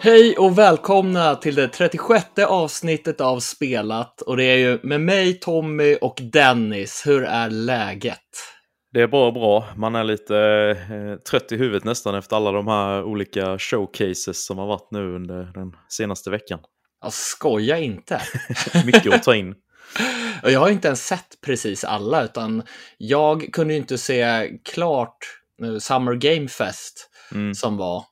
Hej och välkomna till det 36:e avsnittet av Spelat. Och det är ju med mig, Tommy och Dennis. Hur är läget? Det är bara bra. Man är lite trött i huvudet nästan efter alla de här olika showcases som har varit nu under den senaste veckan. Ja, skoja inte. Mycket att ta in. Jag har inte ens sett precis alla, utan jag kunde ju inte se klart Summer Game Fest som var.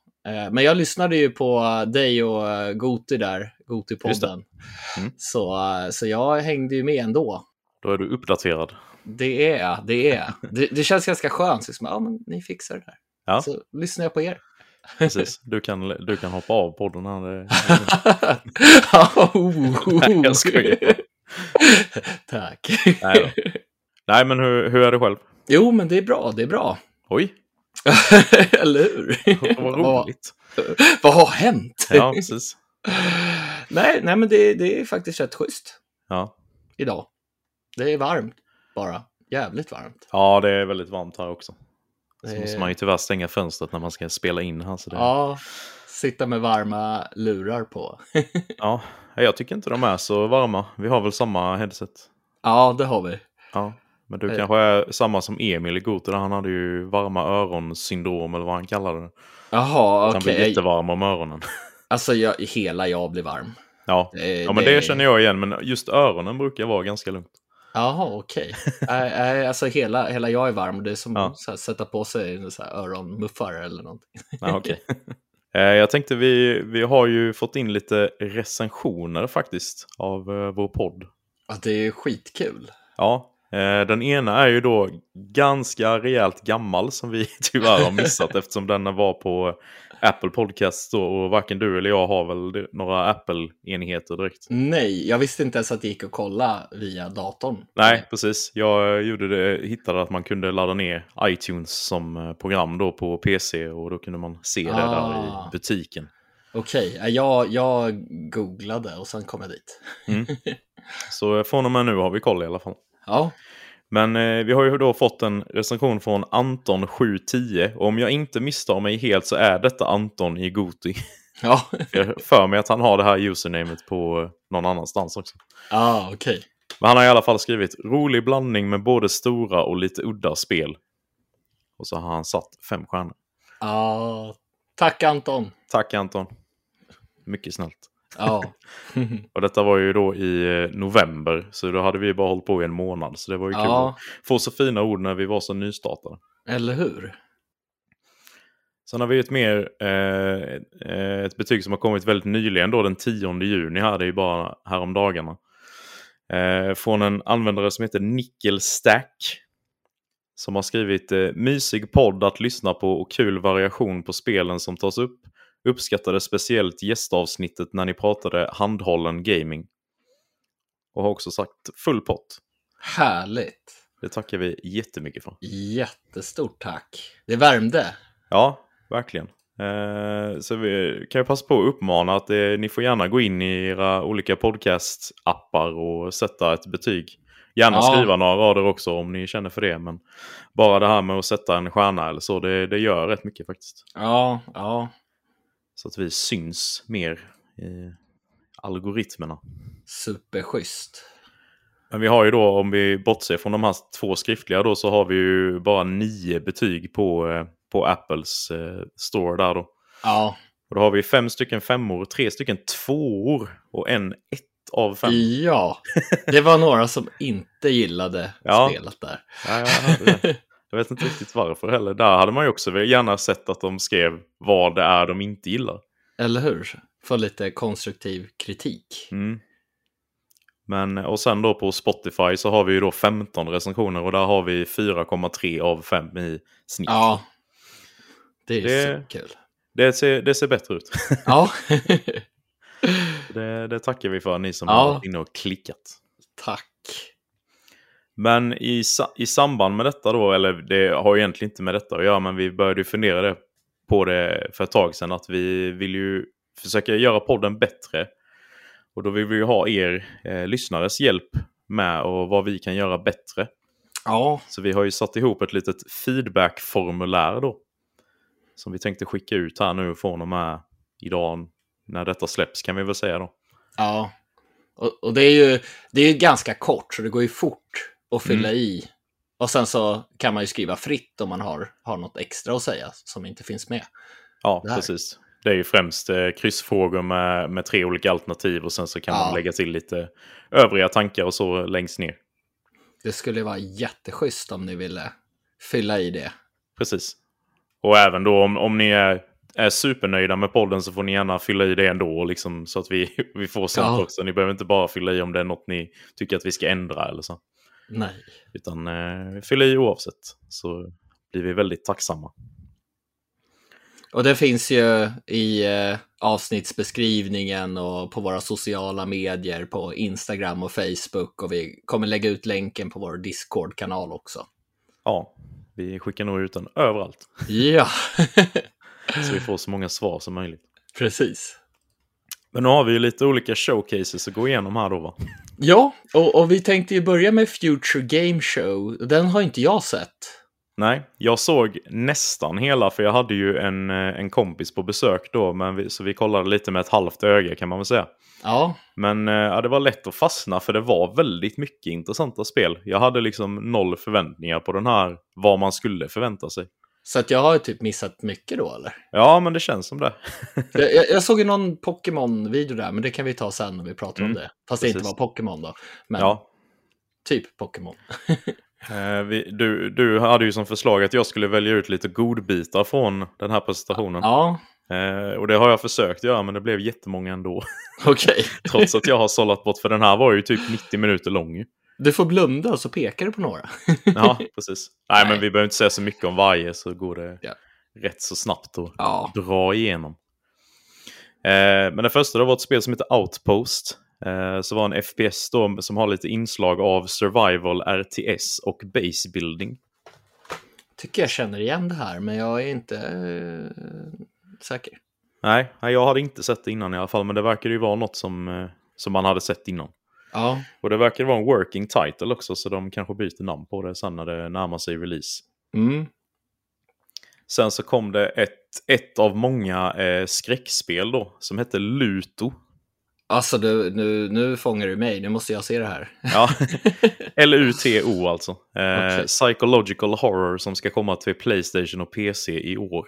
Men jag lyssnade ju på dig och Goti där, Gotipodden. Så jag hängde ju med ändå. Då är du uppdaterad. Det är. Det känns ganska skönt. Liksom. Ja, men ni fixar det här. Ja. Så lyssnar jag på er. Precis, du kan hoppa av podden här. Nej, jag skojar. Tack. Nej, men hur är det själv? Jo, men det är bra. Oj. Eller hur? Vad roligt. Vad har hänt? Ja, precis. Nej, men det är faktiskt rätt schysst. Ja. Idag. Det är varmt bara. Jävligt varmt. Ja, det är väldigt varmt här också. Så måste man ju tyvärr stänga fönstret när man ska spela in här. Så det... Ja, sitta med varma lurar på. Ja, jag tycker inte de är så varma. Vi har väl samma headset? Ja, det har vi. Ja. Men du kanske är samma som Emil i Goten. Han hade ju varma öronsyndrom eller vad han kallade det. Jaha, okej. Han blir jättevarm om öronen. Alltså jag blir varm. Ja, men det känner jag igen. Men just öronen brukar vara ganska lugnt. Jaha, okej. Alltså hela jag är varm. Det är som att sätta på sig så här öronmuffar eller någonting. Ja, okej. Jag tänkte vi har ju fått in lite recensioner faktiskt av vår podd. Ja, det är skitkul. Ja. Den ena är ju då ganska rejält gammal som vi tyvärr har missat eftersom den var på Apple Podcasts och varken du eller jag har väl några Apple-enheter direkt. Nej, jag visste inte ens att det gick att kolla via datorn. Nej, precis. Jag hittade att man kunde ladda ner iTunes som program då på PC och då kunde man se det där i butiken. Okej, jag googlade och sen kom jag dit. Så från och med nu har vi koll i alla fall. Ja. Men vi har ju då fått en recension från Anton 710. Och om jag inte misstar mig helt så är detta Anton i Goti. Ja. Jag för mig att han har det här usernamet på någon annanstans också. Ah, okej. Men han har i alla fall skrivit rolig blandning med både stora och lite udda spel. Och så har han satt 5 stjärnor. Ah, tack Anton. Tack Anton. Mycket snällt. Ja. Och detta var ju då i november, så då hade vi bara hållit på i en månad. Så det var ju kul att få så fina ord när vi var så nystartade. Eller hur? Sen har vi ett betyg som har kommit väldigt nyligen då, den 10 juni här, det är ju bara häromdagarna. Från en användare som heter Nickelstack, som har skrivit mysig podd att lyssna på och kul variation på spelen som tas upp. Uppskattade speciellt gästavsnittet när ni pratade handhållen gaming. Och har också sagt full pott. Härligt. Det tackar vi jättemycket för. Jättestort tack. Det värmde. Ja, verkligen. Så vi kan ju passa på att uppmana att ni får gärna gå in i era olika podcast-appar och sätta ett betyg. Gärna skriva några rader också om ni känner för det. Men bara det här med att sätta en stjärna eller så, det gör rätt mycket faktiskt. Ja. Så att vi syns mer i algoritmerna. Superschysst. Men vi har ju då, om vi bortser från de här 2 skriftliga då, så har vi ju bara 9 betyg på Apples store där då. Ja. Och då har vi 5 stycken 5-or, 3 stycken 2-or och en 1 av 5. Ja, det var några som inte gillade spelet där. Ja. Jag vet inte riktigt varför heller. Där hade man ju också gärna sett att de skrev vad det är de inte gillar. Eller hur? För lite konstruktiv kritik. Mm. Men, och sen då på Spotify så har vi ju då 15 recensioner och där har vi 4,3 av 5 i snitt. Ja, det är så kul. Det ser bättre ut. Ja. det tackar vi för, ni som har varit inne och klickat. Tack. Men i samband med detta då, eller det har ju egentligen inte med detta att göra, men vi började ju fundera på det för ett tag sedan att vi vill ju försöka göra podden bättre. Och då vill vi ju ha er lyssnares hjälp med och vad vi kan göra bättre. Ja. Så vi har ju satt ihop ett litet feedback-formulär då. Som vi tänkte skicka ut här nu från och med idag när detta släpps, kan vi väl säga då. Ja, och det är ju ganska kort, så det går ju fort att fylla i. Och sen så kan man ju skriva fritt om man har något extra att säga som inte finns med. Ja, precis. Det är ju främst kryssfrågor med 3 olika alternativ, och sen så kan man lägga till lite övriga tankar och så längst ner. Det skulle vara jätteschysst om ni ville fylla i det. Precis. Och även då om ni är supernöjda med podden, så får ni gärna fylla i det ändå liksom, så att vi får sånt också. Ni behöver inte bara fylla i om det är något ni tycker att vi ska ändra eller så. Nej. Utan fylla i oavsett, så blir vi väldigt tacksamma. Och det finns ju i avsnittsbeskrivningen och på våra sociala medier, på Instagram och Facebook, och vi kommer lägga ut länken på vår Discord-kanal också. Ja, vi skickar nog ut den överallt. Ja. Så vi får så många svar som möjligt. Precis. Men nu har vi ju lite olika showcases att gå igenom här då, va? Ja, och vi tänkte ju börja med Future Game Show. Den har inte jag sett. Nej, jag såg nästan hela, för jag hade ju en kompis på besök då, men så vi kollade lite med ett halvt öga, kan man väl säga. Ja. Men det var lätt att fastna, för det var väldigt mycket intressanta spel. Jag hade liksom 0 förväntningar på den här, vad man skulle förvänta sig. Så att jag har ju typ missat mycket då, eller? Ja, men det känns som det. jag såg ju någon Pokémon-video där, men det kan vi ta sen när vi pratar om det. Fast precis. Det inte var Pokémon då, men typ Pokémon. Du hade ju som förslag att jag skulle välja ut lite godbitar från den här presentationen. Ja. Och det har jag försökt göra, men det blev jättemånga ändå. Okej. Trots att jag har sållat bort, för den här var ju typ 90 minuter lång. Du får blunda, så pekar du på några. Ja, precis. Nej, men vi behöver inte säga så mycket om varje, så går det rätt så snabbt att dra igenom. Men det första, det var ett spel som heter Outpost. Så var en FPS då, som har lite inslag av survival, RTS och base building. Tycker jag känner igen det här, men jag är inte säker. Nej, jag hade inte sett det innan i alla fall, men det verkar ju vara något som man hade sett innan. Ja. Och det verkar vara en working title också, så de kanske byter namn på det sen när det närmar sig release. Mm. Sen så kom det ett av många skräckspel då, som hette Luto. Alltså nu fångar du mig, nu måste jag se det här. Ja, Luto alltså. Okay. Psychological horror som ska komma till PlayStation och PC i år.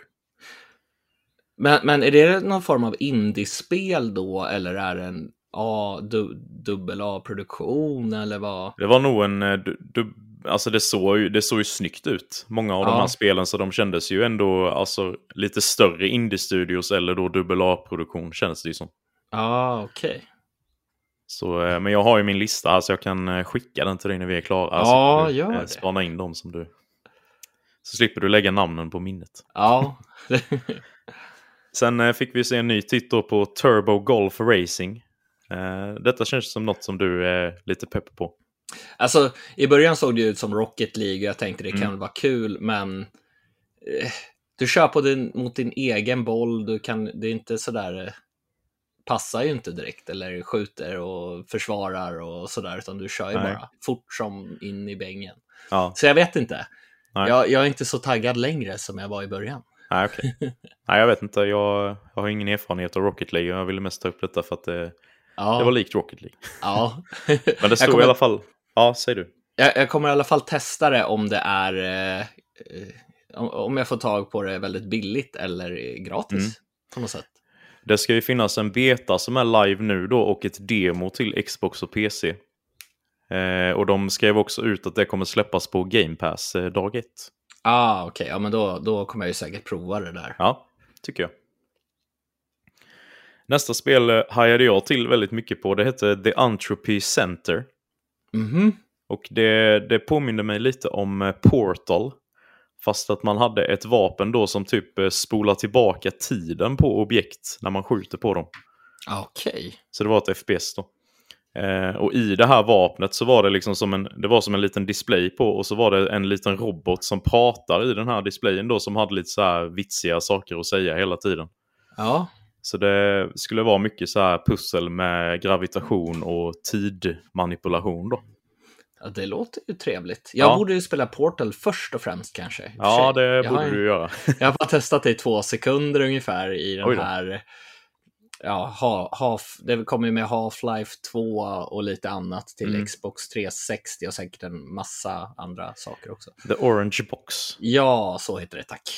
Men är det någon form av indiespel då, eller är det en dubbel A-produktion eller vad? Det var nog en... Alltså det såg ju snyggt ut, många av de här spelen, så de kändes ju ändå alltså lite större indie-studios eller då dubbel A-produktion känns det ju som. Okej. Så, men jag har ju min lista här, så jag kan skicka den till dig när vi är klara. Så gör det. Spana in dem som du... Så slipper du lägga namnen på minnet. Ja. Sen fick vi se en ny titt på Turbo Golf Racing. Detta känns som något som du är lite pepp på. Alltså, i början såg det ut som Rocket League. Jag tänkte det kan vara kul, men... Du kör på mot din egen boll. Det är inte sådär... Passar ju inte direkt, eller skjuter och försvarar och sådär, utan du kör ju bara fort som in i bängen. Ja. Så jag vet inte. Jag är inte så taggad längre som jag var i början. Nej, okej. Nej, jag vet inte. Jag har ingen erfarenhet av Rocket League, och jag ville mest ta upp detta för att det var likt Rocket League. Ja. Men det stod i alla fall... Ja, säg du. Jag kommer i alla fall testa det om det är... Om jag får tag på det väldigt billigt eller gratis på något sätt. Det ska ju finnas en beta som är live nu då, och ett demo till Xbox och PC. Och de skrev också ut att det kommer släppas på Game Pass dag 1. Okej. Ja, men då kommer jag ju säkert prova det där. Ja, tycker jag. Nästa spel hajade jag till väldigt mycket på. Det heter The Entropy Center. Mm-hmm. Och det påminner mig lite om Portal. Fast att man hade ett vapen då som typ spolar tillbaka tiden på objekt när man skjuter på dem. Okej. Så det var ett FPS då. Och i det här vapnet så var det liksom som en liten display på, och så var det en liten robot som pratar i den här displayen då, som hade lite så här vitsiga saker att säga hela tiden. Ja. Så det skulle vara mycket så här pussel med gravitation och tidmanipulation då. Ja, det låter ju trevligt. Jag borde ju spela Portal först och främst kanske. Ja, det borde du göra. Jag har bara testat det i 2 sekunder ungefär i den här ja, det kommer ju med Half-Life 2 och lite annat till Xbox 360 och säkert en massa andra saker också. The Orange Box. Ja, så heter det, tack.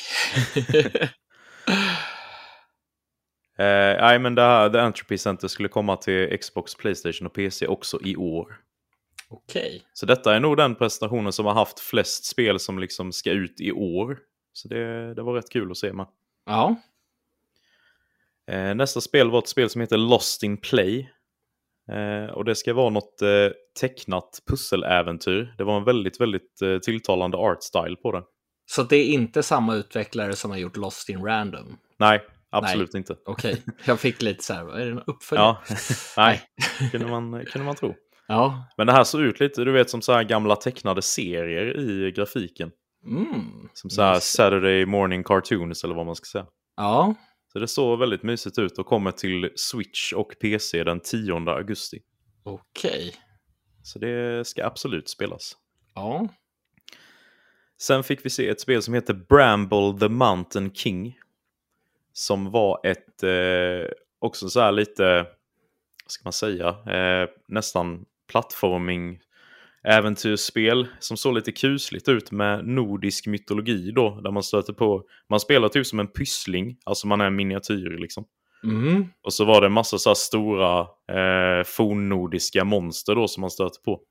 Nej, men det här The Entropy Center skulle komma till Xbox, PlayStation och PC också i år. Okej. Så detta är nog den presentationen som har haft flest spel som liksom ska ut i år. Så det var rätt kul att se, man. Ja. Nästa spel var ett spel som heter Lost in Play. Och det ska vara något tecknat pusseläventyr. Det var en väldigt, väldigt tilltalande artstyle på det. Så det är inte samma utvecklare som har gjort Lost in Random? Nej, absolut inte. Okej, jag fick lite så här, är det en uppföljning? Ja, nej, kunde man tro. Ja. Men det här såg ut lite, du vet, som så här gamla tecknade serier i grafiken. Som så här Saturday Morning Cartoons eller vad man ska säga. Ja. Så det såg väldigt mysigt ut och kommer till Switch och PC den 10 augusti. Okej. Så det ska absolut spelas. Ja. Sen fick vi se ett spel som heter Bramble The Mountain King. Som var ett, också så här lite, vad ska man säga, nästan plattforming äventyrsspel som såg lite kusligt ut med nordisk mytologi då, där man stöter på, man spelar typ som en pyssling, alltså man är en miniatyr liksom. Och så var det en massa så här stora fornnordiska monster då som man stöter på.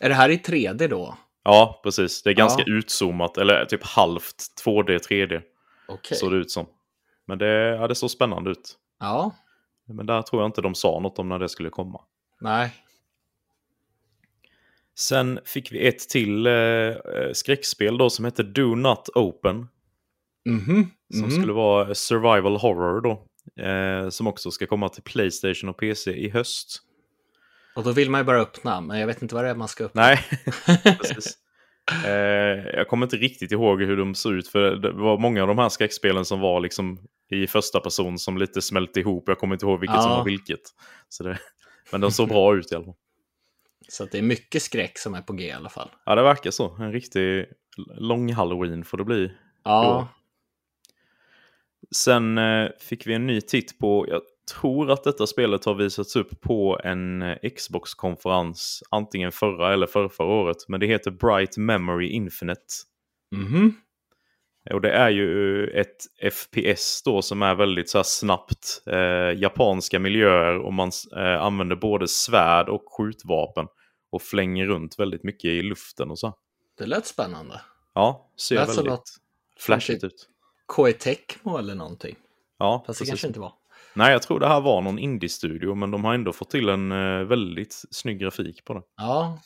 Är det här i 3D då? Ja, precis, det är ganska utzoomat, eller typ halvt 2D, 3D såg det ut som. Men det såg spännande ut. Ja. Men där tror jag inte de sa något om när det skulle komma. Nej. Sen fick vi ett till skräckspel då som heter Do Not Open. Som skulle vara survival horror då. Som också ska komma till PlayStation och PC i höst. Och då vill man ju bara öppna, men jag vet inte vad det är man ska öppna. Nej, precis. Jag kommer inte riktigt ihåg hur de såg ut, för det var många av de här skräckspelen som var liksom i första person som lite smälte ihop. Jag kommer inte ihåg vilket som var vilket. Så det, men de såg bra ut i alla fall. Så att det är mycket skräck som är på G i alla fall. Ja, det verkar så. En riktig lång Halloween får det bli. Ja. Sen fick vi en ny titt på, jag tror att detta spelet har visats upp på en Xbox-konferens antingen förra eller förra året. Men det heter Bright Memory Infinite. Och det är ju ett FPS då som är väldigt så här snabbt, japanska miljöer, och man använder både svärd och skjutvapen och flänger runt väldigt mycket i luften och så. Det lät spännande. Ja, ser väldigt flashigt ut. KE Tecmo eller någonting. Ja, fast det kanske inte var. Nej, jag tror det här var någon indie-studio, men de har ändå fått till en väldigt snygg grafik på det. Ja.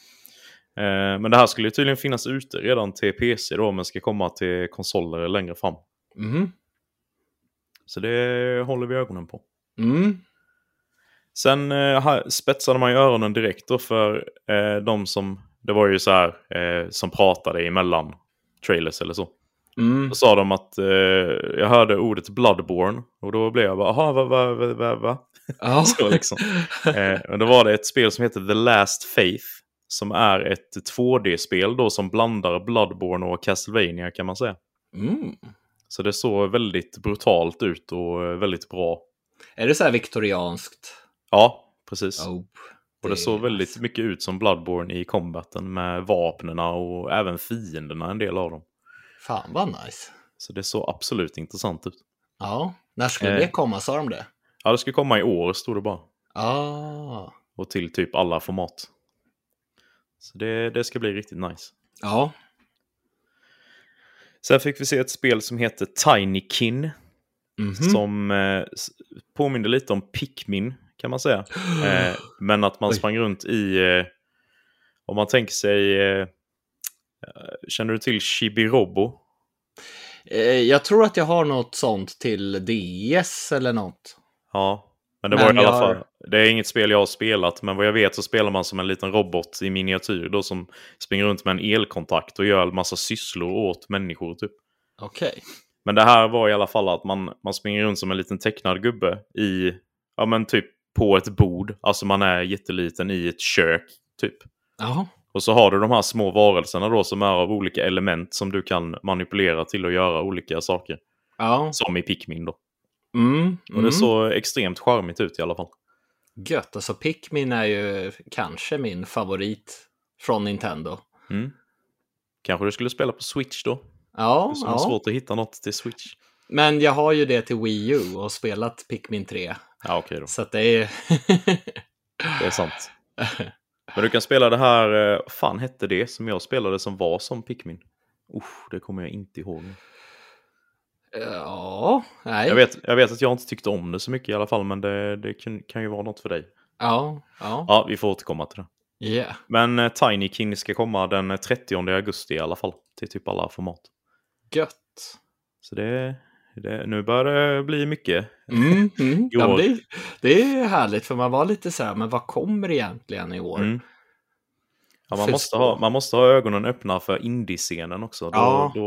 Men det här skulle ju tydligen finnas ute redan till PC då, men ska komma till konsoler längre fram. Så det håller vi ögonen på. Sen spetsade man ju öronen direkt då för de som, det var ju så här som pratade emellan trailers eller så. Då sa de att jag hörde ordet Bloodborne och då blev jag bara, aha, va? Så liksom. Men då var det ett spel som heter The Last Faith, som är ett 2D-spel då som blandar Bloodborne och Castlevania kan man säga. Så det såg väldigt brutalt ut och väldigt bra. Är det så här viktorianskt? Ja, precis. Och det såg väldigt mycket ut som Bloodborne i combaten med vapnena och även fienderna, en del av dem. Fan vad nice. Så det såg absolut intressant ut. Ja, när skulle det komma, sa de det? Ja, det skulle komma i år, stod det bara. Och till typ alla format. Så det ska bli riktigt nice. Ja. Sen fick vi se ett spel som heter Tinykin. Som påminner lite om Pikmin kan man säga. Men att man sprang runt i... om man tänker sig... känner du till Chibi-Robo? Jag tror att jag har något sånt till DS eller något. Ja. Men det var i alla fall, det är inget spel jag har spelat, men vad jag vet så spelar man som en liten robot i miniatyr då som springer runt med en elkontakt och gör en massa sysslor åt människor typ. Okej. Men det här var i alla fall att man springer runt som en liten tecknad gubbe i, ja men typ på ett bord, alltså man är jätteliten i ett kök typ. Jaha. Och så har du de här små varelserna då som är av olika element som du kan manipulera till att göra olika saker. Ja. Som i Pikmin då. Och det såg extremt charmigt ut i alla fall. Gött, alltså Pikmin är ju kanske min favorit från Nintendo. Mm. Kanske du skulle spela på Switch då? Ja. Det är svårt att hitta något till Switch. Men jag har ju det till Wii U och spelat Pikmin 3. Ja, okej då. Så att det är... det är sant. Men du kan spela det här, fan hette det som jag spelade som var som Pikmin. Det kommer jag inte ihåg. Ja, nej. Jag vet att jag inte tyckte om det så mycket i alla fall, men det kan ju vara något för dig. Ja, vi får återkomma till det. Yeah. Men Tinykin ska komma den 30 augusti i alla fall till typ alla format. Gött. Så det nu börjar det bli mycket. Ja, det är härligt, för man var lite så här, men vad kommer egentligen i år? Ja, man måste ha ögonen öppna för indie-scenen också. Då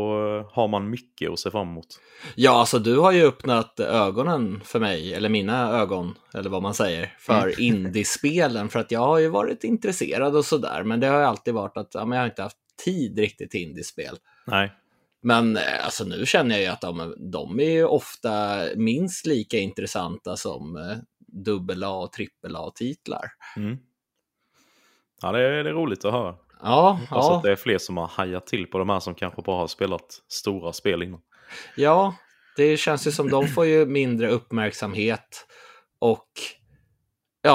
har man mycket att se fram emot. Ja, alltså du har ju öppnat ögonen för mig, eller mina ögon, eller vad man säger, för indie-spelen. För att jag har ju varit intresserad och sådär, men det har ju alltid varit att men jag har inte haft tid riktigt till indie-spel. Nej. Men alltså, nu känner jag ju att de är ju ofta minst lika intressanta som AA och AAA-titlar. Mm. Ja, det är roligt att höra. Ja, alltså att det är fler som har hajat till på de här som kanske bara har spelat stora spel innan. Ja, det känns ju som de får ju mindre uppmärksamhet och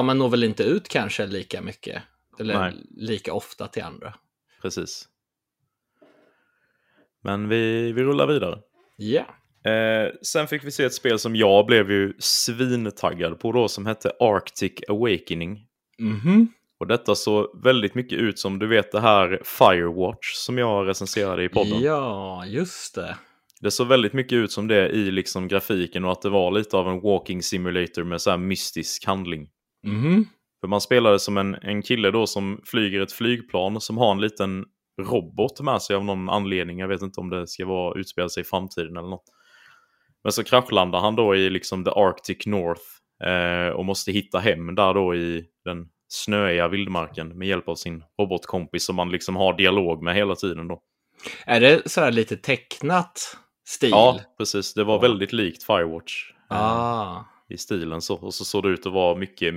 men når väl inte ut kanske lika mycket eller lika ofta till andra. Precis. Men vi rullar vidare. Ja. Sen fick vi se ett spel som jag blev ju svintaggad på då, som hette Arctic Awakening. Och detta såg väldigt mycket ut som, du vet, det här Firewatch som jag recenserade i podden. Ja, just det. Det såg väldigt mycket ut som det i liksom grafiken, och att det var lite av en walking simulator med så här mystisk handling. För man spelade som en kille då som flyger ett flygplan som har en liten robot med sig av någon anledning. Jag vet inte om det ska vara utspela sig i framtiden eller något. Men så kraschlandar han då i liksom the Arctic North och måste hitta hem där då i den snöiga vildmarken med hjälp av sin robotkompis som man liksom har dialog med hela tiden då. Är det så här lite tecknat stil? Ja, precis. Det var väldigt likt Firewatch i stilen så. Och så såg det ut att vara mycket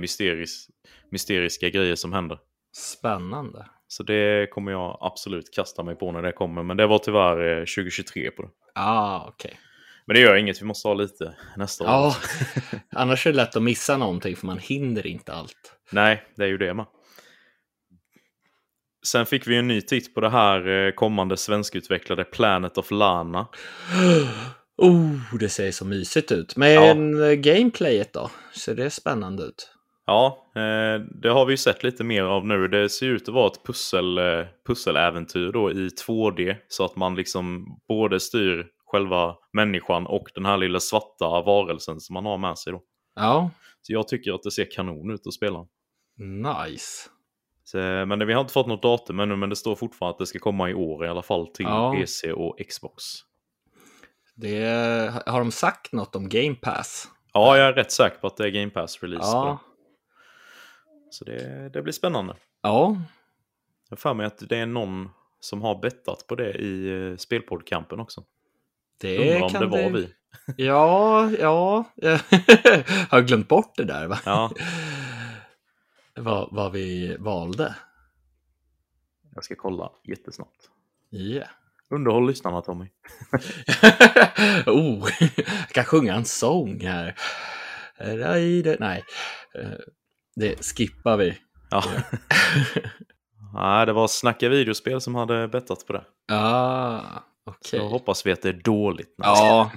mysteriska grejer som hände. Spännande. Så det kommer jag absolut kasta mig på när det kommer. Men det var tyvärr 2023 på det. Okej. Men det gör inget, vi måste ha lite nästa år. Annars är det lätt att missa någonting, för man hinner inte allt. Nej, det är ju det man. Sen fick vi en ny titt på det här kommande svenskutvecklade Planet of Lana. Det ser så mysigt ut. Men gameplayet då, ser det spännande ut? Ja, det har vi ju sett lite mer av nu. Det ser ut att vara ett pusseläventyr då i 2D, så att man liksom både styr själva människan och den här lilla svarta varelsen som man har med sig då. Ja. Så jag tycker att det ser kanon ut att spela. Nice. Så, men vi har inte fått något datum ännu, men det står fortfarande att det ska komma i år i alla fall till PC och Xbox. Har de sagt något om Game Pass? Ja, jag är rätt säker på att det är Game Pass-release. Ja. Så det blir spännande. Ja. Jag får mig att det är någon som har bettat på det i spelpoddkampen också. Undrar om det var vi. Ja. Jag har glömt bort det där, va? Ja. Vad vi valde. Jag ska kolla jättesnabbt. Yeah. Underhåll lyssnarna, Tommy. Jag kan sjunga en sång här. Nej. Det skippar vi. Ja. Nej, det var Snacka videospel som hade bettat på det. Okej. Så hoppas vi att det är dåligt. Nej. Ja,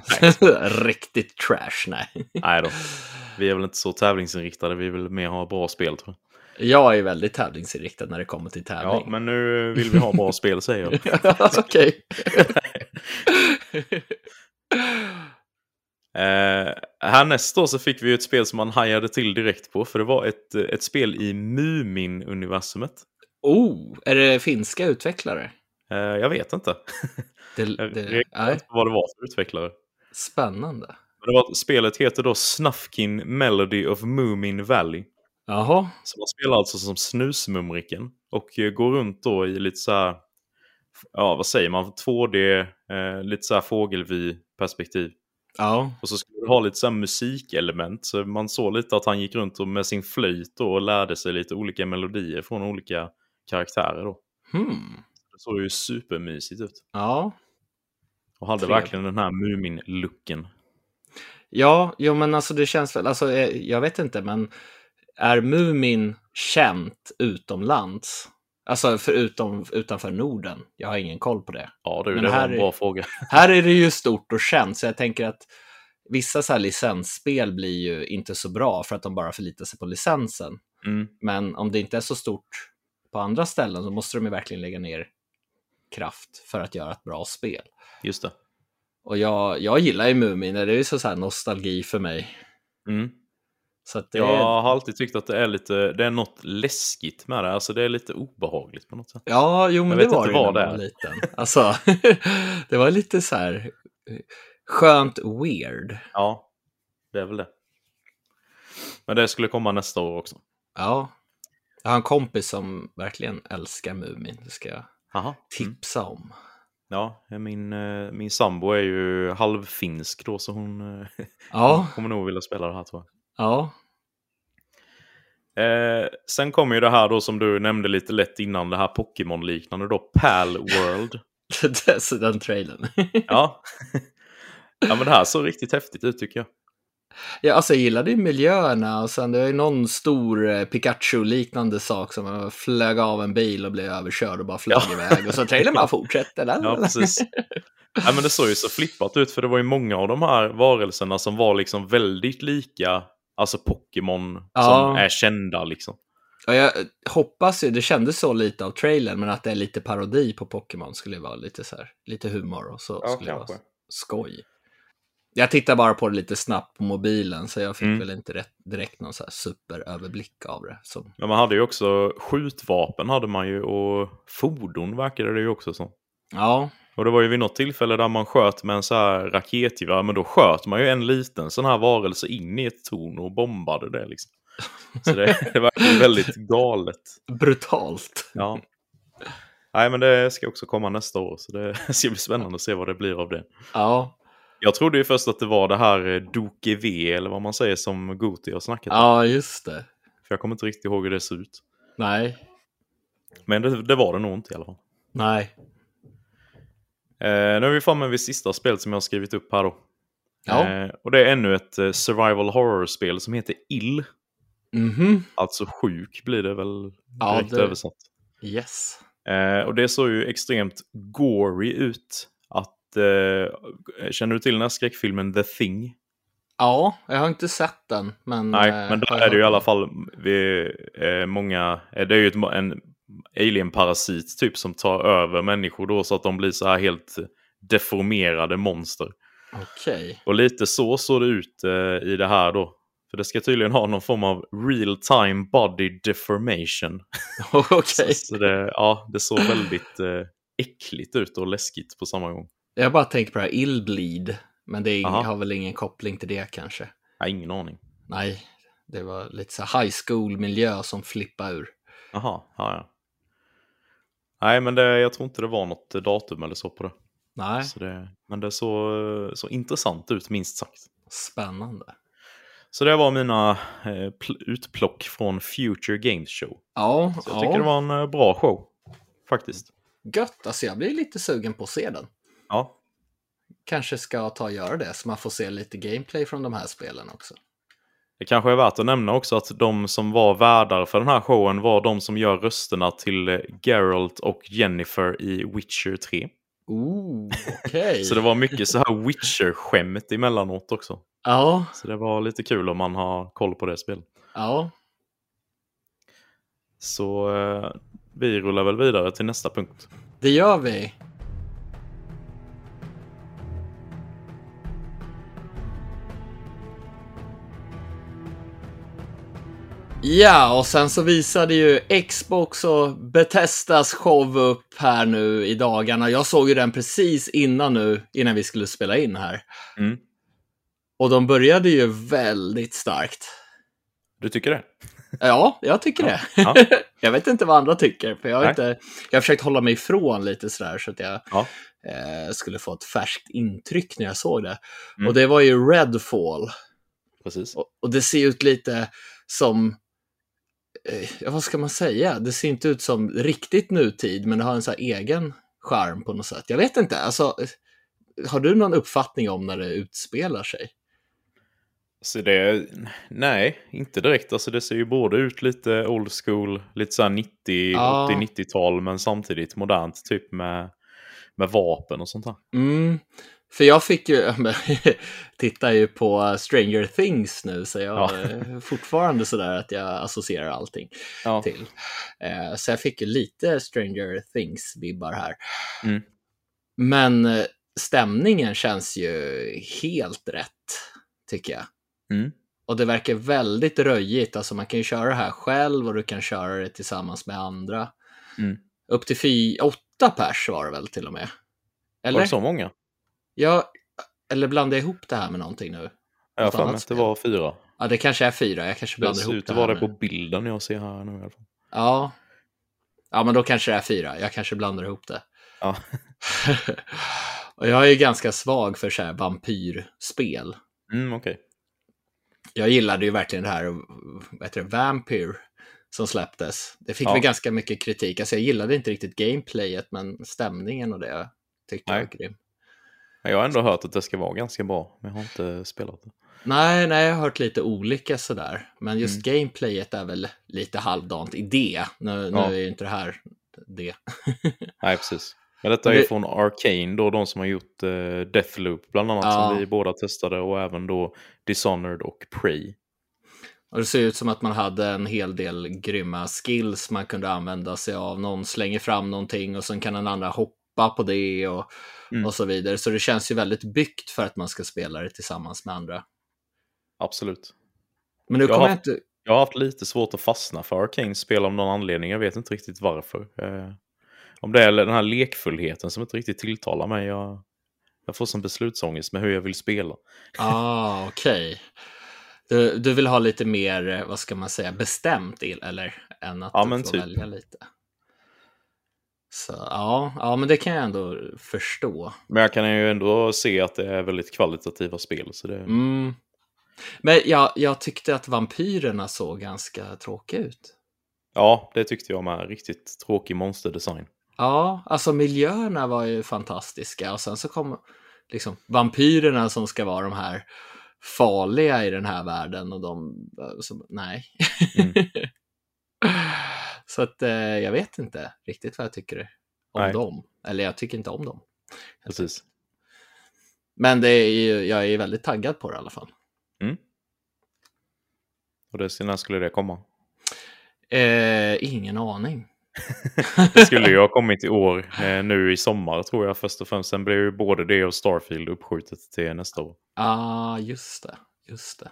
riktigt trash, nej. Nej då, vi är väl inte så tävlingsinriktade, vi vill mer ha bra spel, tror jag. Jag är väldigt tävlingsinriktad när det kommer till tävling. Ja, men nu vill vi ha bra spel, säger jag. Okej. Härnäst då så fick vi ju ett spel som man hajade till direkt på, för det var ett spel i Mumin-universumet. Är det finska utvecklare? Jag vet inte. Jag vet inte vad det var för utvecklare. Spännande. Spelet heter då Snufkin Melody of Moomin Valley. Jaha. Så man spelar alltså som snusmumriken och går runt då i lite så här, vad säger man, 2D, lite så här fågelvy perspektiv. Ja. Och så skulle det ha lite så här musikelement. Så man såg lite att han gick runt och med sin flöjt och lärde sig lite olika melodier från olika karaktärer då. Det såg ju supermysigt ut. Ja. Och hade verkligen den här Mumin-looken. Ja, jo, men alltså det känns väl, alltså jag vet inte, men är Mumin känt utomlands? Alltså förutom, utanför Norden. Jag har ingen koll på det. Ja, det, det här var en bra fråga. Här är det ju stort och känt, så jag tänker att vissa så här licensspel blir ju inte så bra för att de bara förlitar sig på licensen. Mm. Men om det inte är så stort på andra ställen så måste de ju verkligen lägga ner kraft för att göra ett bra spel. Just det. Och jag gillar ju Mumin, det är ju så här nostalgi för mig. Mm. Så att jag har alltid tyckt att det är lite, det är något läskigt med det, alltså det är lite obehagligt på något sätt. Ja, jo, men det var ju när man var liten. Alltså, det var lite så här skönt weird. Ja, det är väl det. Men det skulle komma nästa år också. Ja, jag har en kompis som verkligen älskar Mumin, det ska jag tipsa om. Ja, min sambo är ju halvfinsk då, så hon kommer nog vilja spela det här, tror jag. Ja. Sen kommer ju det här då som du nämnde lite lätt innan, det här Pokémon-liknande då, Pal World. Den trailern. Ja. Ja, men det här såg riktigt häftigt ut, tycker jag. Ja, alltså jag gillade ju miljöerna, och sen det var ju någon stor Pikachu-liknande sak som man flög av en bil och blev överkörd och bara flög iväg, och så trailern bara fortsätter. Ja, precis. Ja, men det såg ju så flippat ut, för det var ju många av de här varelserna som var liksom väldigt lika, alltså Pokémon som är kända liksom. Ja, jag hoppas ju, det kändes så lite av trailern, men att det är lite parodi på Pokémon skulle vara lite så här, lite humor, och så skulle det vara skoj. Jag tittar bara på det lite snabbt på mobilen, så jag fick väl inte direkt någon så här superöverblick av det. Som... Ja, man hade ju också skjutvapen hade man ju, och fordon verkade det ju också som. Ja. Och det var ju vid något tillfälle där man sköt med en så här raketgivare, men då sköt man ju en liten sån här varelse in i ett torn och bombade det liksom. Så det var väldigt galet. Brutalt. Ja. Nej, men det ska också komma nästa år, så det ska bli spännande att se vad det blir av det. Ja. Jag trodde ju först att det var det här Doke V, eller vad man säger, som Goti har snackat om. Ja, just det. För jag kommer inte riktigt ihåg hur det ser ut. Nej. Men det var det nog inte i alla fall. Nej. Nu är vi framme vid sista spelet som jag har skrivit upp här då. Ja. Och det är ännu ett survival horror-spel som heter Ill. Mm-hmm. Alltså sjuk blir det väl direkt översatt. Yes. Och det såg ju extremt gory ut. Att, känner du till den här skräckfilmen The Thing? Ja, jag har inte sett den. Men, nej, men där är det ju i alla fall många... Det är ju en alien-parasit typ som tar över människor då, så att de blir så här helt deformerade monster. Okej. Och lite så såg det ut i det här då. För det ska tydligen ha någon form av real-time body deformation. Okej. Så det, ja, det såg väldigt äckligt ut och läskigt på samma gång. Jag bara tänker på det här Illbleed, men det har väl ingen koppling till det kanske? Ja, ingen aning. Nej, det var lite så här high school-miljö som flippar ur. Aha, ja. Nej, men jag tror inte det var något datum eller så på det. Nej. Så men det så intressant ut, minst sagt. Spännande. Så det var mina utplock från Future Game Show. Ja. Så jag tycker det var en bra show, faktiskt. Gött, alltså jag blir lite sugen på att se den. Ja. Kanske ska ta och göra det, så man får se lite gameplay från de här spelen också. Det kanske är värt att nämna också att de som var värdar för den här showen var de som gör rösterna till Geralt och Yennefer i Witcher 3. Ooh, okej. Så det var mycket så här Witcher-skämt emellanåt också. Ja. Så det var lite kul om man har koll på det spelet. Ja. Så vi rullar väl vidare till nästa punkt. Det gör vi. Ja, och sen så visade ju Xbox och Bethesdas show upp här nu i dagarna. Jag såg ju den precis innan vi skulle spela in här. Mm. Och de började ju väldigt starkt. Du tycker det? Ja, jag tycker det. Ja. Jag vet inte vad andra tycker, för jag har försökt hålla mig ifrån lite sådär, så att jag skulle få ett färskt intryck när jag såg det. Mm. Och det var ju Redfall. Precis. Och det ser ut lite som, vad ska man säga? Det ser inte ut som riktigt nutid, men det har en så här egen charm på något sätt. Jag vet inte, alltså, har du någon uppfattning om när det utspelar sig? Så det, nej, inte direkt. Alltså det ser ju både ut lite old school, lite så här 80-90-tal, men samtidigt modernt typ med vapen och sånt där. Mm. För jag fick ju, tittar ju på Stranger Things nu, så jag är fortfarande sådär att jag associerar allting till. Så jag fick ju lite Stranger Things-vibbar här. Mm. Men stämningen känns ju helt rätt, tycker jag. Mm. Och det verkar väldigt röjigt. Alltså man kan ju köra det här själv och du kan köra det tillsammans med andra. Mm. Upp till 8 pers var det väl till och med. Eller? Var det så många? Ja, eller blandade jag ihop det här med någonting nu? Ja, för mig det var 4. Ja, det kanske är 4. Jag kanske blandade ihop det här. Det var det på bilden jag ser här nu i alla fall. Ja. Ja, men då kanske det är 4. Jag kanske blandar ihop det. Ja. Och jag är ju ganska svag för så här vampyrspel. Mm, okej. Okay. Jag gillade ju verkligen det här, vad heter det, Vampyr som släpptes. Det fick väl ganska mycket kritik. Alltså jag gillade inte riktigt gameplayet, men stämningen och det tyckte jag var grym. Jag har ändå hört att det ska vara ganska bra, men jag har inte spelat det. Nej, jag har hört lite olika sådär. Men just gameplayet är väl lite halvdant i det. Nu är ju inte det här det. Nej, precis. Men detta är ju från Arcane då, de som har gjort Deathloop bland annat, som vi båda testade, och även då Dishonored och Prey. Och det ser ut som att man hade en hel del grymma skills man kunde använda sig av. Någon slänger fram någonting och sen kan en annan hoppa på det och så vidare. Så det känns ju väldigt byggt för att man ska spela det tillsammans med andra. Absolut. Men nu kommer inte... Jag har haft lite svårt att fastna för Arcane spel av någon anledning. Jag vet inte riktigt varför. Om det är den här lekfullheten som inte riktigt tilltalar mig. Jag får som beslutsångest med hur jag vill spela. Ah, okej. Du vill ha lite mer, vad ska man säga, bestämt eller än att du får typ välja lite. Så, ja, men det kan jag ändå förstå. Men jag kan ju ändå se att det är väldigt kvalitativa spel. Så det... Mm. Men jag tyckte att vampyrerna såg ganska tråkiga ut. Ja, det tyckte jag med. Riktigt tråkig monsterdesign. Ja, alltså miljöerna var ju fantastiska. Och sen så kom liksom vampyrerna som ska vara de här farliga i den här världen. Och de... Så, nej. Mm. Så att jag vet inte riktigt vad jag tycker om dem. Eller jag tycker inte om dem. Precis. Men det är ju, jag är väldigt taggad på det i alla fall. Mm. Och när skulle det komma? Ingen aning. Det skulle ju ha kommit i år, nu i sommar tror jag först och främst. Sen blev ju både det och Starfield uppskjutet till nästa år. Just det.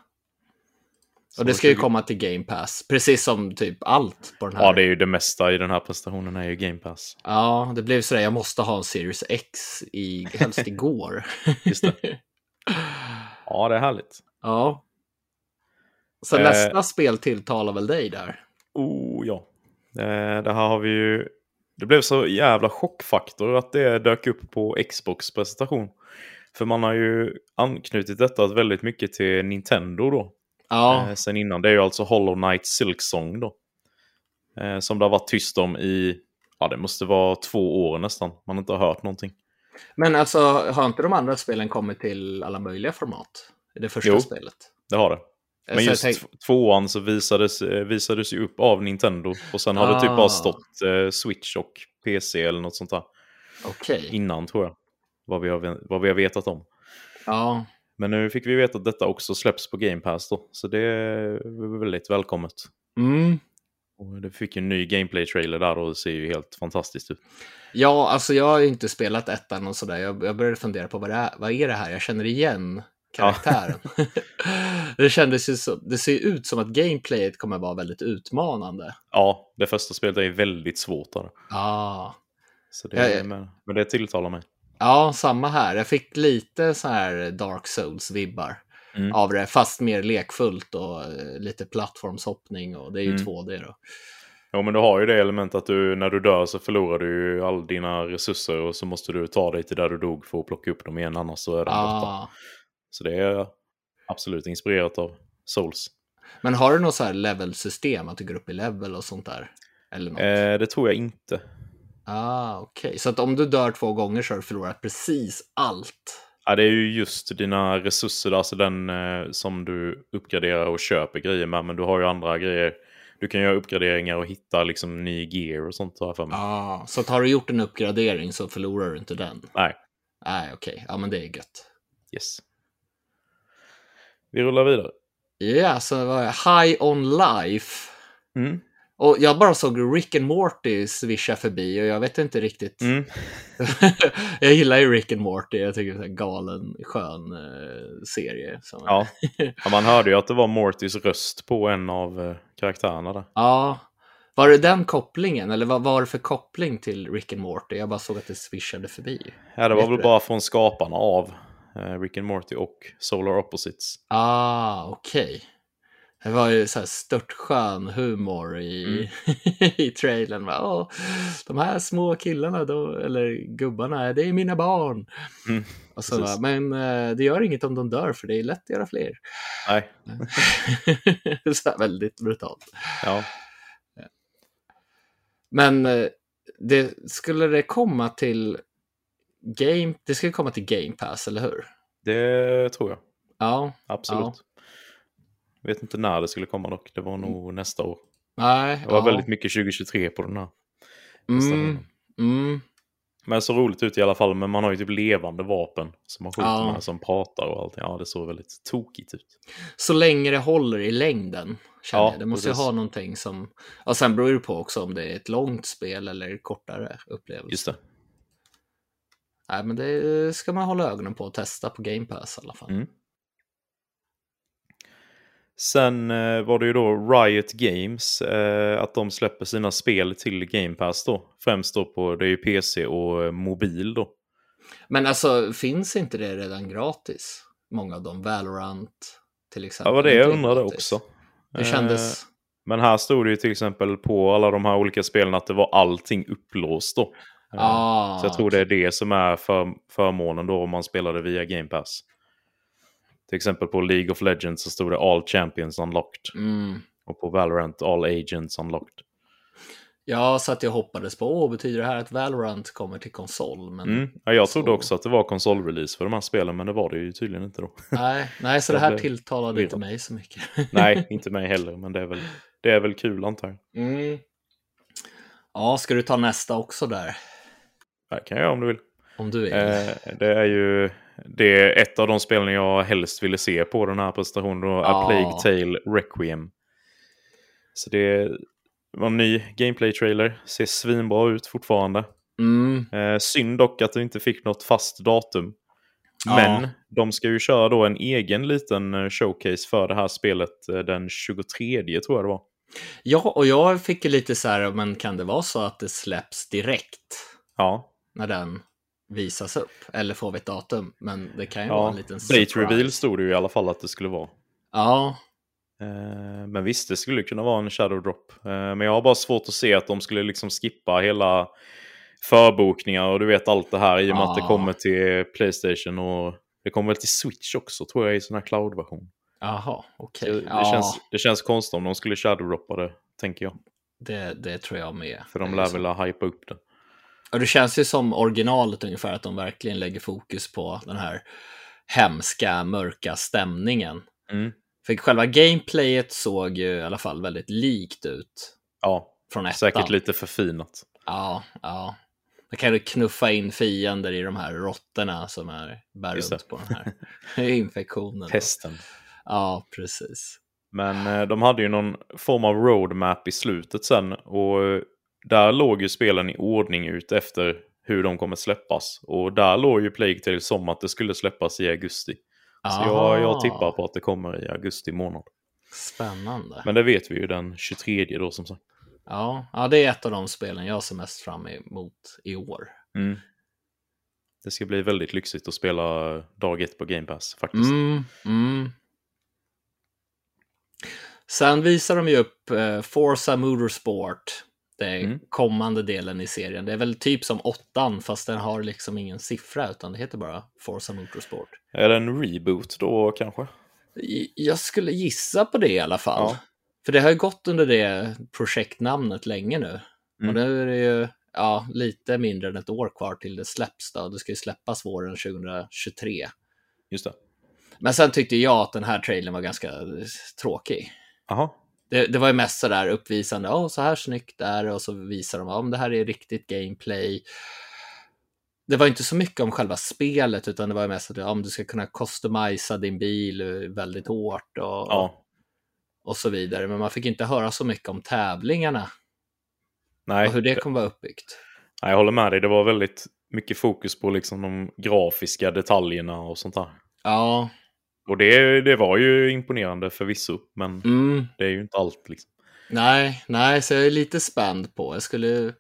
Och så det ska ju komma till Game Pass, precis som typ allt på den här. Ja, det är ju det mesta i den här prestationen är ju Game Pass. Ja, det blev sådär, jag måste ha en Series X helst igår. Just det. Ja, det är härligt. Ja. Så nästa spel tilltalar väl dig där? Oh, ja. Det här har vi ju... Det blev så jävla chockfaktor att det dök upp på Xbox-presentation. För man har ju anknutit detta väldigt mycket till Nintendo då. Ja. Sen innan, det är ju alltså Hollow Knight Silksong då. Som det har varit tyst om i... Ja, det måste vara 2 år nästan. Man har inte hört någonting. Men alltså, har inte de andra spelen kommit till alla möjliga format? Det första spelet? Det har det. Men just 2an så visades ju upp av Nintendo. Och sen har det typ bara stått Switch och PC eller något sånt där. Okej. Innan tror jag. Vad vi har vetat om. Ja. Men nu fick vi veta att detta också släpps på Game Pass då. Så det är väldigt välkommet. Mm. Och det fick ju en ny gameplay-trailer där och det ser ju helt fantastiskt ut. Ja, alltså jag har ju inte spelat 1an och sådär. Jag började fundera på vad är det här? Jag känner igen karaktären. Ja. Det ser ut som att gameplayet kommer vara väldigt utmanande. Ja, det första spelet är väldigt svårt. Ja. Så det är men det tilltalar mig. Ja, samma här. Jag fick lite så här Dark Souls-vibbar av det, fast mer lekfullt och lite plattformshoppning och det är ju 2D då. Ja, men du har ju det elementet att du, när du dör så förlorar du ju all dina resurser och så måste du ta dig till där du dog för att plocka upp dem igen, annars så är den borta. Så det är absolut inspirerat av Souls. Men har du något så här level-system att du går upp i level och sånt där? Eller något? Det tror jag inte. Okej. Så att om du dör 2 gånger så har du förlorat precis allt? Ja, det är ju just dina resurser, alltså den som du uppgraderar och köper grejer med, men du har ju andra grejer. Du kan göra uppgraderingar och hitta liksom ny gear och sånt här för mig. Så att har du gjort en uppgradering så förlorar du inte den? Nej, okej. Ja, men det är gött. Yes. Vi rullar vidare. Ja, så var High on Life. Mm. Och jag bara såg Rick and Morty swisha förbi och jag vet inte riktigt. Mm. Jag gillar ju Rick and Morty. Jag tycker det är en galen, skön serie. Ja. Ja, man hörde ju att det var Mortys röst på en av karaktärerna där. Ja, var det den kopplingen? Eller vad var det för koppling till Rick and Morty? Jag bara såg att det swishade förbi. Ja, det var väl bara från skaparna av Rick and Morty och Solar Opposites. Okej. Det var ju så här störtskön humor i trailern. De här små killarna då, eller gubbarna, det är mina barn. Mm, och så bara, men det gör inget om de dör för det är lätt att göra fler. Nej. Så här, väldigt brutalt. Ja. Men det skulle komma till Game Pass, eller hur? Det tror jag. Ja, absolut. Ja. Jag vet inte när det skulle komma dock. Det var nog nästa år. Nej, det var väldigt mycket 2023 på den här. Men så roligt ut i alla fall. Men man har ju typ levande vapen som man skjuter med, som pratar och allting. Ja, det såg väldigt tokigt ut. Så länge det håller i längden, känner jag. Det måste ju ha någonting som... Och sen beror det på också om det är ett långt spel eller kortare upplevelse. Just det. Nej, men det ska man hålla ögonen på och testa på Game Pass i alla fall. Mm. Sen var det ju då Riot Games, att de släpper sina spel till Game Pass då. Främst då på, det är ju PC och mobil då. Men alltså, finns inte det redan gratis? Många av dem, Valorant till exempel. Ja, det jag undrade också. Det kändes... Men här stod det ju till exempel på alla de här olika spelen att det var allting upplåst då. Så jag tror det är det som är förmånen då om man spelade via Game Pass. Till exempel på League of Legends så stod det All Champions Unlocked. Och på Valorant All Agents Unlocked. Ja, så att jag hoppades på, betyder det här att Valorant kommer till konsol? Men ja, jag trodde också att det var konsolrelease för de här spelen, men det var det ju tydligen inte då. Nej, så det här tilltalade inte mig så mycket. Nej, inte mig heller, men det är väl kul antar jag. Ja, ska du ta nästa också där? Det kan jag om du vill. Om du vill. Det är ett av de spelen jag helst ville se på den här presentationen. A Plague Tale Requiem. Så det var en ny gameplay-trailer. Ser svinbra ut fortfarande. Synd dock att du inte fick något fast datum. Men de ska ju köra då en egen liten showcase för det här spelet den 23, tror jag det var. Ja, och jag fick lite så här, men kan det vara så att det släpps direkt? Ja. När den... visas upp, eller får vi ett datum, men det kan ju vara en liten surprise. Date reveal stod det ju i alla fall att det skulle vara. Men visst, det skulle kunna vara en shadow drop. Men jag har bara svårt att se att de skulle liksom skippa hela förbokningar och du vet allt det här, i och med att det kommer till PlayStation och det kommer väl till Switch också, tror jag, i sån här cloud-version. Jaha, okej. Okay. Det känns konstigt om de skulle shadow droppa det, tänker jag. Det tror jag med. För de lär väl hypa upp det. Och det känns ju som originalet ungefär, att de verkligen lägger fokus på den här hemska, mörka stämningen. För själva gameplayet såg ju i alla fall väldigt likt ut. Ja, från ettan. Säkert lite förfinat. Ja. Man kan ju knuffa in fiender i de här råttorna som bär runt på den här infektionen. Pesten. Ja, precis. Men de hade ju någon form av roadmap i slutet sen, och... där låg ju spelen i ordning ut efter hur de kommer släppas. Och där låg ju Plague Tale som att det skulle släppas i augusti. Så jag tippar på att det kommer i augusti månad. Spännande. Men det vet vi ju den 23 då, som sagt. Ja, det är ett av de spelen jag ser mest fram emot i år. Det ska bli väldigt lyxigt att spela dag 1 på Game Pass faktiskt. Sen visar de ju upp Forza Motorsport. kommande delen i serien. Det är väl typ som 8, fast den har liksom ingen siffra, utan det heter bara Forza Motorsport. Är det en reboot då kanske? Jag skulle gissa på det i alla fall. Ja. För det har ju gått under det projektnamnet länge nu. Och nu är det ju lite mindre än ett år kvar till det släpps då. Det ska ju släppas våren 2023. Just det. Men sen tyckte jag att den här trailern var ganska tråkig. Aha. Det var ju mest så där uppvisande, så här snyggt där, och så visar de om det här är riktigt gameplay. Det var inte så mycket om själva spelet, utan det var ju mest att om du ska kunna customisa din bil väldigt hårt och så vidare. Men man fick inte höra så mycket om tävlingarna. Nej. Och hur det kommer vara uppbyggt. Nej, jag håller med dig. Det var väldigt mycket fokus på liksom de grafiska detaljerna och sånt där. Ja. Och det var ju imponerande förvisso, men det är ju inte allt liksom. Nej, så jag är lite spänd på. Jag skulle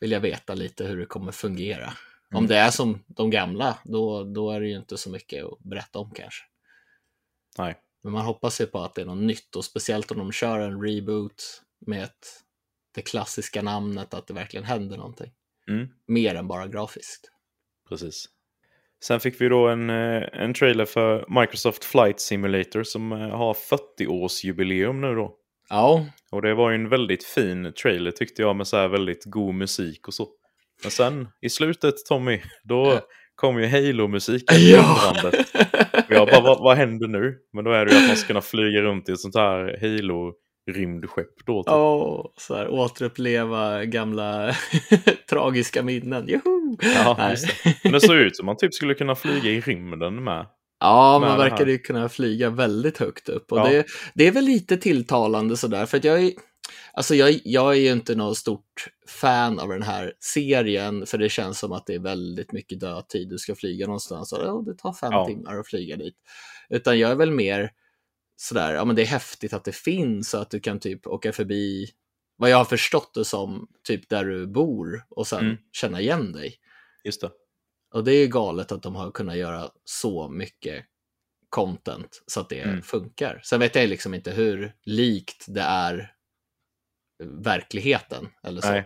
vilja veta lite hur det kommer fungera. Om det är som de gamla, då är det ju inte så mycket att berätta om kanske. Nej. Men man hoppas ju på att det är något nytt, och speciellt om de kör en reboot med det klassiska namnet, att det verkligen händer någonting. Mer än bara grafiskt. Precis. Sen fick vi då en trailer för Microsoft Flight Simulator som har 40-årsjubileum nu då. Ja. Och det var ju en väldigt fin trailer tyckte jag, med så här väldigt god musik och så. Men sen i slutet, Tommy, då kom ju Halo-musiken. Ja! Jag bara, vad händer nu? Men då är det ju att man ska kunna flyga runt i ett sånt här Halo-rymdskepp då. Så här återuppleva gamla tragiska minnen. Juhu! Ja, just det. Men det såg ut som man typ skulle kunna flyga i rymden med. Ja, man verkar ju kunna flyga väldigt högt upp. Och det är väl lite tilltalande sådär. För att jag är ju inte något stort fan av den här serien. För det känns som att det är väldigt mycket dödtid. Du ska flyga någonstans och det tar 5 timmar att flyga dit. Utan jag är väl mer sådär, men det är häftigt att det finns. Så att du kan typ åka förbi, vad jag har förstått det som, typ där du bor, och sen känna igen dig. Just det. Och det är ju galet att de har kunnat göra så mycket content så att det funkar. Sen vet jag liksom inte hur likt det är verkligheten eller så. Nej,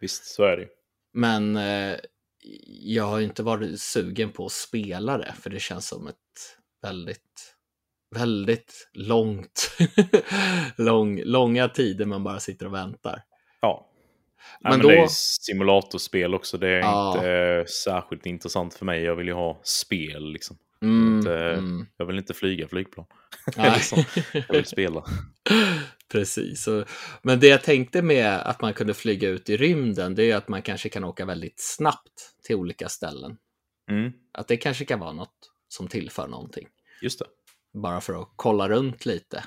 visst, så är det. Men jag har inte varit sugen på att spela det, för det känns som ett väldigt... väldigt långt långa tider man bara sitter och väntar. Ja. Men det är simulatorspel också. Det är inte särskilt intressant för mig. Jag vill ju ha spel liksom. Jag vill inte flyga flygplan. Jag vill spela. Precis. Men det jag tänkte med att man kunde flyga ut i rymden, det är att man kanske kan åka väldigt snabbt till olika ställen. Att det kanske kan vara något som tillför någonting. Just det. Bara för att kolla runt lite.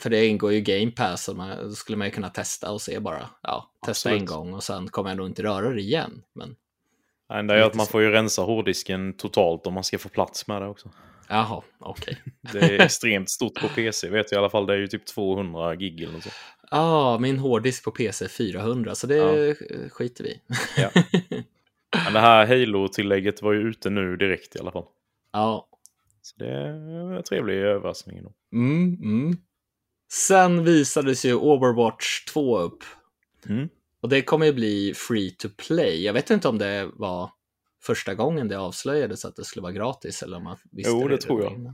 För det ingår ju Game Pass, och då skulle man ju kunna testa och se bara. Ja, testa en gång och sen kommer jag nog inte röra det igen. Men... nej, det är att man får ju rensa hårddisken totalt om man ska få plats med det också. Jaha, okej. Okay. Det är extremt stort på PC, vet jag i alla fall. Det är ju typ 200 gig eller så. Min hårddisk på PC är 400, så det skiter vi. Ja. Men det här Halo-tillägget var ju ute nu direkt i alla fall. Ja, så det är en trevlig överraskning då. Sen visades ju Overwatch 2 upp. Och det kommer ju bli free to play. Jag vet inte om det var första gången det avslöjades att det skulle vara gratis, eller om man visste det tror jag. Okay.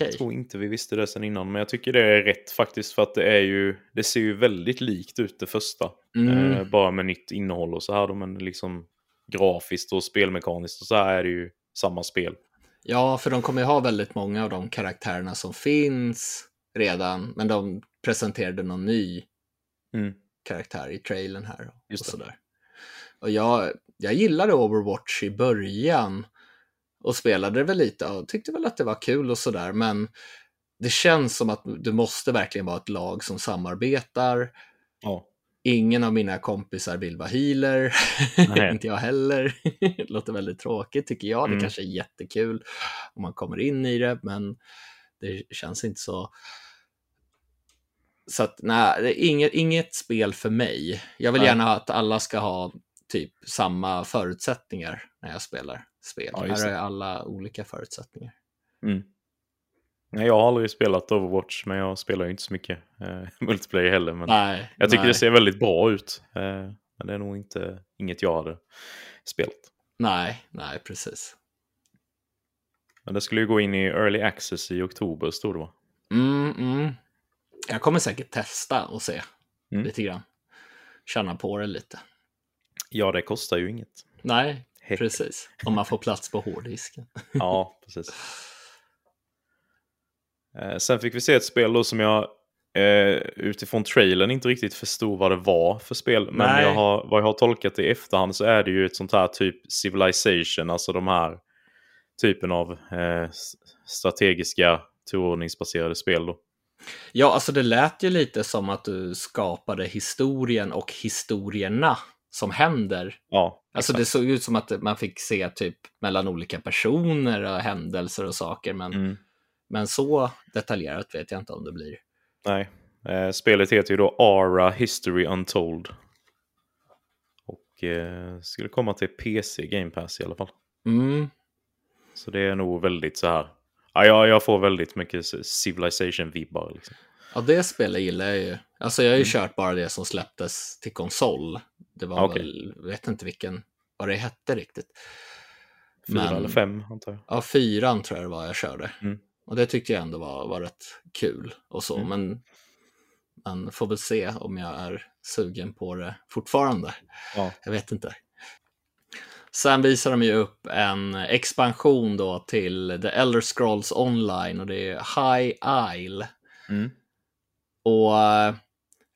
Jag tror inte vi visste det sen innan, men jag tycker det är rätt faktiskt, för att det ser ju väldigt likt ut det första. Bara med nytt innehåll och så här då, men liksom grafiskt och spelmekaniskt och så här är det ju samma spel. Ja, för de kommer ju ha väldigt många av de karaktärerna som finns redan, men de presenterade någon ny karaktär i trailern här. Just och sådär. Och jag gillade Overwatch i början och spelade det väl lite och tyckte väl att det var kul och sådär, men det känns som att du måste verkligen vara ett lag som samarbetar. Ja. Ingen av mina kompisar vill vara healer. Inte jag heller. Det låter väldigt tråkigt tycker jag. Det kanske är jättekul om man kommer in i det, men det känns inte så. Så att nej, det är inget spel för mig. Jag vill gärna att alla ska ha typ samma förutsättningar när jag spelar spel. Här har jag alla olika förutsättningar. Nej, jag har aldrig spelat Overwatch, men jag spelar ju inte så mycket multiplayer heller. Men nej, jag tycker det ser väldigt bra ut. Men det är nog inget jag hade spelat. Nej, precis. Men det skulle ju gå in i Early Access i oktober, stod det va? Jag kommer säkert testa och se lite grann. Känna på det lite. Ja, det kostar ju inget. Nej, precis. Om man får plats på hårddisken. Ja, precis. Sen fick vi se ett spel då som jag utifrån trailern inte riktigt förstod vad det var för spel. Men vad jag har tolkat i efterhand så är det ju ett sånt här typ Civilization. Alltså de här typen av strategiska turordningsbaserade spel då. Ja, alltså det lät ju lite som att du skapade historien och historierna som händer. Ja, alltså det såg ut som att man fick se typ mellan olika personer och händelser och saker. Men så detaljerat vet jag inte om det blir. Nej, spelet heter ju då Ara History Untold. Och skulle komma till PC Game Pass i alla fall. Så det är nog väldigt så här. Ja, jag får väldigt mycket Civilization-vibbar liksom. Ja, det spelet gillar jag ju. Alltså jag har ju kört bara det som släpptes till konsol. Det var väl, jag vet inte vad det hette riktigt. 4 eller 5 antar jag. Ja, 4 tror jag det var jag körde. Och det tyckte jag ändå var rätt kul och så. Men man får väl se om jag är sugen på det fortfarande. Ja. Jag vet inte. Sen visar de ju upp en expansion då till The Elder Scrolls Online, och det är High Isle. Och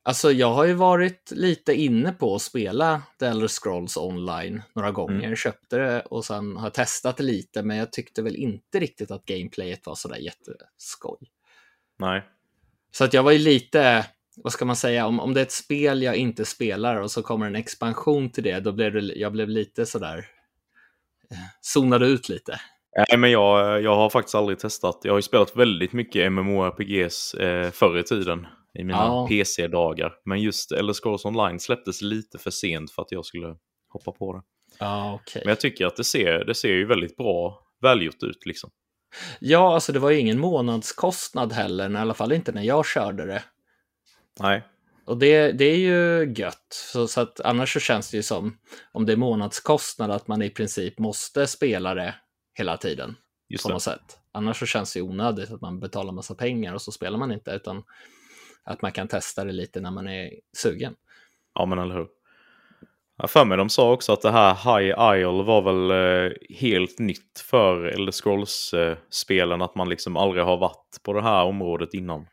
alltså jag har ju varit lite inne på att spela The Elder Scrolls Online några gånger. Köpte det och sen har testat det lite, men jag tyckte väl inte riktigt att gameplayet var sådär jätteskoj. Nej. Så att jag var ju lite, vad ska man säga, om det är ett spel jag inte spelar och så kommer en expansion till det, då blev jag lite sådär, zonade ut lite. Nej, men jag har faktiskt aldrig testat. Jag har ju spelat väldigt mycket MMORPGs förr i tiden i mina PC-dagar. Men just Elder Scrolls Online släpptes lite för sent för att jag skulle hoppa på det. Okay. Men jag tycker att det ser ju väldigt bra, välgjort ut liksom. Ja, alltså det var ju ingen månadskostnad heller, i alla fall inte när jag körde det. Nej. Och det är ju gött. Så att annars så känns det ju som, om det är månadskostnad, att man i princip måste spela det hela tiden. Just på något sätt. Annars så känns det ju onödigt att man betalar massa pengar och så spelar man inte, utan att man kan testa det lite när man är sugen. Ja, men eller hur. Ja, för mig de sa också att det här High Isle var väl helt nytt för Elder Scrolls-spelen, att man liksom aldrig har varit på det här området innan.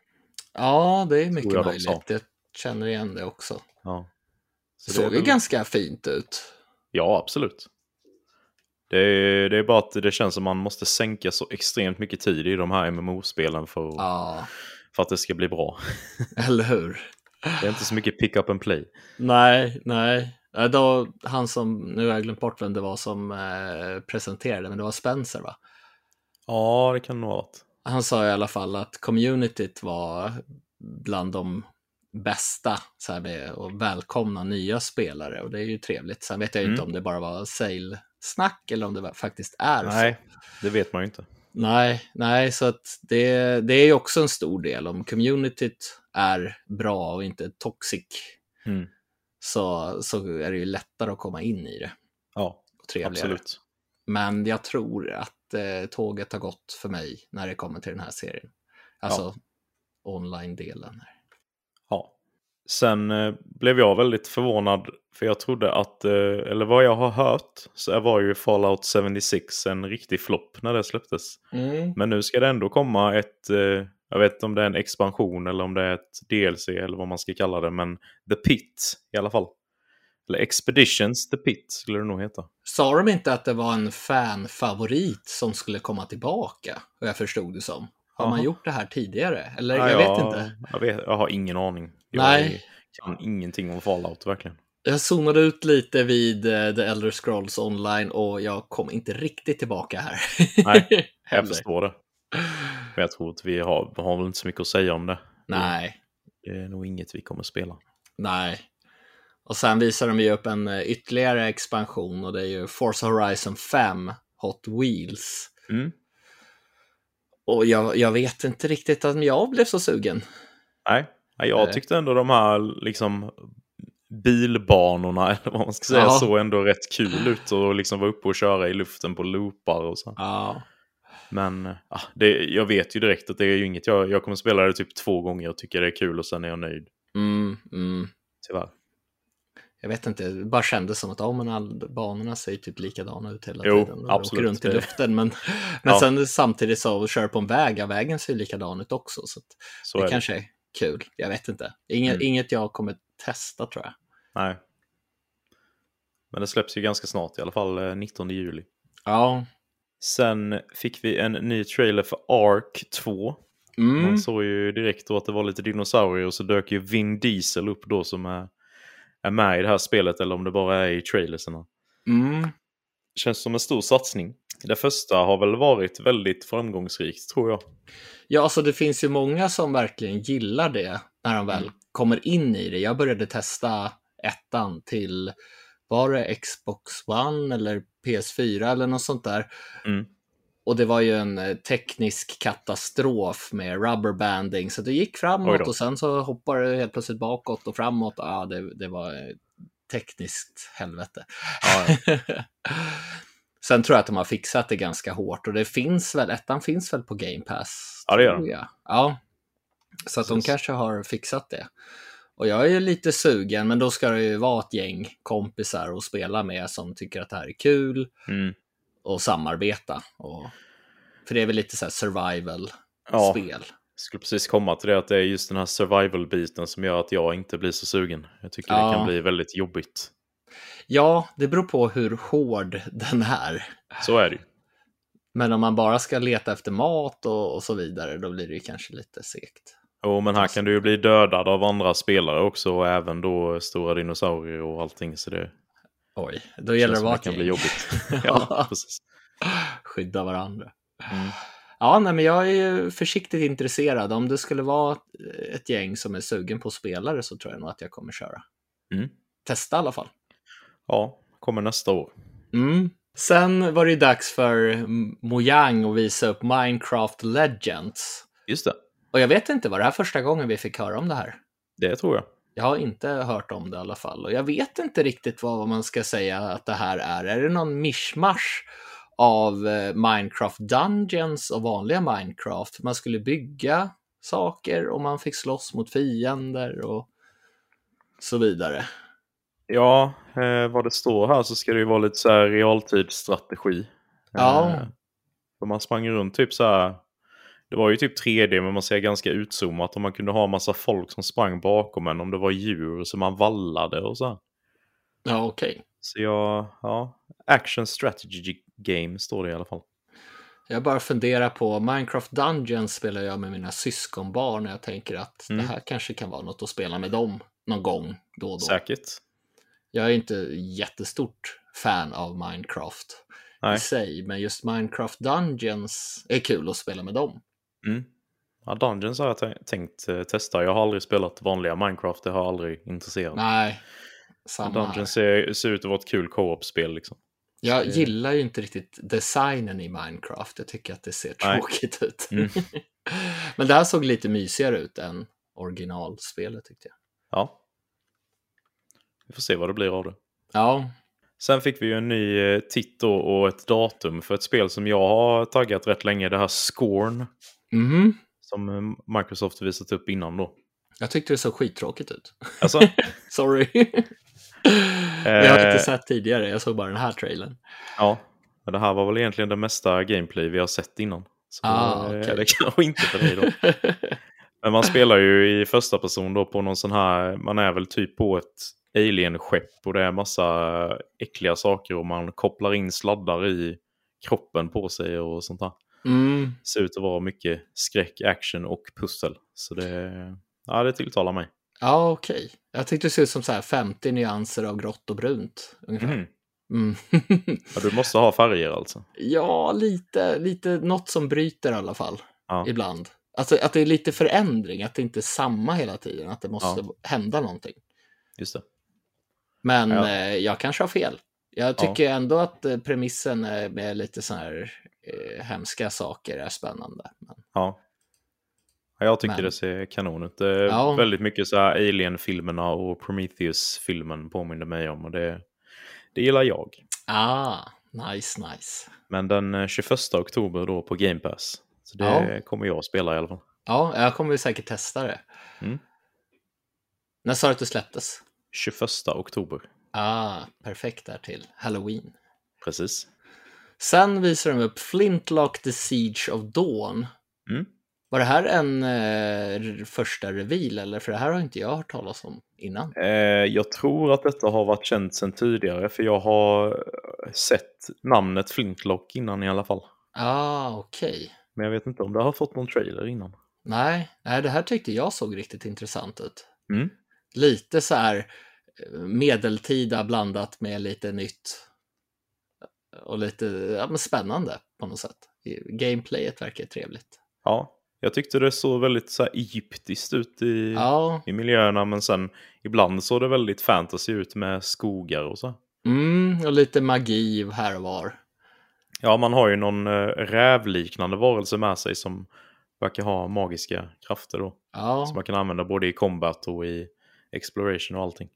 Ja, det är mycket möjligt. Jag känner igen det också. Ja. Så det såg ju ganska fint ut. Ja, absolut. Det är bara att det känns som man måste sänka så extremt mycket tid i de här MMO-spelen för att det ska bli bra. Eller hur? Det är inte så mycket pick up and play. Nej. Då, han som, nu har jag glömt bort vem det var som presenterade, men det var Spencer va? Ja, det kan nog ha varit. Han sa i alla fall att communityt var bland de bästa så här, med att välkomna nya spelare, och det är ju trevligt. Sen vet jag inte om det bara var sale-snack eller om det faktiskt är så. Nej, det vet man ju inte. Nej, så att det är ju också en stor del. Om communityt är bra och inte toxic så är det ju lättare att komma in i det. Ja, absolut. Men jag tror att tåget har gått för mig när det kommer till den här serien. Alltså online-delen. Ja. Sen blev jag väldigt förvånad, för jag trodde att, eller vad jag har hört, så var ju Fallout 76 en riktig flopp när det släpptes. Men nu ska det ändå komma ett, jag vet inte om det är en expansion eller om det är ett DLC eller vad man ska kalla det, men The Pit i alla fall. Eller Expeditions The Pit skulle det nog heta. Sa de inte att det var en fanfavorit som skulle komma tillbaka? Och jag förstod det som. Har man gjort det här tidigare? Eller jag vet inte. Jag har ingen aning. Jag kan ingenting om Fallout verkligen. Jag zonade ut lite vid The Elder Scrolls Online och jag kom inte riktigt tillbaka här. Nej, jag förstår det. Men jag tror att vi har väl inte så mycket att säga om det. Nej. Det är nog inget vi kommer spela. Nej. Och sen visar de ju upp en ytterligare expansion, och det är ju Forza Horizon 5 Hot Wheels. Och jag vet inte riktigt att jag blev så sugen. Nej, jag tyckte ändå de här liksom bilbanorna, eller vad man ska säga, så ändå rätt kul ut och liksom var uppe och köra i luften på loopar och så. Ja. Men jag vet ju direkt att det är ju inget jag kommer spela det typ 2 gånger och tycker det är kul och sen är jag nöjd. Tyvärr. Jag vet inte, det bara kändes som att banorna ser typ likadana ut hela tiden. Och absolut. Runt i luften, men sen samtidigt så kör på en väg, ja, vägen ser likadan ut också. Så, så det är kanske är kul, jag vet inte. Inget jag kommer testa, tror jag. Nej. Men det släpps ju ganska snart, i alla fall 19 juli. Ja. Sen fick vi en ny trailer för Ark 2. Man såg ju direkt då att det var lite dinosaurier och så dök ju Vin Diesel upp då som är med i det här spelet, eller om det bara är i trailerserna. Känns som en stor satsning. Det första har väl varit väldigt framgångsrikt, tror jag. Ja, alltså det finns ju många som verkligen gillar det när de väl kommer in i det. Jag började testa 1:an till, var det Xbox One eller PS4 eller något sånt där. Och det var ju en teknisk katastrof med rubberbanding. Så det gick framåt och sen så hoppade det helt plötsligt bakåt och framåt. Ja, det var tekniskt helvete. Ja. Sen tror jag att de har fixat det ganska hårt. Och det finns väl, 1:an finns väl på Game Pass? Ja, det gör det. Ja, så att de kanske har fixat det. Och jag är ju lite sugen, men då ska det ju vara ett gäng kompisar att spela med som tycker att det här är kul. Och samarbeta. För det är väl lite så här survival-spel. Ja, skulle precis komma till det, att det är just den här survival-biten som gör att jag inte blir så sugen. Jag tycker det kan bli väldigt jobbigt. Ja, det beror på hur hård den är. Så är det. Men om man bara ska leta efter mat och så vidare, då blir det ju kanske lite segt. Jo, men här kan du ju bli dödad av andra spelare också, och även då stora dinosaurier och allting, så det... Oj, då gäller det att vara kan bli jobbigt. Ja, precis. Skydda varandra. Ja, nej, men jag är ju försiktigt intresserad. Om det skulle vara ett gäng som är sugen på spelare, så tror jag nog att jag kommer köra. Testa i alla fall. Ja, kommer nästa år. Sen var det ju dags för Mojang att visa upp Minecraft Legends. Just det. Och jag vet inte, var det här första gången vi fick höra om det här? Det tror jag. Jag har inte hört om det i alla fall. Och jag vet inte riktigt vad man ska säga att det här är. Är det någon mishmash av Minecraft Dungeons och vanliga Minecraft? Man skulle bygga saker och man fick slåss mot fiender och så vidare. Ja, vad det står här så ska det ju vara lite så här realtidsstrategi. Ja. För man sprang runt typ så här... Det var ju typ 3D, men man ser ganska utzoomat, och man kunde ha en massa folk som sprang bakom en om det var djur som man vallade och så. Ja, okej. Okay. Så action strategy game står det i alla fall. Jag bara funderar på, Minecraft Dungeons spelar jag med mina syskonbarn, och jag tänker att det här kanske kan vara något att spela med dem någon gång då och då. Säkert. Jag är inte jättestort fan av Minecraft i sig, men just Minecraft Dungeons är kul att spela med dem. Ja, Dungeons har jag tänkt testa. Jag har aldrig spelat vanliga Minecraft, det har aldrig intresserat. Nej, samma. Dungeons ser ut att vara ett kul co-op-spel liksom. Jag gillar ju inte riktigt designen i Minecraft. Jag tycker att det ser tråkigt ut. Men det här såg lite mysigare ut än originalspelet, tyckte jag. Ja. Vi får se vad det blir av det. Ja. Sen fick vi ju en ny titt och ett datum för ett spel som jag har taggat rätt länge, det här Scorn. Som Microsoft visat upp innan då. Jag tyckte det såg skittråkigt ut. Alltså? Sorry. Jag har inte sett tidigare, jag såg bara den här trailern. Ja, men det här var väl egentligen det mesta gameplay vi har sett innan. Så okay. Det kan jag inte för dig då. Men man spelar ju i första person då på någon sån här, man är väl typ på ett alien-skepp och det är massa äckliga saker och man kopplar in sladdar i kroppen på sig och sånt där. Ser ut att vara mycket skräck, action och pussel. Så det tilltalar mig. Ja, okej. Jag tyckte det ser ut som så här 50 nyanser av grått och brunt ungefär. Ja, du måste ha färger alltså. Ja, lite något som bryter i alla fall ibland. Alltså att det är lite förändring, att det inte är samma hela tiden, att det måste hända någonting. Just det. Men jag kanske har fel. Jag tycker ändå att premissen med lite sån här hemska saker är spännande. Men... Ja. Jag tycker det ser kanon ut. Väldigt mycket så här Alien-filmerna och Prometheus-filmen påminner mig om, och det gillar jag. Ah, nice. Men den 21 oktober då på Game Pass. Så det kommer jag att spela i alla fall. Ja, jag kommer säkert testa det. Mm. När sa du att det släpptes? 21 oktober. Ah, perfekt där till Halloween. Precis. Sen visar de upp Flintlock The Siege of Dawn. Mm. Var det här en första reveal, eller? För det här har inte jag hört talas om innan. Jag tror att detta har varit känt sedan tidigare, för jag har sett namnet Flintlock innan i alla fall. Ah, okej. Men jag vet inte om det har fått någon trailer innan. Nej, det här tyckte jag såg riktigt intressant ut. Mm. Lite så här medeltida blandat med lite nytt och lite men spännande på något sätt. Gameplayet verkar trevligt. Ja, jag tyckte det såg väldigt så här egyptiskt ut i miljöerna, men sen ibland såg det väldigt fantasy ut med skogar och så. Mm, och lite magi här och var. Ja, man har ju någon rävliknande varelse med sig som verkar ha magiska krafter då. Ja. Som man kan använda både i combat och i exploration och allting.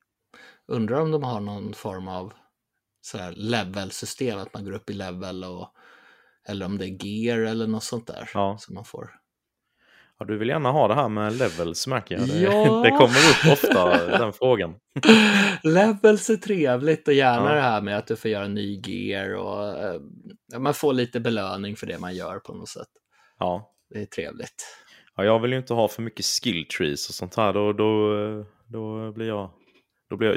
Undrar om de har någon form av så här level-system, att man går upp i level eller om det är gear eller något sånt där som man får. Ja, du vill gärna ha det här med levels, märker jag. Det kommer upp ofta, den frågan. Levels är trevligt, och gärna det här med att du får göra ny gear och man får lite belöning för det man gör på något sätt. Ja. Det är trevligt. Ja, jag vill ju inte ha för mycket skill trees och sånt här, då blir jag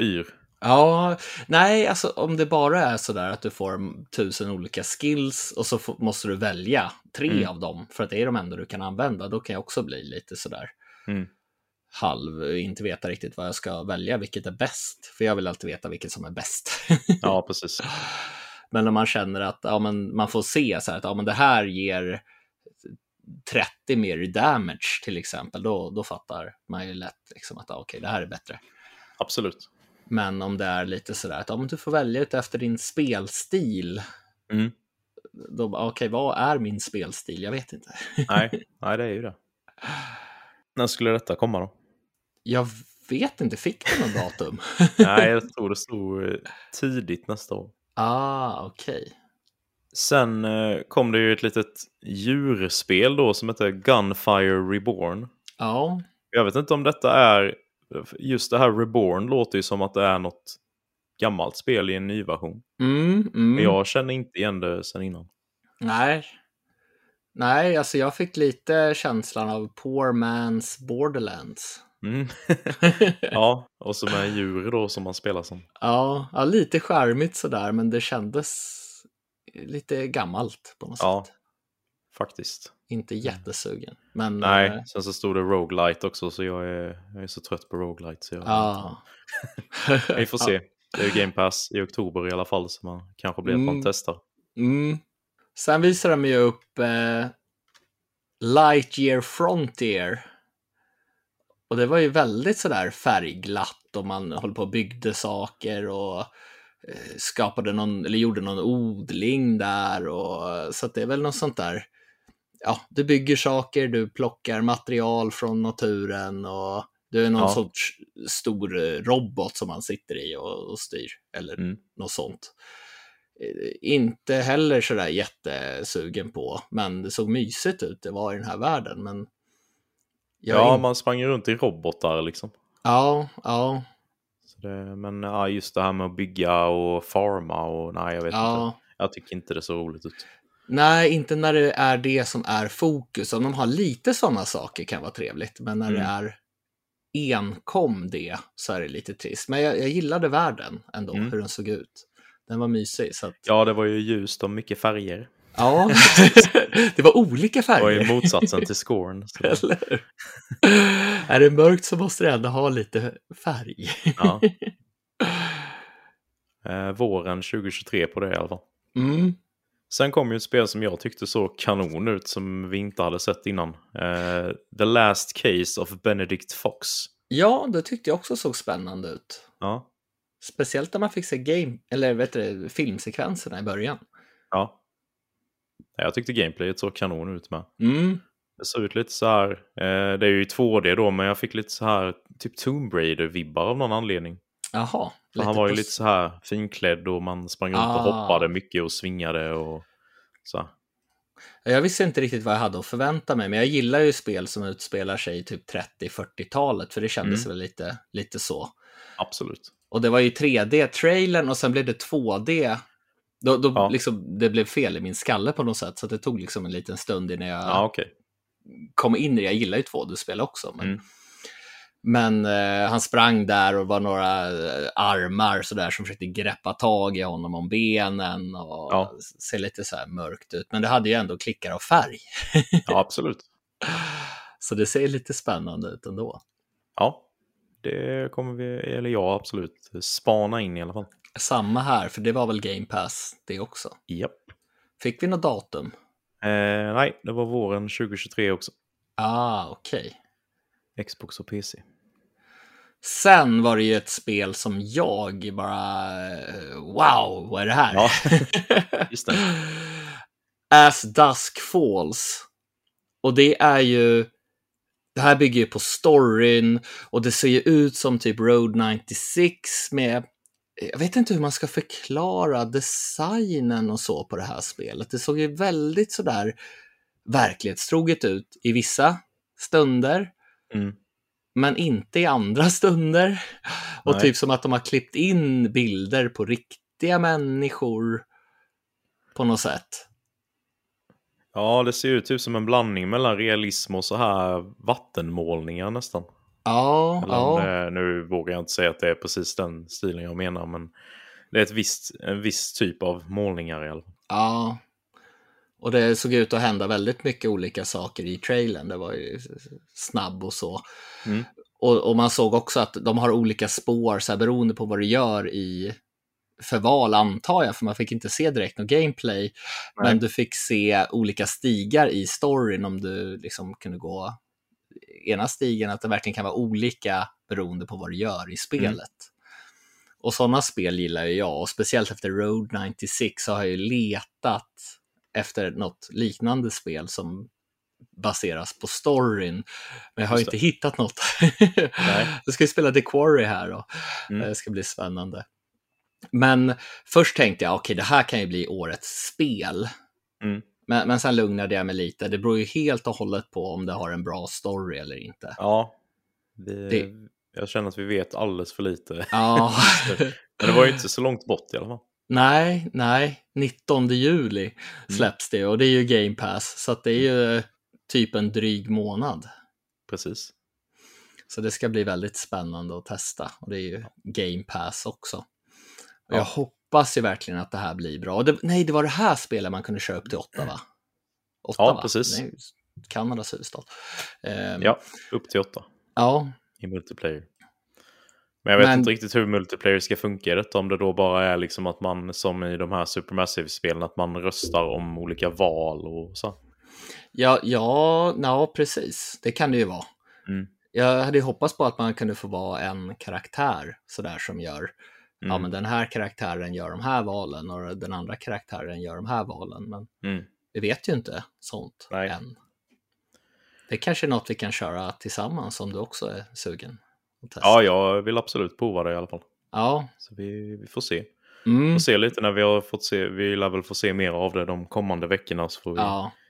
yr. Ja, nej, alltså om det bara är så där att du får 1000 olika skills och så måste du välja 3 av dem för att det är de enda du kan använda, då kan jag också bli lite så där inte veta riktigt vad jag ska välja, vilket är bäst, för jag vill alltid veta vilket som är bäst. Ja, precis. Men om man känner att man får se så här att det här ger 30 mer i damage till exempel, då fattar man ju lätt liksom att okej, det här är bättre. Absolut. Men om det är lite sådär att du får välja ut efter din spelstil, då okej, vad är min spelstil? Jag vet inte. Nej, det är ju det. När skulle detta komma då? Jag vet inte, fick det någon datum? Nej, jag tror det stod tidigt nästa år. Ah, okej. Sen kom det ju ett litet djurspel då som heter Gunfire Reborn. Ja. Jag vet inte om detta är... Just det här Reborn låter ju som att det är något gammalt spel i en ny version. Men jag känner inte igen det sen innan. Nej, alltså jag fick lite känslan av Poor Man's Borderlands. Ja, och så med djur då som man spelar som. Ja, lite skärmigt sådär, men det kändes lite gammalt på något sätt. Faktiskt. Inte jättesugen. Men, nej, sen så stod det roguelite också, så jag är så trött på roguelite. Så vi får se. Det är ju Game Pass i oktober i alla fall, så man kanske blir att man testar. Sen visar de ju upp Lightyear Frontier. Och det var ju väldigt sådär färgglatt, och man håller på och byggde saker och... skapade någon, eller gjorde någon odling där, och så att det är väl något sånt där. Ja, du bygger saker, du plockar material från naturen, och du är någon sorts stor robot som man sitter i och styr, eller något sånt. Inte heller sådär jättesugen på, men det såg mysigt ut, det var i den här världen. Men man sprang runt i robotar liksom. Ja. Men just det här med att bygga och farma och nej, jag vet inte. Jag tycker inte det så roligt ut. Nej, inte när det är det som är fokus. Om de har lite sådana saker kan vara trevligt, men när det är enkom det så är det lite trist. Men jag gillade världen ändå, hur den såg ut. Den var mysig. Så att... Ja, det var ju ljust och mycket färger. Ja, det var olika färger. Det var ju motsatsen till Scorn. Eller? Är det mörkt så måste det ändå ha lite färg. Ja. Våren 2023 på det i alla fall. Sen kom ju ett spel som jag tyckte såg kanon ut, som vi inte hade sett innan. The Last Case of Benedict Fox. Ja, det tyckte jag också såg spännande ut. Ja. Speciellt när man fick se filmsekvenserna i början. Ja. Jag tyckte gameplayet såg kanon ut med. Mm. Det såg ut lite så här. Det är ju 2D då, men jag fick lite så här typ Tomb Raider-vibbar av någon anledning. Jaha. Han var ju lite så här finklädd och man sprang runt och hoppade mycket och svingade och så. Jag visste inte riktigt vad jag hade att förvänta mig, men jag gillar ju spel som utspelar sig i typ 30-40-talet, för det kändes väl lite så. Absolut. Och det var ju 3D-trailern och sen blev det 2D. Då liksom, det blev fel i min skalle på något sätt, så att det tog liksom en liten stund innan jag kom in i det. Jag gillar ju 2D-spel också, men... Mm. Men han sprang där och var några armar så där som försökte greppa tag i honom om benen och ser lite så här mörkt ut. Men det hade ju ändå klickar av färg. Ja, absolut. Så det ser lite spännande ut ändå. Ja, det kommer vi, eller jag absolut, spana in i alla fall. Samma här, för det var väl Game Pass det också? Japp. Fick vi något datum? Nej, det var våren 2023 också. Ah, okej. Xbox och PC. Sen var det ju ett spel som jag bara... Wow, vad är det här? Ja, just det. As Dusk Falls. Och det är ju... Det här bygger ju på storyn. Och det ser ju ut som typ Road 96 med... Jag vet inte hur man ska förklara designen och så på det här spelet. Det såg ju väldigt sådär verklighetstroget ut i vissa stunder. Mm. Men inte i andra stunder. Och typ som att de har klippt in bilder på riktiga människor på något sätt. Ja, det ser ju typ som en blandning mellan realism och så här vattenmålningar nästan. Ja, ja. Nu vågar jag inte säga att det är precis den stilen jag menar, men det är en viss typ av målningar i alla fall. Ja. Och det såg ut att hända väldigt mycket olika saker i trailern. Det var ju snabb och så. Mm. Och man såg också att de har olika spår så här, beroende på vad du gör i förval, antar jag. För man fick inte se direkt någon gameplay. Nej. Men du fick se olika stigar i storyn om du liksom kunde gå ena stigen. Att det verkligen kan vara olika beroende på vad du gör i spelet. Mm. Och sådana spel gillar ju jag. Och speciellt efter Road 96 så har jag ju letat... efter något liknande spel som baseras på storyn. Men jag har inte hittat något. Då ska vi spela The Quarry här då. Mm. Det ska bli spännande. Men först tänkte jag, okej, det här kan ju bli årets spel. Mm. Men sen lugnade jag mig lite. Det beror ju helt och hållet på om det har en bra story eller inte. Ja, jag känner att vi vet alldeles för lite. Ja. Men det var ju inte så långt bort i alla fall. Nej. 19 juli släpps det och det är ju Game Pass, så att det är ju typ en dryg månad. Precis. Så det ska bli väldigt spännande att testa, och det är ju Game Pass också. Och jag hoppas ju verkligen att det här blir bra. Det var det här spelet man kunde köra upp till 8, va? 8, ja, va? Precis. Nej, Kanadas huvudstad. Upp till 8. Ja. I multiplayer. Men jag vet inte riktigt hur multiplayer ska funka i detta, om det då bara är liksom att man, som i de här Supermassive-spelen, att man röstar om olika val och så. Ja, precis. Det kan det ju vara. Mm. Jag hade ju hoppats på att man kunde få vara en karaktär sådär som gör, ja men den här karaktären gör de här valen och den andra karaktären gör de här valen, men vi vet ju inte sånt än. Det kanske är något vi kan köra tillsammans om du också är sugen. Ja, jag vill absolut prova det i alla fall. Ja. Så vi får se. Vi får se lite när vi har fått se. Vi lär väl få se mer av det de kommande veckorna, så får vi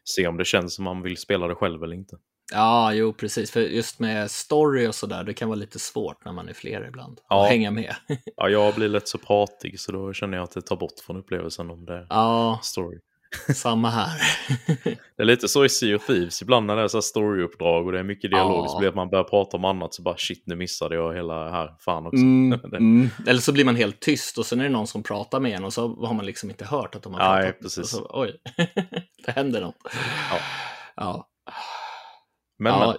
se om det känns som man vill spela det själv eller inte. Ja, jo precis. För just med story och sådär, det kan vara lite svårt när man är fler ibland. Ja. Att hänga med. Ja, jag blir lätt så pratig, så då känner jag att det tar bort från upplevelsen om det är story. Samma här. Det är lite så i Sea of Thieves. Ibland när det är så här storyuppdrag och det är mycket dialog, så blir att man börjar prata om annat, så bara shit, nu missade jag hela här fan också. Eller så blir man helt tyst och sen är det någon som pratar med en och så har man liksom inte hört att de har pratat. Precis. Så, oj, det händer något. Ja. Men.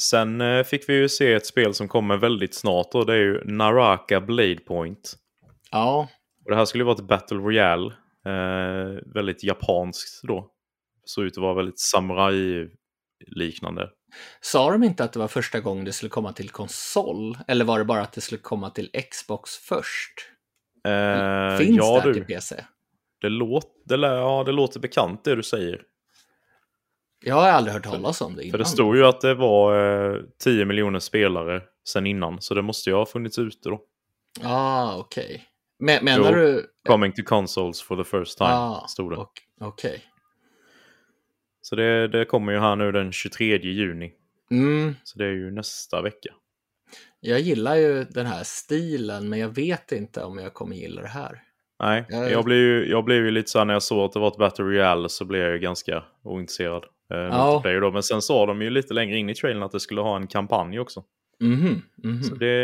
Sen fick vi ju se ett spel som kommer väldigt snart, och det är ju Naraka Blade Point. Ja. Och det här skulle ju vara ett Battle Royale. Väldigt japanskt då. Såg ut att vara väldigt samurai-liknande. Sa de inte att det var första gången det skulle komma till konsol? Eller var det bara att det skulle komma till Xbox först? Finns det här till PC? Det låter bekant det du säger. Jag har aldrig hört talas om det innan. För det stod ju att det var 10 miljoner spelare sen innan. Så det måste ju ha funnits ute då. Ah, okej. Okay. Menar du... Coming to consoles for the first time, stod det. Okej. Okay. Så det kommer ju här nu den 23 juni. Mm. Så det är ju nästa vecka. Jag gillar ju den här stilen, men jag vet inte om jag kommer gilla det här. Nej, jag blev ju lite såhär när jag såg att det var ett Battle Royale så blev jag ju ganska ointresserad. Då. Men sen sa de ju lite längre in i trailern att det skulle ha en kampanj också. Mm-hmm. Så det,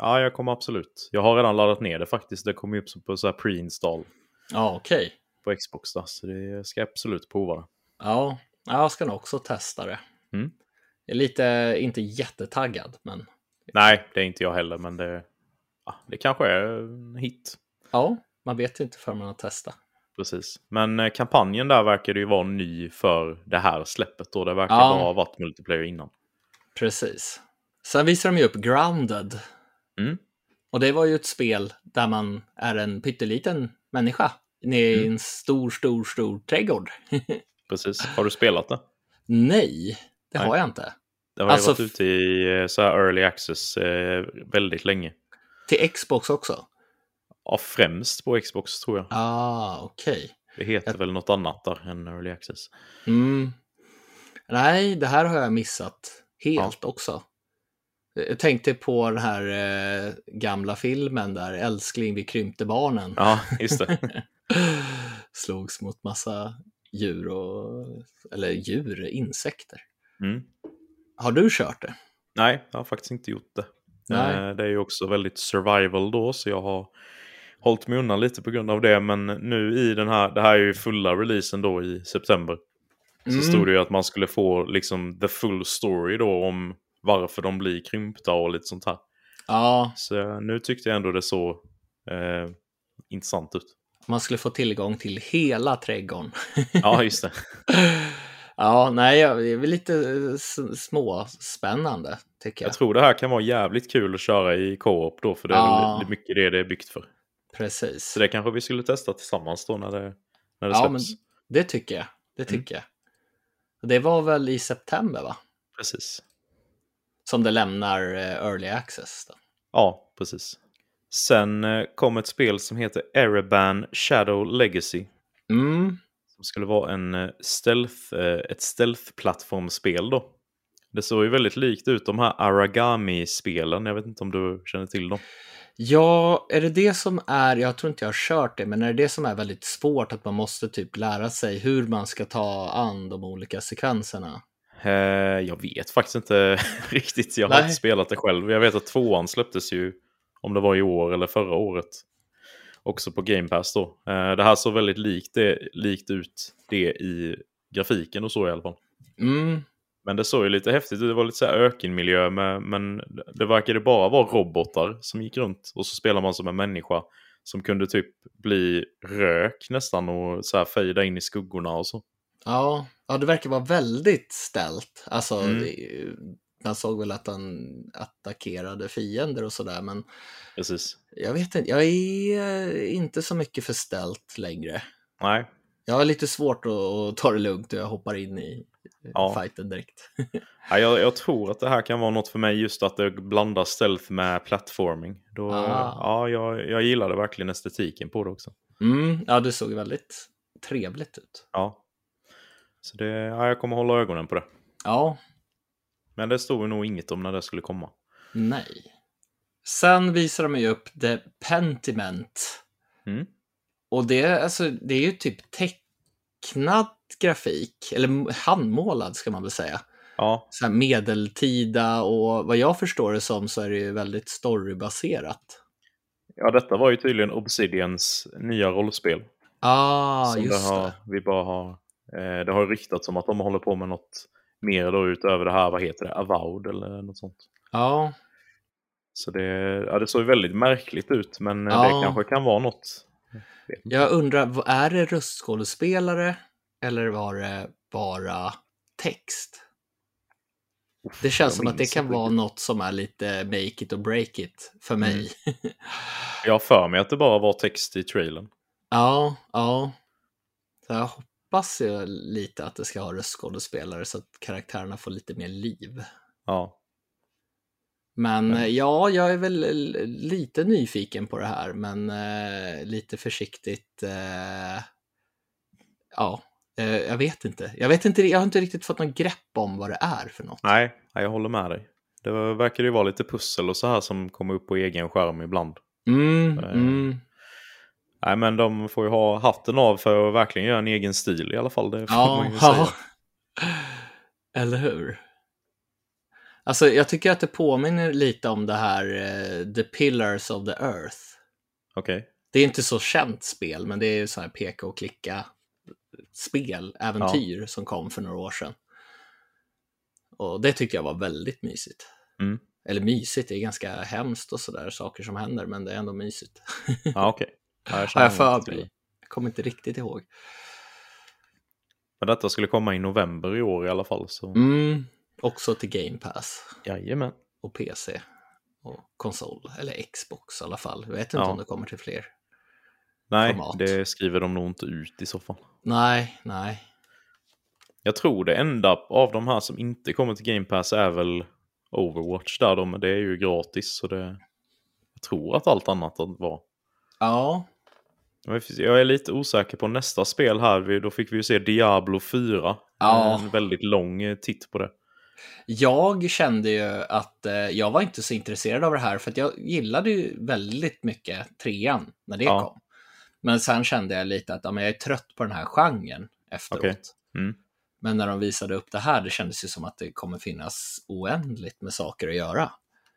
ja, jag kommer absolut. Jag har redan laddat ner det faktiskt. Det kommer ju upp på så här pre-install. Ja, okej. På Xbox då, så det ska jag absolut prova det. Ja, jag ska nog också testa det. Mm. Jag är lite, inte jättetaggad, men... Nej, det är inte jag heller, men det kanske är en hit. Ja, man vet inte förrän man har testat. Precis, men kampanjen där verkar ju vara ny för det här släppet och det verkar ha varit multiplayer innan. Precis. Sen visar de ju upp Grounded. Mm. Och det var ju ett spel där man är en pytteliten människa nere i en stor trädgård. Precis. Har du spelat det? Nej, det har jag inte. Det har ju varit ute i så här early access väldigt länge. Till Xbox också? Ja, främst på Xbox tror jag. Ah, okej. Det heter väl något annat där än early access. Mm. Nej, det här har jag missat helt också. Jag tänkte på den här gamla filmen där Älskling, vi krympte barnen. Ja, just det. Slogs mot massa djur insekter. Mm. Har du kört det? Nej, jag har faktiskt inte gjort det. Nej. Det är ju också väldigt survival då, så jag har hållit mig undan lite på grund av det. Men nu i det här är ju fulla releasen då i september. Så stod det ju att man skulle få liksom the full story då om varför de blir krympta och lite sånt här. Ja. Så nu tyckte jag ändå det så intressant ut. Man skulle få tillgång till hela trädgården. Ja, just det. Ja, nej, det är väl lite småspännande tycker jag. Jag tror det här kan vara jävligt kul att köra i co-op då, för det är väl mycket det är byggt för. Precis. Så det kanske vi skulle testa tillsammans då när det släpps. Ja, men det tycker jag. Det tycker jag. Det var väl i september, va? Precis. Som det lämnar early access då. Ja, precis. Sen kom ett spel som heter Ereban Shadow Legacy. Mm. Som skulle vara ett stealth-plattformspel då. Det såg ju väldigt likt ut de här Aragami-spelen. Jag vet inte om du känner till dem. Ja, är det som är... Jag tror inte jag har kört det, men är det som är väldigt svårt att man måste typ lära sig hur man ska ta an de olika sekvenserna? Jag vet faktiskt inte riktigt. Jag har inte spelat det själv. Jag vet att 2:an släpptes ju, om det var i år eller förra året, också på Game Pass då. Det här såg väldigt likt ut det i grafiken och så i alla fall. Mm. Men det såg ju lite häftigt. Det var lite så här ökenmiljö, men det verkade bara vara robotar som gick runt. Och så spelar man som en människa som kunde typ bli rök nästan och så här fejda in i skuggorna och så. Ja, det verkar vara väldigt ställt. Alltså, man såg väl att han attackerade fiender och sådär, men precis. Jag vet inte, jag är inte så mycket för ställt längre. Nej. Jag har lite svårt att ta det lugnt och jag hoppar in i fighten direkt. Ja, jag tror att det här kan vara något för mig, just att det blandar stealth med platforming. Då, jag gillade verkligen estetiken på det också. Mm, ja, det såg väldigt trevligt ut. Ja. Så jag kommer hålla ögonen på det. Ja. Men det stod nog inget om när det skulle komma. Nej. Sen visar de ju upp The Pentiment. Mm. Och det är ju typ tecknad grafik. Eller handmålad ska man väl säga. Ja. Så här medeltida, och vad jag förstår det som så är det ju väldigt storybaserat. Ja, detta var ju tydligen Obsidians nya rollspel. Ah, som just det. Vi bara har... Det har ryktats som att de håller på med något mer då utöver det här, vad heter det, Avowed eller något sånt. Ja. Så det såg väldigt märkligt ut, men det kanske kan vara något. Jag undrar, är det röstskådespelare eller var det bara text? Det känns som att det kan vara något som är lite make it och break it för mig. Mm. Jag har för mig att det bara var text i trailern. Ja, ja. Så jag hoppas ju lite att det ska ha röstskådespelare så att karaktärerna får lite mer liv. Ja. Men ja, jag är väl lite nyfiken på det här, men lite försiktigt. Ja, jag vet inte. Jag har inte riktigt fått någon grepp om vad det är för något. Nej, jag håller med dig. Det verkar ju vara lite pussel och så här som kommer upp på egen skärm ibland. Mm, nej, men de får ju ha hatten av för att verkligen göra en egen stil i alla fall. Det får man ju säga. Eller hur? Alltså jag tycker att det påminner lite om det här The Pillars of the Earth. Okej. Det är inte så känt spel, men det är ju så här peka och klicka spel, äventyr som kom för några år sedan. Och det tycker jag var väldigt mysigt. Mm. Eller mysigt, det är ganska hemskt och sådär saker som händer, men det är ändå mysigt. Ja, okej. Har jag för mig? Jag kommer inte riktigt ihåg. Men detta skulle komma i november i år i alla fall. Så. Mm. Också till Game Pass. Jajamän. Och PC och konsol, eller Xbox i alla fall. Jag vet inte om det kommer till fler. Nej, format. Det skriver de nog inte ut i så fall. Nej. Jag tror det enda av de här som inte kommer till Game Pass är väl Overwatch där. Det är ju gratis, så det... Jag tror att allt annat var. Ja. Jag är lite osäker på nästa spel här. Då fick vi ju se Diablo 4. Ja. En väldigt lång titt på det. Jag kände ju att jag var inte så intresserad av det här, för att jag gillade ju väldigt mycket trean när det kom. Men sen kände jag lite att jag är trött på den här genren efteråt. Okay. Mm. Men när de visade upp det här, det kändes ju som att det kommer finnas oändligt med saker att göra.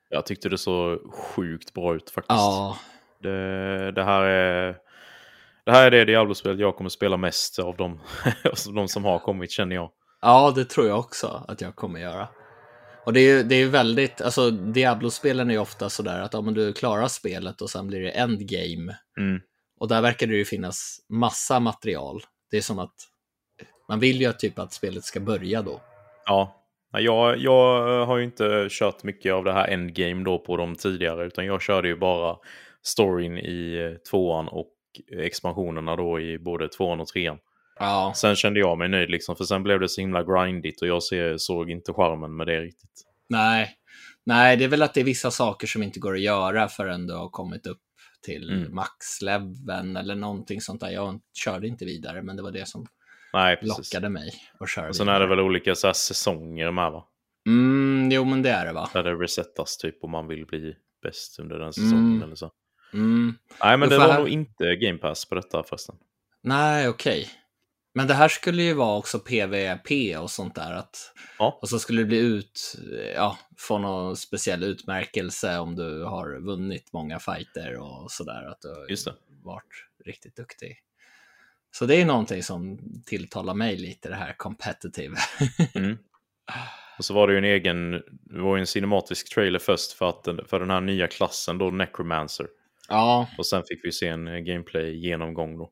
Jag tyckte det så sjukt bra ut faktiskt. Ja. Det här är det Diablo-spel jag kommer spela mest av de som har kommit, känner jag. Ja, det tror jag också att jag kommer göra. Och det är väldigt... Alltså, Diablo-spelen är ju ofta sådär att om du klarar spelet och sen blir det endgame. Mm. Och där verkar det ju finnas massa material. Det är som att man vill ju typ att spelet ska börja då. Ja, jag har ju inte kört mycket av det här endgame då på dem tidigare. Utan jag körde ju bara storyn i tvåan och expansionerna då i både tvåan och trean. Ja. Sen kände jag mig nöjd liksom, för sen blev det så himla grindigt och jag såg inte charmen med det riktigt. Nej, det är väl att det är vissa saker som inte går att göra förrän du har kommit upp till maxleveln eller någonting sånt där. Jag körde inte vidare, men det var det som lockade mig att köra och sen vidare. Är det väl olika så här säsonger med, va? Jo, men det är det, va? Där det resetas typ om man vill bli bäst under den säsongen eller så. Nej, men det var nog inte Game Pass på detta förresten. Nej, okej. Men det här skulle ju vara också PvP och sånt där. Och så skulle det bli få någon speciell utmärkelse om du har vunnit många fighter och sådär. Att du har varit riktigt duktig. Så det är någonting som tilltalar mig lite, det här competitive. Och så var det ju en cinematisk trailer först för den här nya klassen då, Necromancer. Ja. Och sen fick vi se en gameplay-genomgång då.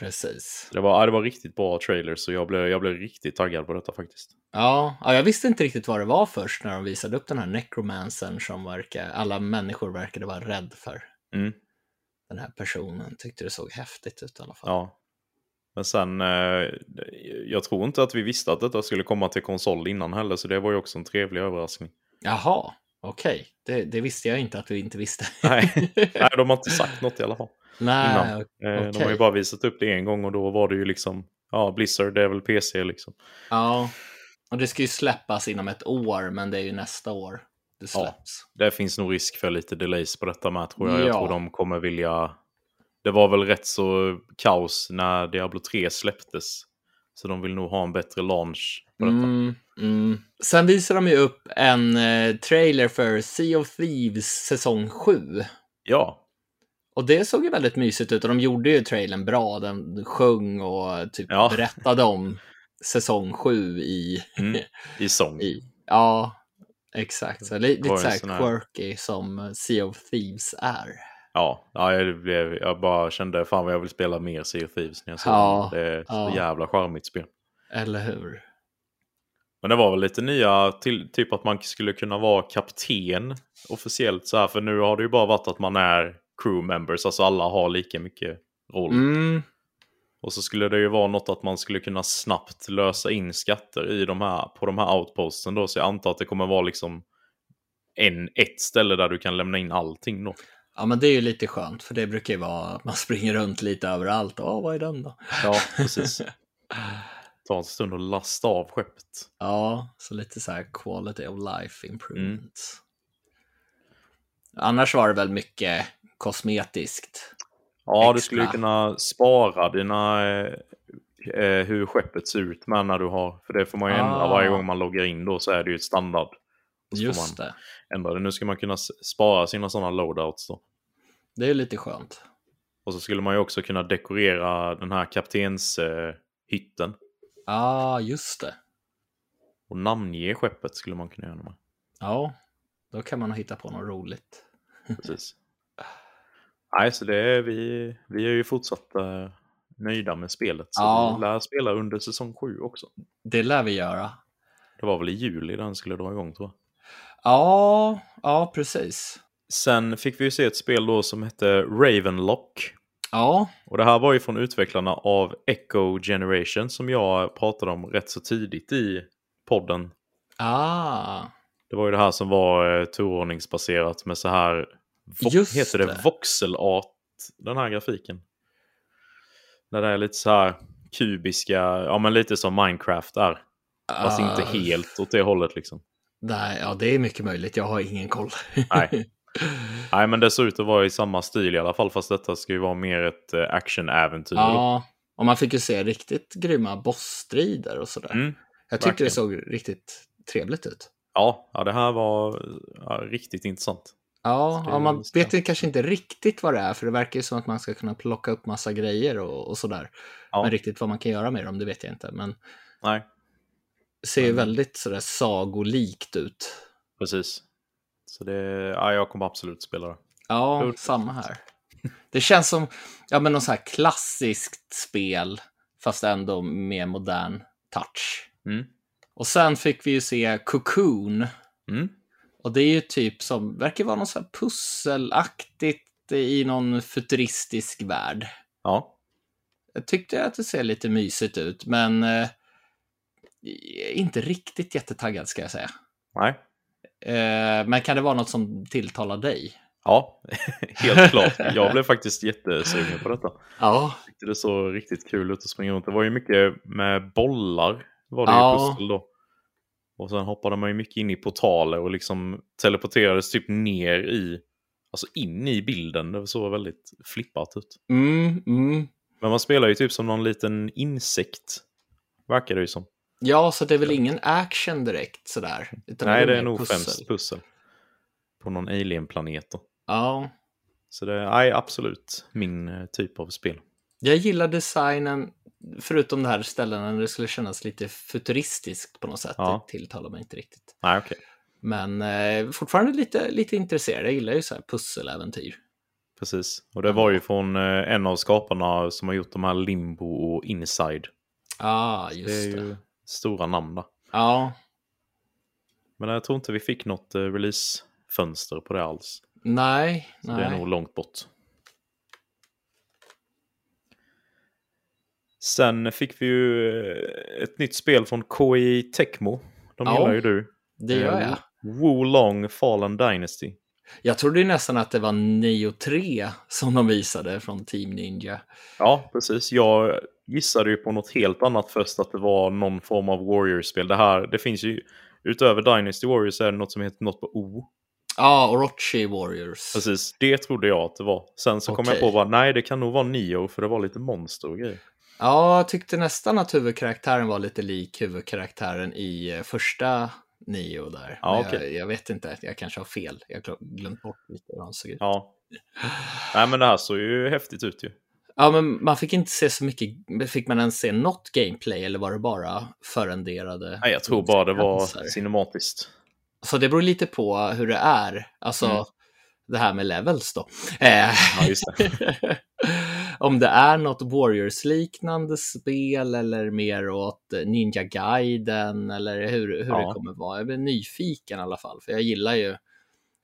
Precis. Det var riktigt bra trailer, så jag blev riktigt taggad på detta faktiskt. Ja, jag visste inte riktigt vad det var först när de visade upp den här necromancern som alla människor verkade vara rädd för. Den här personen tyckte det såg häftigt ut i alla fall. Ja. Men sen, jag tror inte att vi visste att detta skulle komma till konsol innan heller, så det var ju också en trevlig överraskning. Jaha, okej. Det visste jag inte att vi inte visste. Nej, de har inte sagt något i alla fall. Nej, okay. De har ju bara visat upp det en gång, och då var det ju liksom Blizzard, det är väl PC liksom. Ja, och det ska ju släppas inom ett år, men det är ju nästa år det släpps. Ja, det finns nog risk för lite delays på detta med, tror jag. Jag tror de kommer vilja... Det var väl rätt så kaos när Diablo 3 släpptes, så de vill nog ha en bättre launch på detta. Sen visar de ju upp en trailer för Sea of Thieves säsong 7. Ja. Och det såg ju väldigt mysigt ut, och de gjorde ju trailern bra. Den sjöng och typ berättade om säsong 7 i sång. Ja, exakt. Så lite så här quirky som Sea of Thieves är. Ja, jag bara kände, fan vad jag vill spela mer Sea of Thieves när jag såg det. Det är så jävla charmigt spel. Eller hur? Men det var väl lite nya, typ att man skulle kunna vara kapten officiellt så här. För nu har det ju bara varit att man är crew members, alltså alla har lika mycket roll. Mm. Och så skulle det ju vara något att man skulle kunna snabbt lösa in skatter i de här, på de här outposten då. Så jag antar att det kommer vara liksom ett ställe där du kan lämna in allting då. Ja, men det är ju lite skönt, för det brukar ju vara att man springer runt lite överallt. Ja, vad är den då? Ja, precis. Ta en stund och lasta av skeppet. Ja, så lite så här quality of life improvement. Mm. Annars var det väl mycket kosmetiskt. Ja, extra. Du skulle kunna spara dina hur skeppet ser ut med när du har, för det får man ju ändra varje gång man loggar in då, så är det ju ett standard. Just det. Ändra det. Nu ska man kunna spara sina sådana loadouts då. Det är ju lite skönt. Och så skulle man ju också kunna dekorera den här kaptenshytten. Just det. Och namnge skeppet skulle man kunna göra med. Ja, då kan man hitta på något roligt. Precis. Nej, så det är vi är ju fortsatt nöjda med spelet. Så vi lär spela under säsong 7 också. Det lär vi göra. Det var väl i juli den skulle dra igång, tror jag. Ja, precis. Sen fick vi ju se ett spel då som hette Ravenlock. Ja. Och det här var ju från utvecklarna av Echo Generation, som jag pratade om rätt så tidigt i podden. Det var ju det här som var turordningsbaserat med så här, heter det voxelart, den här grafiken. Där det är lite så här kubiska, ja men lite som Minecraft är. Fast inte helt åt det hållet liksom. Nej, ja det är mycket möjligt. Jag har ingen koll. Nej, men det ser ut att vara i samma stil i alla fall. Fast detta ska ju vara mer ett action-äventyr. Ja, och man fick ju se riktigt grymma bossstrider och sådär. Jag tyckte det såg riktigt trevligt ut. Ja, det här var riktigt intressant. Ja, man vet ju kanske inte riktigt vad det är. För det verkar ju som att man ska kunna plocka upp massa grejer och sådär. Ja. Men riktigt vad man kan göra med dem, det vet jag inte. Men... Nej. Ser ju väldigt sådär sagolikt ut. Precis. Så jag kommer absolut spela det. Ja, samma här. Det känns som någon så här klassiskt spel, fast ändå med modern touch. Mm. Och sen fick vi ju se Cocoon. Mm. Och det är ju typ som, verkar vara någon så här pusselaktigt i någon futuristisk värld. Ja. Jag tyckte att det ser lite mysigt ut, men... inte riktigt jättetaggad ska jag säga. Nej. Men kan det vara något som tilltalar dig? Ja, helt klart. Jag blev faktiskt jättesugen på detta. Ja. Det såg riktigt kul ut att springa runt. Det var ju mycket med bollar. Var det ju pussel då. Och sen hoppade man ju mycket in i portaler och liksom teleporterades typ ner i, alltså in i bilden. Det såg väldigt flippat ut. Men man spelar ju typ som någon liten insekt. Verkar det ju som. Ja, så det är väl ingen action direkt sådär. Utan nej, det är nog främst pussel. På någon alien-planet då. Ja. Så det är absolut min typ av spel. Jag gillar designen, förutom det här ställen där det skulle kännas lite futuristiskt på något sätt. Ja. Det tilltalar mig inte riktigt. Nej, okej. Men fortfarande lite intresserad. Jag gillar ju så här pusseläventyr. Precis. Och det var ju från en av skaparna som har gjort de här Limbo och Inside. Just det. Stora namn då. Ja. Men jag tror inte vi fick något releasefönster på det alls. Nej. Det är nog långt bort. Sen fick vi ju ett nytt spel från KI Tecmo. De gillar ju du. Det gör jag. Wulong Fallen Dynasty. Jag trodde ju nästan att det var Neo 3 som de visade från Team Ninja. Ja, precis. Jag gissade ju på något helt annat först, att det var någon form av Warriors-spel. Det finns ju, utöver Dynasty Warriors är det något som heter något på O. Orochi Warriors. Precis, det trodde jag att det var. Sen så kom jag på att nej, det kan nog vara Neo, för det var lite monster och grejer. Ja, jag tyckte nästan att huvudkaraktären var lite lik huvudkaraktären i första Neo där. Jag vet inte, jag kanske har fel. Jag har glömt bort lite hur han såg ut. Nej, men det här såg ju häftigt ut ju. Ja, men man fick inte se så mycket. Fick man ens se något gameplay, eller var det bara förenderade? Nej, jag tror bara det var cinematiskt. Så det beror lite på hur det är. Alltså, det här med levels då. Ja, just det. om det är något Warriors-liknande spel eller mer åt Ninja Gaiden eller hur det kommer vara. Jag blir nyfiken i alla fall, för jag gillar ju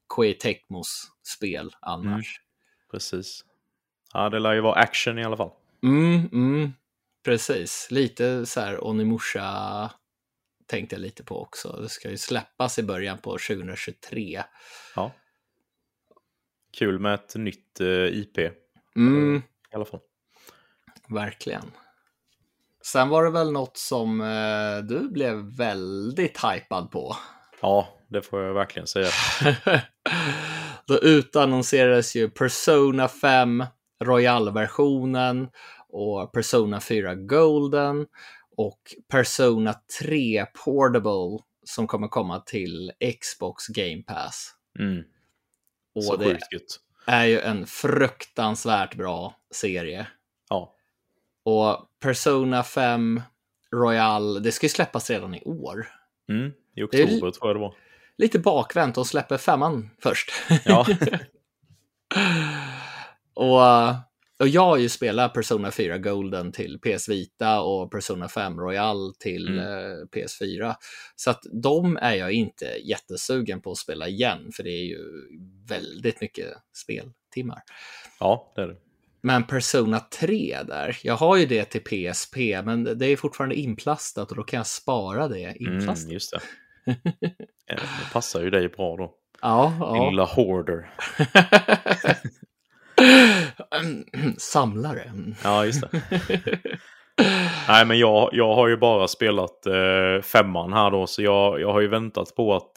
Koei Tecmos spel annars. Mm. Precis. Ja, det lär ju vara action i alla fall. Precis. Lite så här Onimusha tänkte jag lite på också. Det ska ju släppas i början på 2023. Ja. Kul med ett nytt IP. I alla fall. Verkligen. Sen var det väl något som du blev väldigt hypad på. Ja, det får jag verkligen säga. Då utannonserades ju Persona 5 Royal-versionen och Persona 4 Golden och Persona 3 Portable som kommer komma till Xbox Game Pass. Mm. Och så det är ju en fruktansvärt bra serie. Ja. Och Persona 5 Royal, det ska ju släppas redan i år. Mm, i oktober tror jag det var. Lite bakvänt och släpper femman först. Ja. Och jag har ju spelat Persona 4 Golden till PS Vita och Persona 5 Royal till PS4. Så att de är jag inte jättesugen på att spela igen, för det är ju väldigt mycket speltimmar. Ja, det är det. Men Persona 3 där, jag har ju det till PSP, men det är fortfarande inplastat och då kan jag spara det inplastat. Mm, just det. Det passar ju dig bra då. Ja. Lilla hoarder. Samlare. Ja, just det. Nej, men jag har ju bara spelat femman här då, så jag har ju väntat på att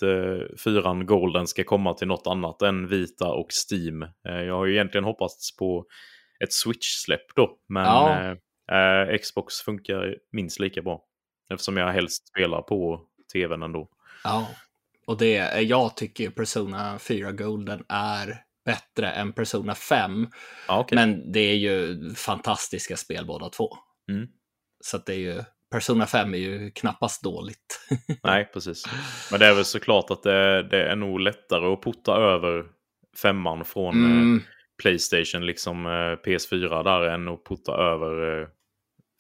fyran Golden ska komma till något annat än Vita och Steam. Jag har ju egentligen hoppats på ett Switch-släpp då, men Xbox funkar minst lika bra, eftersom jag helst spelar på tvn ändå. Ja, och det, jag tycker Persona 4 Golden är bättre än Persona 5. Ah, okay. Men det är ju fantastiska spel båda två. Mm. Så att det är ju, Persona 5 är ju knappast dåligt. Nej, precis. Men det är väl såklart att det är nog lättare att putta över femman från PlayStation, liksom PS4 där, än att putta över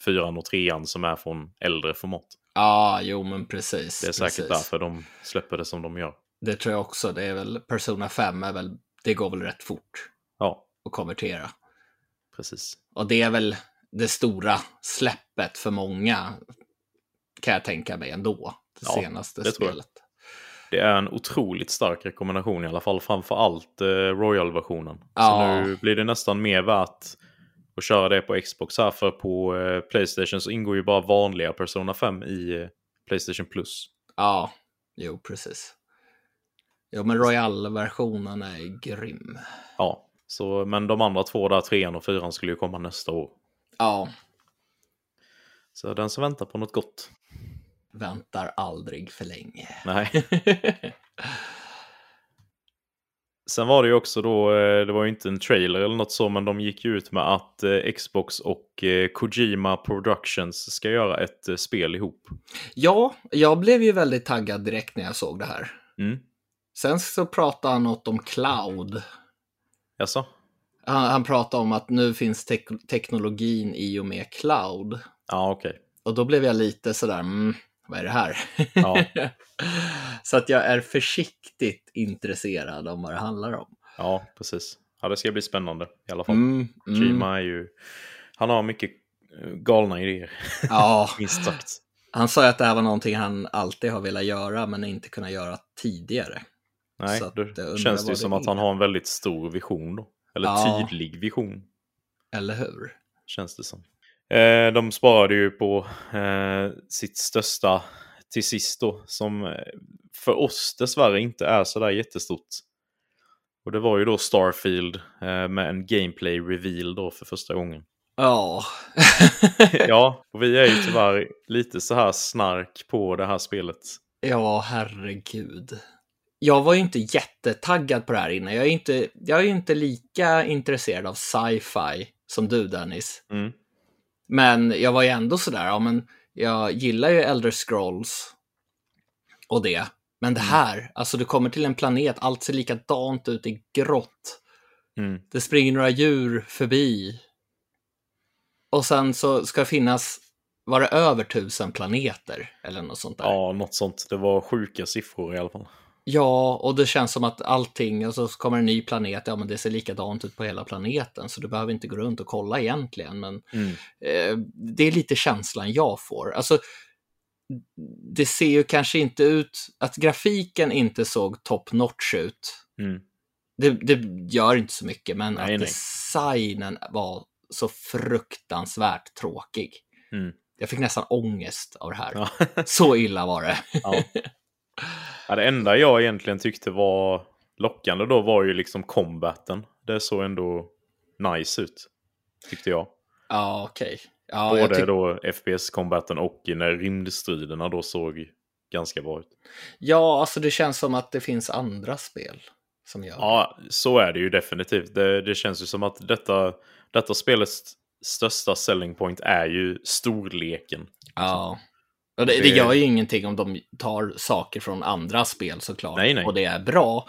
fyran och trean som är från äldre format. Ja, jo men precis. Det är säkert därför de släpper det som de gör. Det tror jag också. Det är väl, Persona 5 är väl, det går väl rätt fort att konvertera. Precis. Och det är väl det stora släppet för många, kan jag tänka mig ändå, det senaste det spelet. Det är en otroligt stark rekommendation i alla fall, framförallt Royal-versionen. Så nu blir det nästan mer värt att köra det på Xbox här, för på PlayStation så ingår ju bara vanliga Persona 5 i PlayStation Plus. Ja, jo precis. Ja, men Royal-versionen är grym. Ja, så, men de andra två där, trean och fyran, skulle ju komma nästa år. Ja. Så den som väntar på något gott väntar aldrig för länge. Nej. Sen var det ju också då, det var ju inte en trailer eller något så, men de gick ju ut med att Xbox och Kojima Productions ska göra ett spel ihop. Ja, jag blev ju väldigt taggad direkt när jag såg det här. Mm. Sen så pratade han något om cloud. Jaså? Han pratade om att nu finns teknologin i och med cloud. Ja, okej. Okay. Och då blev jag lite sådär, vad är det här? Ja. Så att jag är försiktigt intresserad om vad det handlar om. Ja, precis. Ja, det ska bli spännande i alla fall. Kojima är ju, han har mycket galna idéer. Ja. Minst sagt. Han sa att det här var någonting han alltid har velat göra, men inte kunnat göra tidigare. Nej, då känns det ju som att han har en väldigt stor vision då. Eller tydlig vision. Eller hur? Känns det som. De sparade ju på sitt största till sist då, som för oss dessvärre inte är sådär jättestort. Och det var ju då Starfield med en gameplay reveal då för första gången. Ja. Ja, och vi är ju tyvärr lite så här snark på det här spelet. Ja, herregud. Jag var ju inte jättetaggad på det här innan. Jag är inte lika intresserad av sci-fi som du, Dennis. Mm. Men jag var ju ändå sådär, ja men jag gillar ju Elder Scrolls och det. Men det här, alltså du kommer till en planet, allt ser likadant ut, i grått. Det springer några djur förbi. Och sen så ska finnas, var det över 1000 planeter eller något sånt där? Ja, något sånt. Det var sjuka siffror i alla fall. Ja, och det känns som att allting, och så kommer en ny planet, ja men det ser likadant ut på hela planeten, så du behöver inte gå runt och kolla egentligen, men det är lite känslan jag får. Alltså, det ser ju kanske inte ut, att grafiken inte såg top-notch ut. Mm. Det gör inte så mycket, men nej, att designen var så fruktansvärt tråkig. Mm. Jag fick nästan ångest av det här. Ja. Så illa var det. Ja. Ja, det enda jag egentligen tyckte var lockande då var ju liksom combaten. Det såg ändå nice ut, tyckte jag. Ja, okej. Okay. Ja, både då FPS-combaten och när rymdstriderna då såg ganska bra ut. Ja, alltså det känns som att det finns andra spel som gör. Ja, så är det ju definitivt. Det känns ju som att detta spelets största selling point är ju storleken. Ja. Det gör ju ingenting om de tar saker från andra spel såklart. Nej, nej. Och det är bra.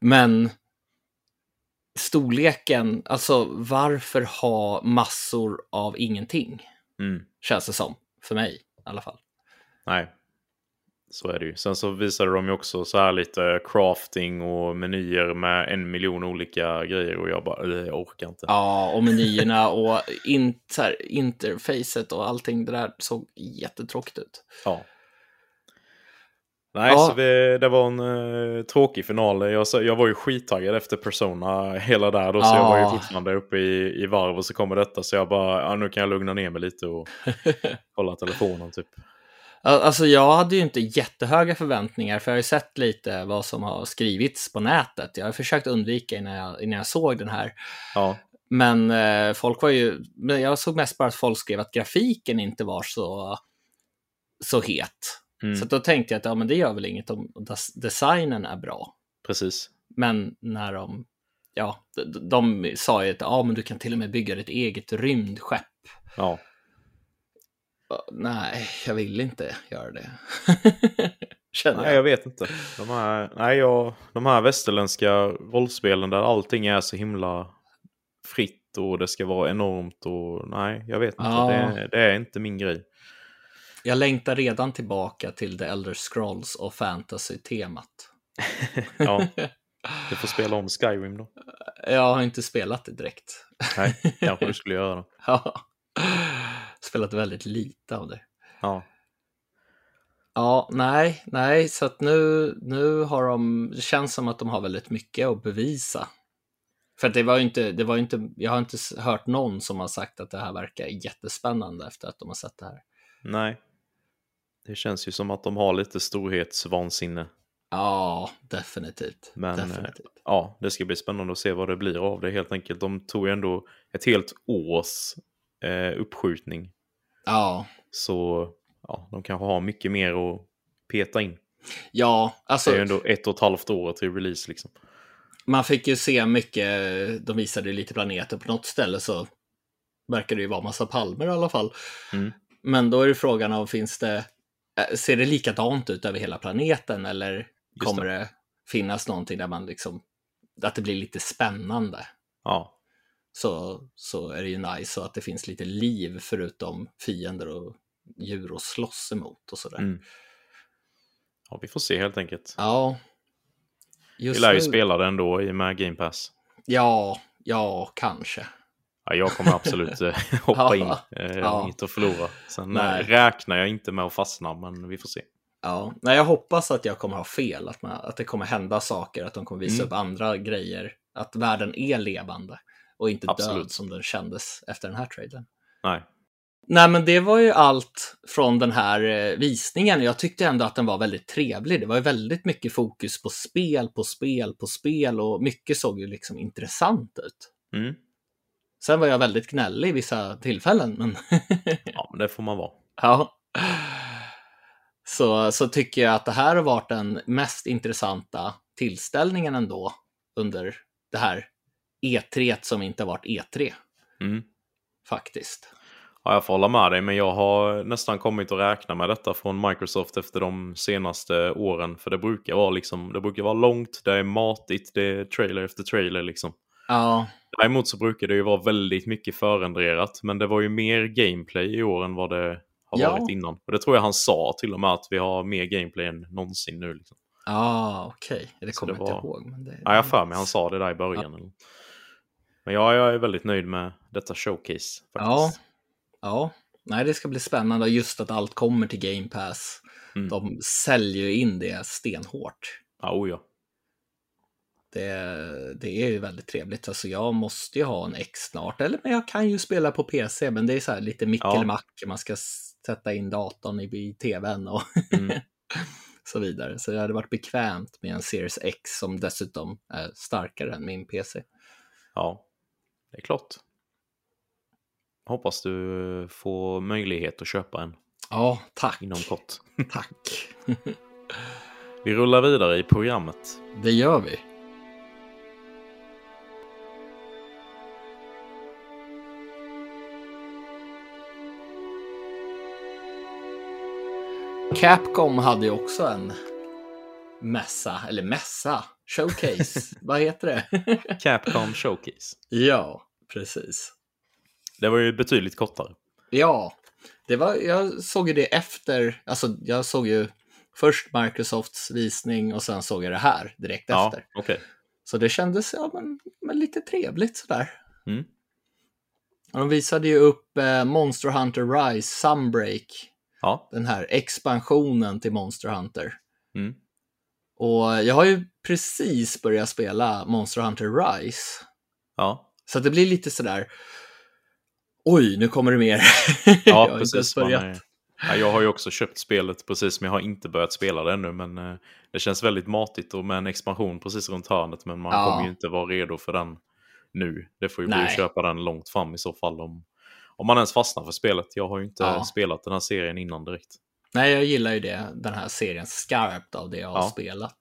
Men storleken, alltså varför ha massor av ingenting? Känns det som, för mig i alla fall. Nej, så är det ju. Sen så visade de ju också så här lite crafting och menyer med 1 miljon olika grejer, och jag bara, jag orkar inte. Ja, och menyerna och interfacet och allting, det där såg jättetråkigt ut. Ja. Nej, ja. Så det var en tråkig final. Jag var ju skittaggad efter Persona hela där då, så jag var ju fortfarande uppe i varv, och så kommer detta, så jag bara, nu kan jag lugna ner mig lite och kolla telefonen typ. Alltså jag hade ju inte jättehöga förväntningar, för jag har ju sett lite vad som har skrivits på nätet. Jag har försökt undvika innan jag såg den här. Ja. Men jag såg mest bara att folk skrev att grafiken inte var så het. Mm. Så då tänkte jag att ja, men det gör väl inget om designen är bra. Precis. Men när de sa ju att ja, men du kan till och med bygga ditt eget rymdskepp. Ja. Nej, jag vill inte göra det. Känner jag. Nej, jag vet inte. De här västerländska rollspelen där allting är så himla fritt och det ska vara enormt, och nej, jag vet inte. Ja. Det är inte min grej. Jag längtar redan tillbaka till The Elder Scrolls och fantasy-temat. Ja, du får spela om Skyrim då. Jag har inte spelat det direkt. Nej, kanske du skulle göra det. Ja. Spelat väldigt lite av det. Ja. Ja, nej. Så att nu har de... Det känns som att de har väldigt mycket att bevisa. För att det var ju inte... Jag har inte hört någon som har sagt att det här verkar jättespännande efter att de har sett det här. Nej. Det känns ju som att de har lite storhetsvansinne. Ja, definitivt. Men definitivt. Ja, det ska bli spännande att se vad det blir av det helt enkelt. De tog ju ändå ett helt års... uppskjutning. Ja. Så ja, de kanske har mycket mer att peta in. Ja, alltså, det är ju ändå 1,5 år till release liksom. Man fick ju se mycket. De visade ju lite planeter på något ställe, så verkar det ju vara massa palmer i alla fall. Mm. Men då är ju frågan om ser det likadant ut över hela planeten, eller kommer det finnas någonting där man liksom, att det blir lite spännande. Ja. Så är det ju nice, så att det finns lite liv förutom fiender och djur och slåss emot och sådär. Mm. Ja, vi får se helt enkelt. Ja. Vi lär ju spela den då i med Game Pass. Ja, kanske. Ja, jag kommer absolut hoppa in. Inte att förlora. Sen räknar jag inte med att fastna, men vi får se. Ja, nej, jag hoppas att jag kommer ha fel, att det kommer hända saker, att de kommer visa upp andra grejer, att världen är levande. Och inte absolut död som den kändes efter den här traden. Nej, men det var ju allt från den här visningen. Jag tyckte ändå att den var väldigt trevlig. Det var ju väldigt mycket fokus på spel, på spel, på spel. Och mycket såg ju liksom intressant ut. Mm. Sen var jag väldigt gnällig i vissa tillfällen. Men ja, men det får man vara. Ja. Så tycker jag att det här har varit den mest intressanta tillställningen ändå under det här E3 som inte har varit E3. Faktiskt. Ja, jag får hålla med dig, men jag har nästan kommit att räkna med detta från Microsoft efter de senaste åren, för det brukar vara långt, det är matigt, det är trailer efter trailer liksom. Ja. Däremot så brukar det ju vara väldigt mycket förändrat, men det var ju mer gameplay i år än vad det har varit innan. Och det tror jag han sa till och med, att vi har mer gameplay än någonsin nu liksom. Ja, okej. Det kommer jag inte ihåg. Men det... Ja, jag för mig han sa det där i början. Ja. Men jag är väldigt nöjd med detta showcase faktiskt. Ja. Nej, det ska bli spännande just att allt kommer till Game Pass. Mm. De säljer in det stenhårt. Ja. Det är ju väldigt trevligt. Alltså jag måste ju ha en X snart. Eller men jag kan ju spela på PC. Men det är så här lite mickelmack. Man ska sätta in datorn i tvn och så vidare. Så det hade varit bekvämt med en Series X som dessutom är starkare än min PC. Ja, det är klart. Hoppas du får möjlighet att köpa en. Ja, tack. Inom kort. Tack. Vi rullar vidare i programmet. Det gör vi. Capcom hade ju också en showcase. Vad heter det? Capcom Showcase. Ja, precis. Det var ju betydligt kortare. Ja, det var, jag såg ju det efter, alltså jag såg ju först Microsofts visning och sen såg jag det här direkt efter. Okay. Så det kändes men lite trevligt sådär. Mm. Och de visade ju upp Monster Hunter Rise Sunbreak. Ja. Den här expansionen till Monster Hunter. Mm. Och jag har ju precis börjat spela Monster Hunter Rise. Ja. Så det blir lite sådär, oj, nu kommer det mer. Ja, precis. Jag har ju också köpt spelet precis, men jag har inte börjat spela det ännu. Men det känns väldigt matigt och med en expansion precis runt hörnet. Men man kommer ju inte vara redo för den nu. Det får ju bli att köpa den långt fram i så fall om man ens fastnar för spelet. Jag har ju inte spelat den här serien innan direkt. Nej, jag gillar ju den här serien skarpt av det jag har spelat.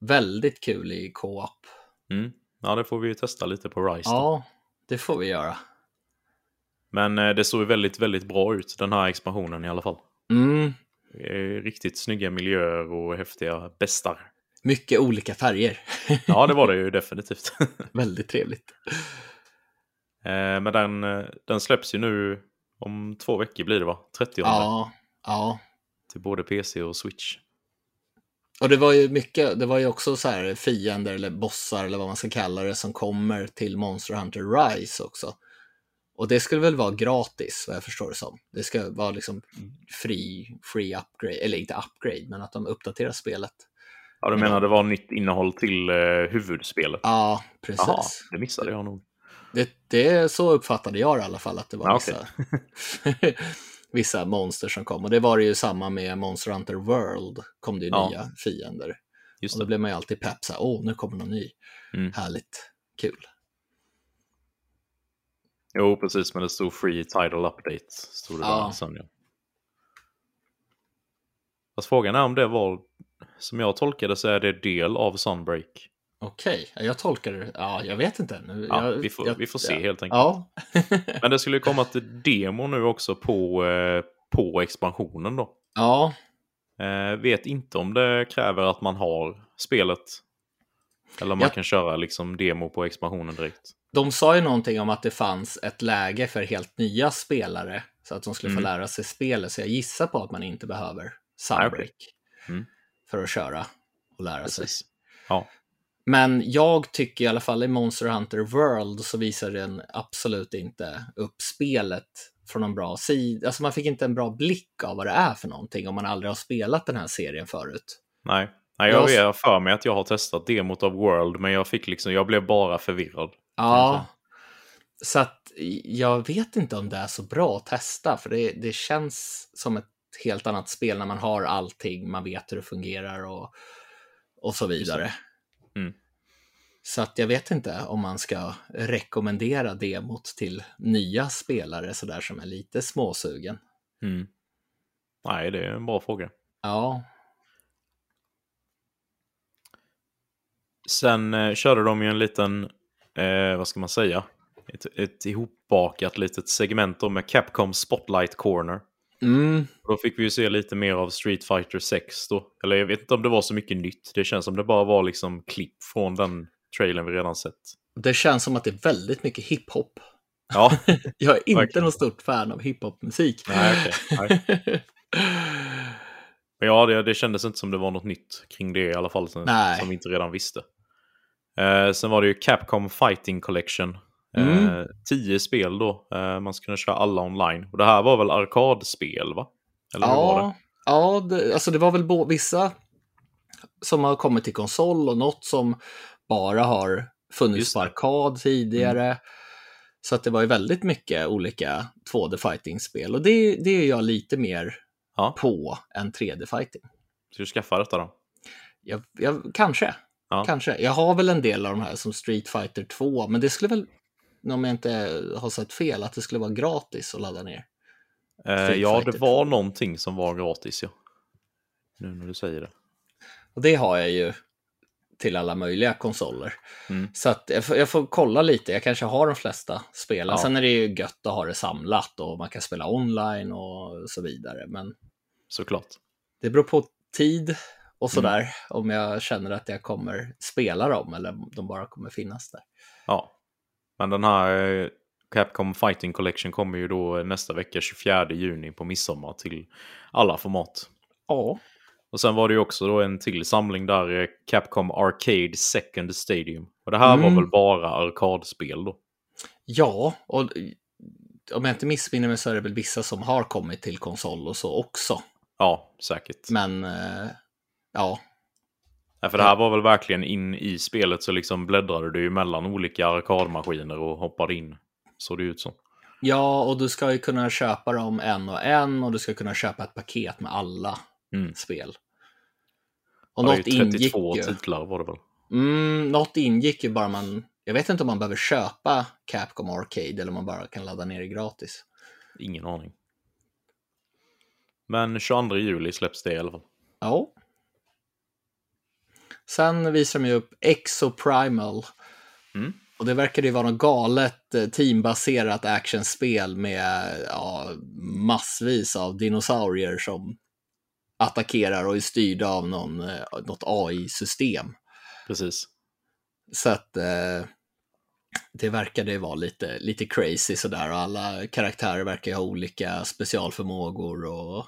Väldigt kul i co-op. Mm. Ja, det får vi ju testa lite på Rise. Ja, det får vi göra. Men det såg väldigt, väldigt bra ut, den här expansionen i alla fall. Mm. Riktigt snygga miljöer och häftiga bästar. Mycket olika färger. Ja, det var det ju definitivt. Väldigt trevligt. Men den släpps ju nu om 2 veckor blir det, va? 30 år. Ja. Till både PC och Switch. Och det var ju mycket, det var ju också så här fiender eller bossar eller vad man ska kalla det som kommer till Monster Hunter Rise också. Och det skulle väl vara gratis, vad jag förstår det som. Det ska vara liksom free upgrade, eller inte upgrade, men att de uppdaterar spelet. Ja, du menar det var nytt innehåll till huvudspelet? Ja, precis. Jaha, det missade jag nog. Det så uppfattade jag i alla fall, att det var vissa monster som kom. Och det var det ju samma med Monster Hunter World, kom det ju nya fiender. Just och då blev man ju alltid pepp så här, nu kommer någon ny. Mm. Härligt, kul. Jo, precis, men det stod free title update. Stod det där sen, Fast frågan är om det var, som jag tolkade så är det del av Sunbreak. Okej, jag tolkar det. Ja, jag vet inte. Vi får se helt enkelt. Ja. Men det skulle ju komma till demo nu också på expansionen då. Ja. Vet inte om det kräver att man har spelet. Eller om man kan köra liksom demo på expansionen direkt. De sa ju någonting om att det fanns ett läge för helt nya spelare så att de skulle få lära sig spelet, så jag gissar på att man inte behöver Sunbreak för att köra och lära sig. Ja. Men jag tycker i alla fall i Monster Hunter World så visar den absolut inte upp spelet från en bra sida. Alltså man fick inte en bra blick av vad det är för någonting om man aldrig har spelat den här serien förut. Nej, jag vet för mig att jag har testat demot av World, men jag blev bara förvirrad. Ja, så att jag vet inte om det är så bra att testa, för det känns som ett helt annat spel när man har allting, man vet hur det fungerar och så vidare. Mm. Så att jag vet inte om man ska rekommendera demot till nya spelare så där som är lite småsugen. Mm. Nej, det är en bra fråga. Ja. Sen körde de ju en liten... vad ska man säga? Ett ihopbakat litet segment då med Capcom Spotlight Corner. Mm. Då fick vi ju se lite mer av Street Fighter 6 då. Eller jag vet inte om det var så mycket nytt. Det känns som det bara var liksom klipp från den trailern vi redan sett. Det känns som att det är väldigt mycket hiphop. Ja. Jag är inte någon stort fan av hiphopmusik. Nej, okej. Nej. Men ja, det kändes inte som det var något nytt kring det i alla fall som vi inte redan visste. Sen var det ju Capcom Fighting Collection. 10 spel då. Man skulle kunna köra alla online. Och det här var väl arkadspel, va? Eller hur var det? Ja, alltså det var väl vissa som har kommit till konsol och något som bara har funnits på arkad tidigare. Så att det var ju väldigt mycket olika 2D-fighting-spel. Och det är jag lite mer på än 3D-fighting. Så du skaffar detta då? Kanske. Jag har väl en del av de här som Street Fighter 2. Men det skulle väl, om jag inte har sett fel, att det skulle vara gratis att ladda ner. Det var någonting som var gratis, ja. Nu när du säger det. Och det har jag ju till alla möjliga konsoler. Så att jag får kolla lite. Jag kanske har de flesta spelen. Sen är det ju gött att ha det samlat och man kan spela online och så vidare. Men såklart. Det beror på tid och sådär. Om jag känner att jag kommer spela dem eller de bara kommer finnas där. Ja, men den här Capcom Fighting Collection kommer ju då nästa vecka 24 juni på midsommar till alla format. Ja. Och sen var det ju också då en till samling där, Capcom Arcade Second Stadium. Och det här var väl bara arkadspel då? Ja, och om jag inte missminner mig så är det väl vissa som har kommit till konsol och så också. Ja, säkert. Men, ja. För det här var väl verkligen in i spelet, så liksom bläddrade du ju mellan olika arkadmaskiner och hoppade in. Så det ut som. Ja, och du ska ju kunna köpa dem en och du ska kunna köpa ett paket med alla spel. Och något ingick ju. 32 titlar var det väl? Något ingick ju bara man... Jag vet inte om man behöver köpa Capcom Arcade eller om man bara kan ladda ner det gratis. Ingen aning. Men 22 juli släpps det i alla fall. Ja. Sen visar de ju upp Exoprimal. Och det verkar ju vara något galet teambaserat actionspel med massvis av dinosaurier som attackerar och är styrda av något AI-system. Precis. Så att det verkade ju vara lite crazy sådär, och alla karaktärer verkar ju ha olika specialförmågor och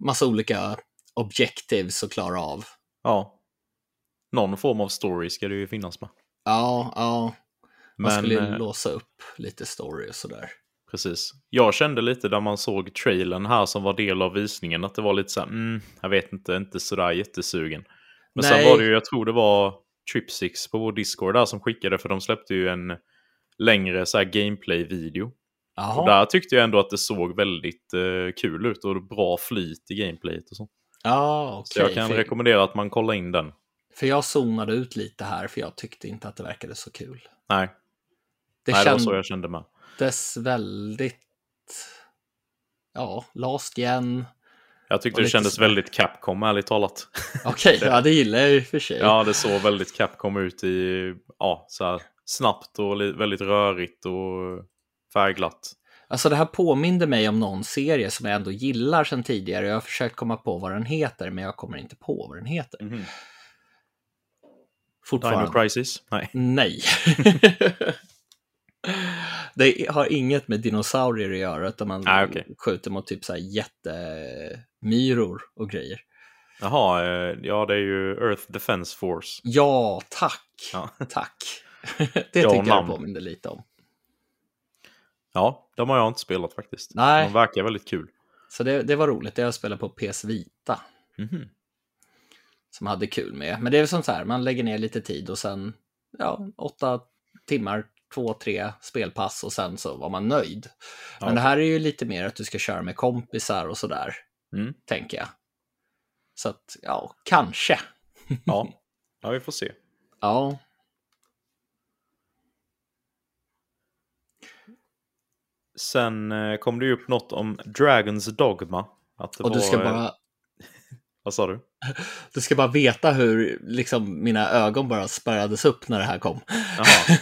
massa olika objectives att klara av. Ja. Någon form av story ska det ju finnas med. Ja. Man skulle ju låsa upp lite story och sådär. Precis. Jag kände lite där man såg trailern här som var del av visningen att det var lite såhär, jag vet inte sådär jättesugen. Men sen var det ju, jag tror det var Tripsix på vår Discord där som skickade, för de släppte ju en längre så här gameplay-video. Aha. Och där tyckte jag ändå att det såg väldigt kul ut och bra flyt i gameplayet och så. Ja, okej. Så jag kan rekommendera att man kollar in den. För jag zonade ut lite här, för jag tyckte inte att det verkade så kul. Nej, det var så jag kände med. Dess väldigt last gen. Jag tyckte det kändes väldigt Capcom, ärligt talat. Okej, det gillar jag ju för sig. Ja, det såg väldigt Capcom ut i så här, snabbt och väldigt rörigt och färgglatt. Alltså det här påminner mig om någon serie som jag ändå gillar sedan tidigare. Jag har försökt komma på vad den heter, men jag kommer inte på vad den heter. Dino Crisis? Nej. Det har inget med dinosaurier att göra, utan man skjuter mot typ så här jättemyror och grejer. Jaha, det är ju Earth Defense Force. Ja, tack. Ja. Tack. Det tycker jag påminner lite om. Ja, de har jag inte spelat faktiskt. Nej. De verkar väldigt kul. Så det var roligt. Jag spelade på PS Vita. Som hade kul med. Men det är väl som så här, man lägger ner lite tid och sen 8 timmar, 2-3 spelpass och sen så var man nöjd. Men det här är ju lite mer att du ska köra med kompisar och sådär, tänker jag. Så att, kanske. Ja, vi får se. Ja. Sen kom det ju upp något om Dragons Dogma. Du ska bara... Vad sa du? Du ska bara veta hur liksom mina ögon bara spärrades upp när det här kom. Jaha.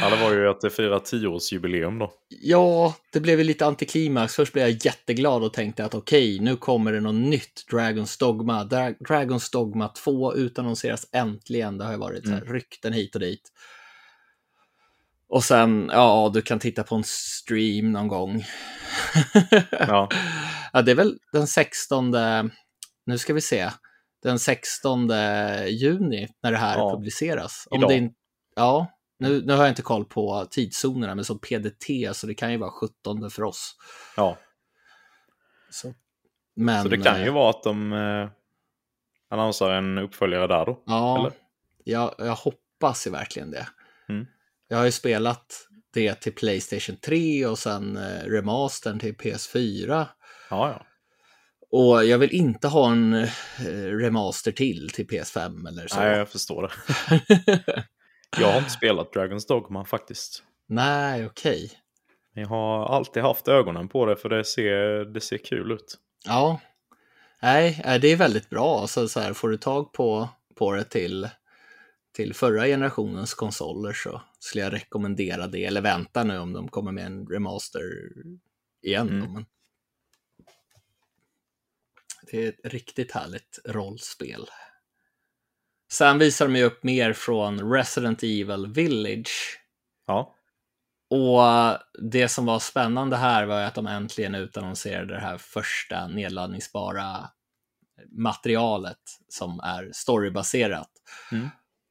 Ja, det var ju ju att det firar 10-årsjubileum då. Ja, det blev ju lite antiklimax. Först blev jag jätteglad och tänkte att okej, nu kommer det något nytt Dragons Dogma. Dragons Dogma 2 utannonseras äntligen. Det har ju varit så här, rykten hit och dit. Och sen, ja, du kan titta på en stream någon gång. Ja. Ja, det är väl den 16... Nu ska vi se. Den 16 juni när det här publiceras. Om det ja, nu har jag inte koll på tidszonerna, men som PDT, så det kan ju vara 17 för oss. Ja. Så det kan ju vara att de annonserar en uppföljare där då. Ja, eller? Jag hoppas ju verkligen det. Mm. Jag har ju spelat det till PlayStation 3 och sen remastern till PS4. Ja. Och jag vill inte ha en remaster till PS5 eller så. Nej, jag förstår det. Jag har inte spelat Dragons Dogma faktiskt. Nej, okej. Jag har alltid haft ögonen på det, för det ser kul ut. Ja. Nej, det är väldigt bra. Så här, får du tag på det till förra generationens konsoler, så skulle jag rekommendera det. Eller vänta nu om de kommer med en remaster igen. Men det är ett riktigt härligt rollspel. Sen visar de ju upp mer från Resident Evil Village. Ja. Och det som var spännande här var att de äntligen utannonserade det här första nedladdningsbara materialet som är storybaserat. Mm.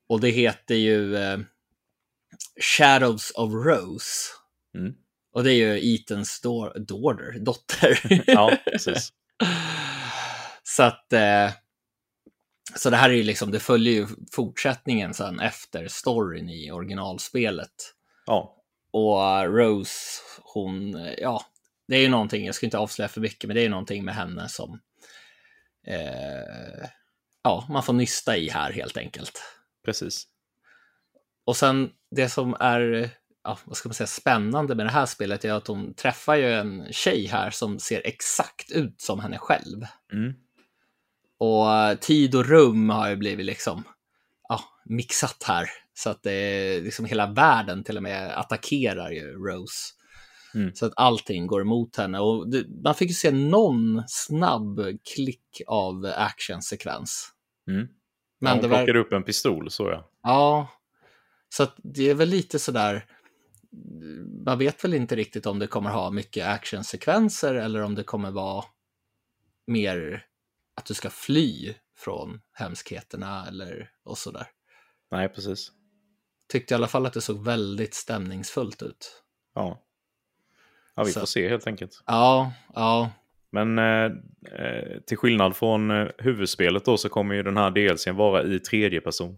Och det heter ju Shadows of Rose. Mm. Och det är ju Ethan's dotter. Ja, precis. Så att... Så det här är ju liksom, det följer ju fortsättningen sen efter storyn i originalspelet. Ja. Och Rose, det är ju någonting, jag ska inte avslöja för mycket, men det är någonting med henne som man får nysta i här helt enkelt. Precis. Och sen det som är, vad ska man säga, spännande med det här spelet är att de träffar ju en tjej här som ser exakt ut som henne själv. Mm. Och tid och rum har ju blivit liksom mixat här. Så att det är liksom hela världen till och med attackerar ju Rose. Mm. Så att allting går emot henne. Och man fick ju se någon snabb klick av actionsekvens. Mm. Men hon plockar upp en pistol, så ja. Ja, så att det är väl lite sådär... Man vet väl inte riktigt om det kommer ha mycket actionsekvenser eller om det kommer vara mer... att du ska fly från hemskheterna eller och sådär. Nej, precis. Tyckte i alla fall att det såg väldigt stämningsfullt ut. Ja. Ja, vi får se helt enkelt. Ja. Men till skillnad från huvudspelet då, så kommer ju den här DLC:n vara i tredje person.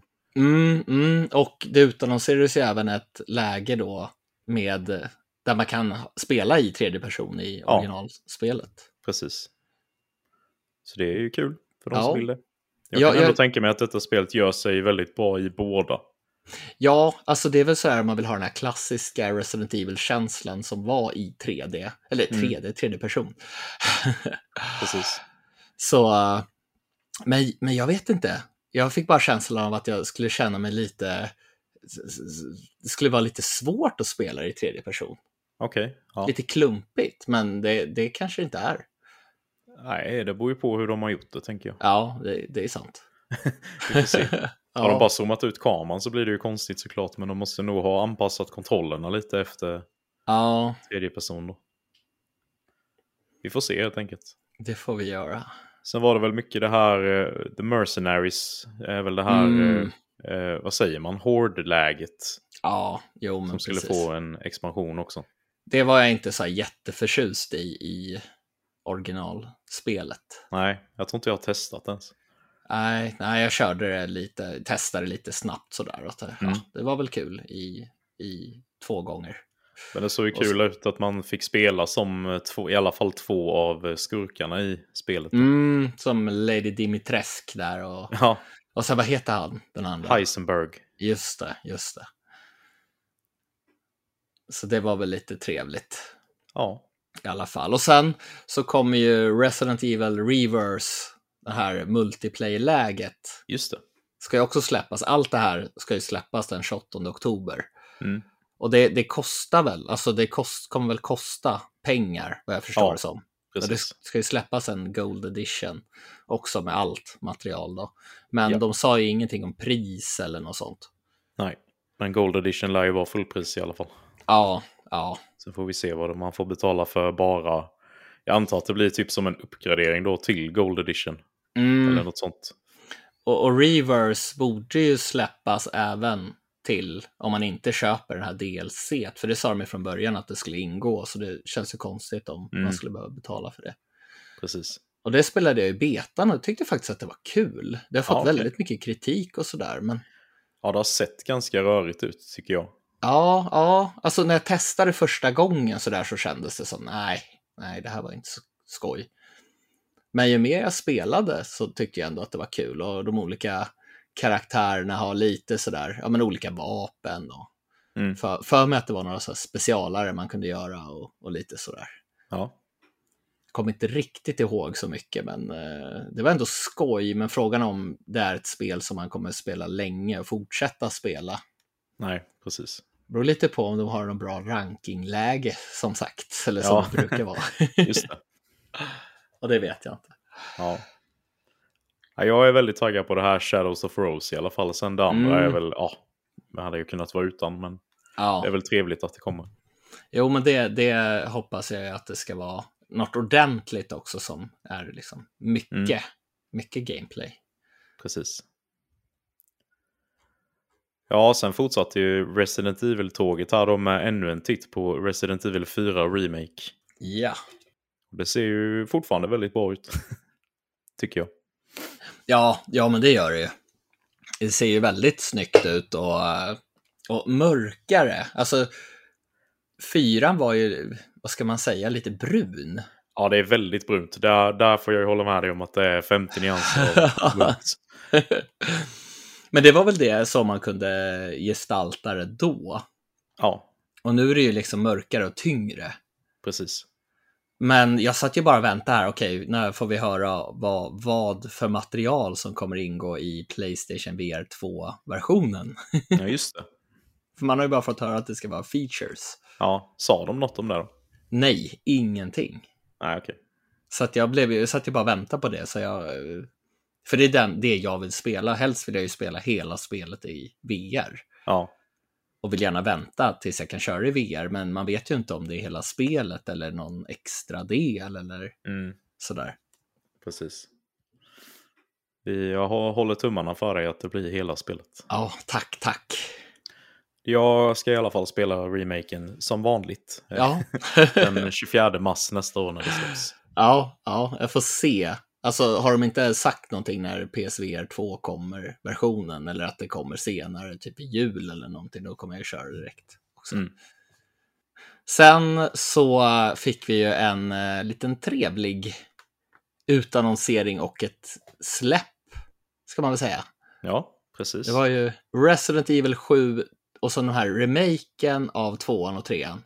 Och det utannonseras ju även ett läge då med där man kan spela i tredje person i originalspelet. Precis. Så det är ju kul för de som vill det. Jag kan ändå tänka mig att detta spelet gör sig väldigt bra i båda. Ja, alltså det är väl så här man vill ha den här klassiska Resident Evil-känslan som var i 3D. Eller 3D-person. Precis. Så, men jag vet inte. Jag fick bara känslan av att jag skulle känna mig lite... Det skulle vara lite svårt att spela i 3D-person. Okej. Ja. Lite klumpigt, men det kanske inte är. Nej, det beror ju på hur de har gjort det, tänker jag. Ja, det är sant. Vi får se. Har de bara zoomat ut kameran så blir det ju konstigt såklart, men de måste nog ha anpassat kontrollerna lite efter tredje person då. Vi får se helt enkelt. Det får vi göra. Sen var det väl mycket det här, The Mercenaries, är väl det här, vad säger man, Horde-läget. Ja, jo men som skulle få en expansion också. Det var jag inte så jätteförtjust i originalspelet. Nej, jag tror inte jag har testat ens. Nej, jag testade lite snabbt sådär. Det var väl kul i 2 gånger. Men det såg ju kul ut att man fick spela som i alla fall två av skurkarna i spelet. Som Lady Dimitrescu där och, och sen vad heter han, den andra? Heisenberg. Just det. Så det var väl lite trevligt. Ja. I alla fall. Och sen så kommer ju Resident Evil Reverse, det här multiplayer-läget. Just det. Ska ju också släppas. Allt det här ska ju släppas den 28 oktober. Mm. Och det kostar väl, alltså kommer väl kosta pengar, vad jag förstår det som. Det ska ju släppas en Gold Edition också med allt material då. Men de sa ju ingenting om pris eller något sånt. Nej, men Gold Edition lär ju vara fullpris i alla fall. Ja. Så får vi se vad man får betala för bara... Jag antar att det blir typ som en uppgradering då till Gold Edition. Mm. Eller något sånt. Och Reverse borde ju släppas även till om man inte köper den här DLC:et. För det sa de ju från början att det skulle ingå. Så det känns ju konstigt om man skulle behöva betala för det. Precis. Och det spelade jag i betan och jag tyckte faktiskt att det var kul. Det har fått väldigt mycket kritik och sådär. Men... Ja, det har sett ganska rörigt ut tycker jag. Ja. Alltså när jag testade första gången sådär så kändes det som nej, det här var inte så skoj. Men ju mer jag spelade så tyckte jag ändå att det var kul. Och de olika karaktärerna har lite sådär, ja men olika vapen och för mig att det var några så specialare man kunde göra och lite sådär. Ja. Kommer inte riktigt ihåg så mycket, men det var ändå skoj. Men frågan om det är ett spel som man kommer spela länge och fortsätta spela. Nej, precis. Det beror lite på om de har någon bra rankingläge som sagt, eller som det brukar vara. Just det. Och det vet jag inte. Ja. Jag är väldigt taggad på det här Shadows of Rose i alla fall. Sen det andra är väl, man hade ju kunnat vara utan, men det är väl trevligt att det kommer. Jo, men det hoppas jag att det ska vara något ordentligt också som är liksom mycket gameplay. Precis. Ja, sen fortsatte ju Resident Evil-tåget här då med ännu en titt på Resident Evil 4 Remake. Ja. Det ser ju fortfarande väldigt bra ut, tycker jag. Ja, men det gör det ju. Det ser ju väldigt snyggt ut och mörkare. Alltså, 4 var ju, vad ska man säga, lite brun. Ja, det är väldigt brunt. Där får jag ju hålla med dig om att det är 50 nyanser av brunt. Men det var väl det som man kunde gestalta det då. Ja. Och nu är det ju liksom mörkare och tyngre. Precis. Men jag satt ju bara och väntade här. Okej, när får vi höra vad för material som kommer ingå i PlayStation VR 2-versionen? Ja, just det. För man har ju bara fått höra att det ska vara features. Ja, sa de något om det då? Nej, ingenting. Nej, okej. Så att jag satt ju bara och väntade på det, så jag... För det är det jag vill spela. Helst vill jag ju spela hela spelet i VR. Ja. Och vill gärna vänta tills jag kan köra i VR. Men man vet ju inte om det är hela spelet eller någon extra del eller sådär. Precis. Jag håller tummarna för dig att det blir hela spelet. Ja, tack. Jag ska i alla fall spela remaken som vanligt. Ja. Den 24 mars nästa år när det släpps. Ja, jag får se. Alltså har de inte sagt någonting när PSVR 2 kommer versionen eller att det kommer senare, typ i jul eller någonting, då kommer jag köra direkt också. Mm. Sen så fick vi ju en liten trevlig utannonsering och ett släpp, ska man väl säga. Ja, precis. Det var ju Resident Evil 7 och så den här remaken av 2an och 3an.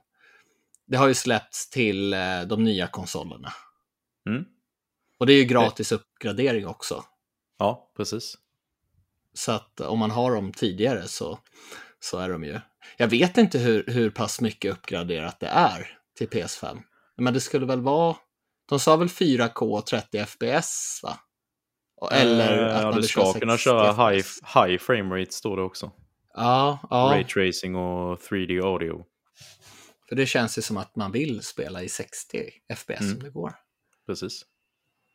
Det har ju släppts till de nya konsolerna. Mm. Och det är ju gratis uppgradering också. Ja, precis. Så att om man har dem tidigare så är de ju... Jag vet inte hur pass mycket uppgraderat det är till PS5. Men det skulle väl vara... De sa väl 4K 30 FPS, va? Eller att man ska kunna köra high frame rate, står det också. Ja. Ray tracing och 3D audio. För det känns ju som att man vill spela i 60 FPS om det går. Precis.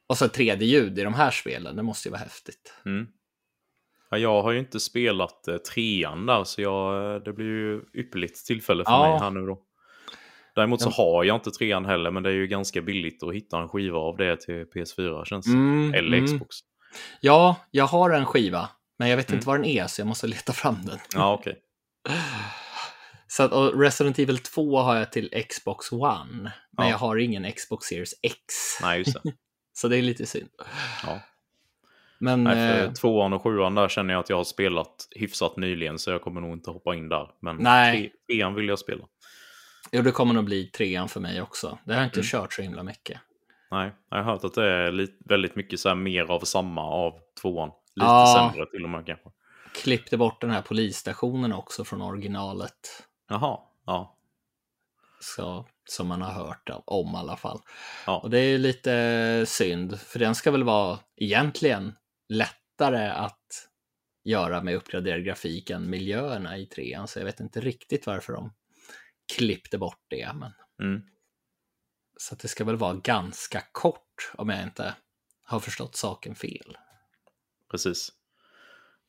Och så 3D-ljud i de här spelen, det måste ju vara häftigt. Mm. Ja, jag har ju inte spelat trean där, så det blir ju ypperligt tillfälle för mig här nu då. Däremot så har jag inte trean heller, men det är ju ganska billigt att hitta en skiva av det till PS4, känns det. Eller Xbox. Ja, jag har en skiva, men jag vet inte vad den är, så jag måste leta fram den. Ja, okej. Så att, och Resident Evil 2 har jag till Xbox One, men jag har ingen Xbox Series X. Nej, just det. Så det är lite synd. Ja. Men, nej, för 2an och 7an där känner jag att jag har spelat hyfsat nyligen, så jag kommer nog inte hoppa in där. Men 3an vill jag spela. Jo, det kommer nog bli 3an för mig också. Det har inte kört så himla mycket. Nej, jag har hört att det är väldigt mycket så här mer av samma av 2an. Lite sämre till och med kanske. Klippte bort den här polisstationen också från originalet. Jaha, Ja. Så, som man har hört om i alla fall. Ja. Och det är ju lite synd, för den ska väl vara egentligen lättare att göra med uppgraderad grafik än miljöerna i trean, så jag vet inte riktigt varför de klippte bort det, men så att det ska väl vara ganska kort om jag inte har förstått saken fel. Precis.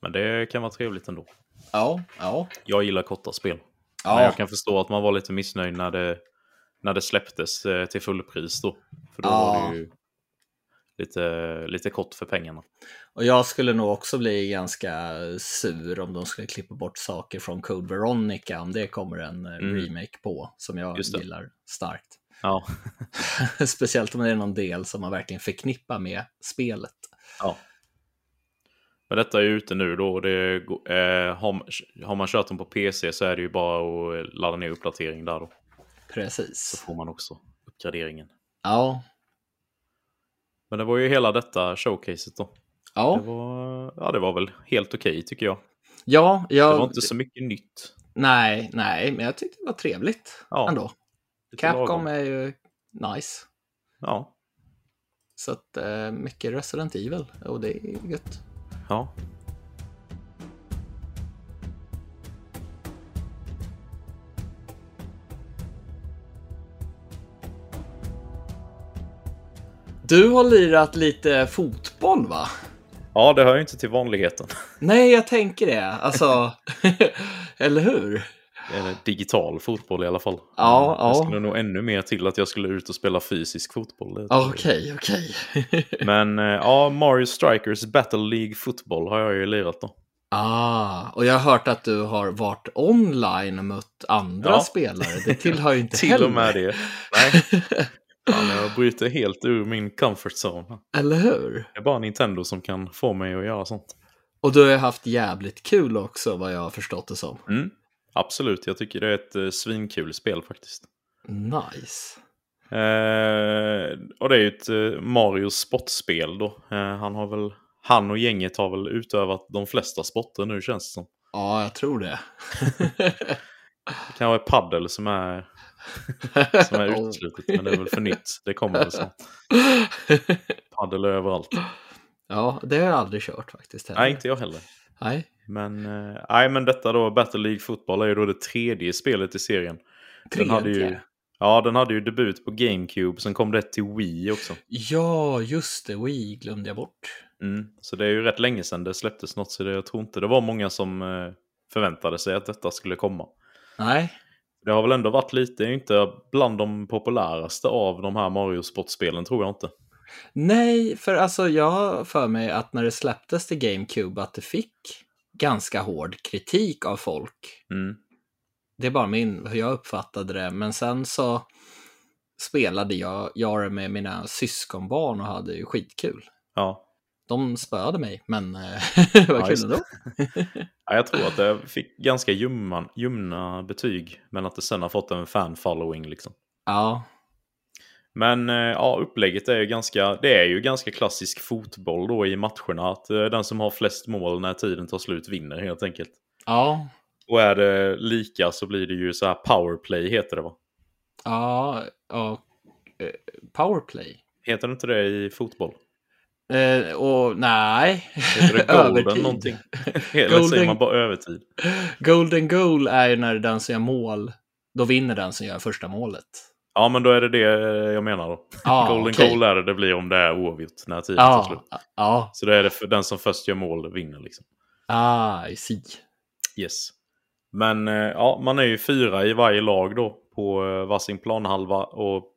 Men det kan vara trevligt ändå. Ja, ja. Jag gillar korta spel. Ja. Men jag kan förstå att man var lite missnöjd när det släpptes till fullpris då. För då var det ju lite kort för pengarna. Och jag skulle nog också bli ganska sur om de skulle klippa bort saker från Code Veronica, om det kommer en remake på, som jag gillar starkt. Ja. Speciellt om det är någon del som man verkligen förknippar med spelet. Ja. Men detta är ute nu då, och det, har man kört den på PC så är det ju bara att ladda ner uppdatering där då. Precis. Så får man också uppgraderingen. Ja. Men det var ju hela detta showcaset då. Ja. Det var väl helt okej, tycker jag. Ja, det var inte så mycket nytt. Nej, men jag tyckte det var trevligt ändå. Capcom är ju nice. Ja. Så att mycket Resident Evil, och det är gött. Ja. Du har lirat lite fotboll, va? Ja, det hör ju inte till vanligheten. Nej, jag tänker det. Alltså, eller hur? Eller digital fotboll i alla fall. Ja, ja. Jag skulle nog ännu mer till att jag skulle ut och spela fysisk fotboll. Okej. Men ja, Mario Strikers Battle League fotboll har jag ju lirat då. Och jag har hört att du har varit online mot andra spelare. Det tillhör ju inte till heller. Till och med det. Nej. Jag bryter helt ur min comfort zone. Eller hur? Det är bara Nintendo som kan få mig att göra sånt. Och du har haft jävligt kul också, vad jag har förstått det som. Mm. Absolut, jag tycker det är ett svinkul spel faktiskt. Nice. Och det är ju ett Mario sportspel då. Han och gänget har väl utövat de flesta sporter nu, känns det som. Ja, jag tror det. Det kan vara paddel som är uteslutet, men det är väl för nytt. Det kommer väl snart. Paddel överallt. Ja, det har jag aldrig kört faktiskt heller. Nej, inte jag heller. Nej. Men detta då, Battle League fotboll, är ju då det tredje spelet i serien. Den hade ju debut på GameCube, sen kom det till Wii också. Ja, just det, Wii glömde jag bort. Så det är ju rätt länge sedan det släpptes något, så jag tror inte det var många som förväntade sig att detta skulle komma. Nej. Det har väl ändå varit lite, inte bland de populäraste av de här Mario-sportspelen, tror jag inte. Nej, för alltså jag har för mig att när det släpptes till GameCube att det fick ganska hård kritik av folk. Det är bara hur jag uppfattade det. Men sen så spelade jag med mina syskonbarn och hade ju skitkul. Ja. De spöade mig, men det var kul ändå. Ja, jag tror att det fick ganska ljumna betyg, men att det sen har fått en fan-following liksom. Ja. Men ja, upplägget är ju ganska klassisk fotboll då i matcherna, att den som har flest mål när tiden tar slut vinner helt enkelt. Ja. Och är det lika så blir det ju så här powerplay heter det, va? Ja, och powerplay. Heter det inte det i fotboll? Nej. Heter det golden någonting? Eller säger man bara övertid? Golden goal är ju när den som gör mål, då vinner den som gör första målet. Ja, men då är det jag menar då. Golden goal är det blir om det är oavgjort när tiden tar slut. Så då är det för den som först gör mål vinner liksom. I see. Yes. Men ja, man är ju 4 i varje lag då på varsin planhalva och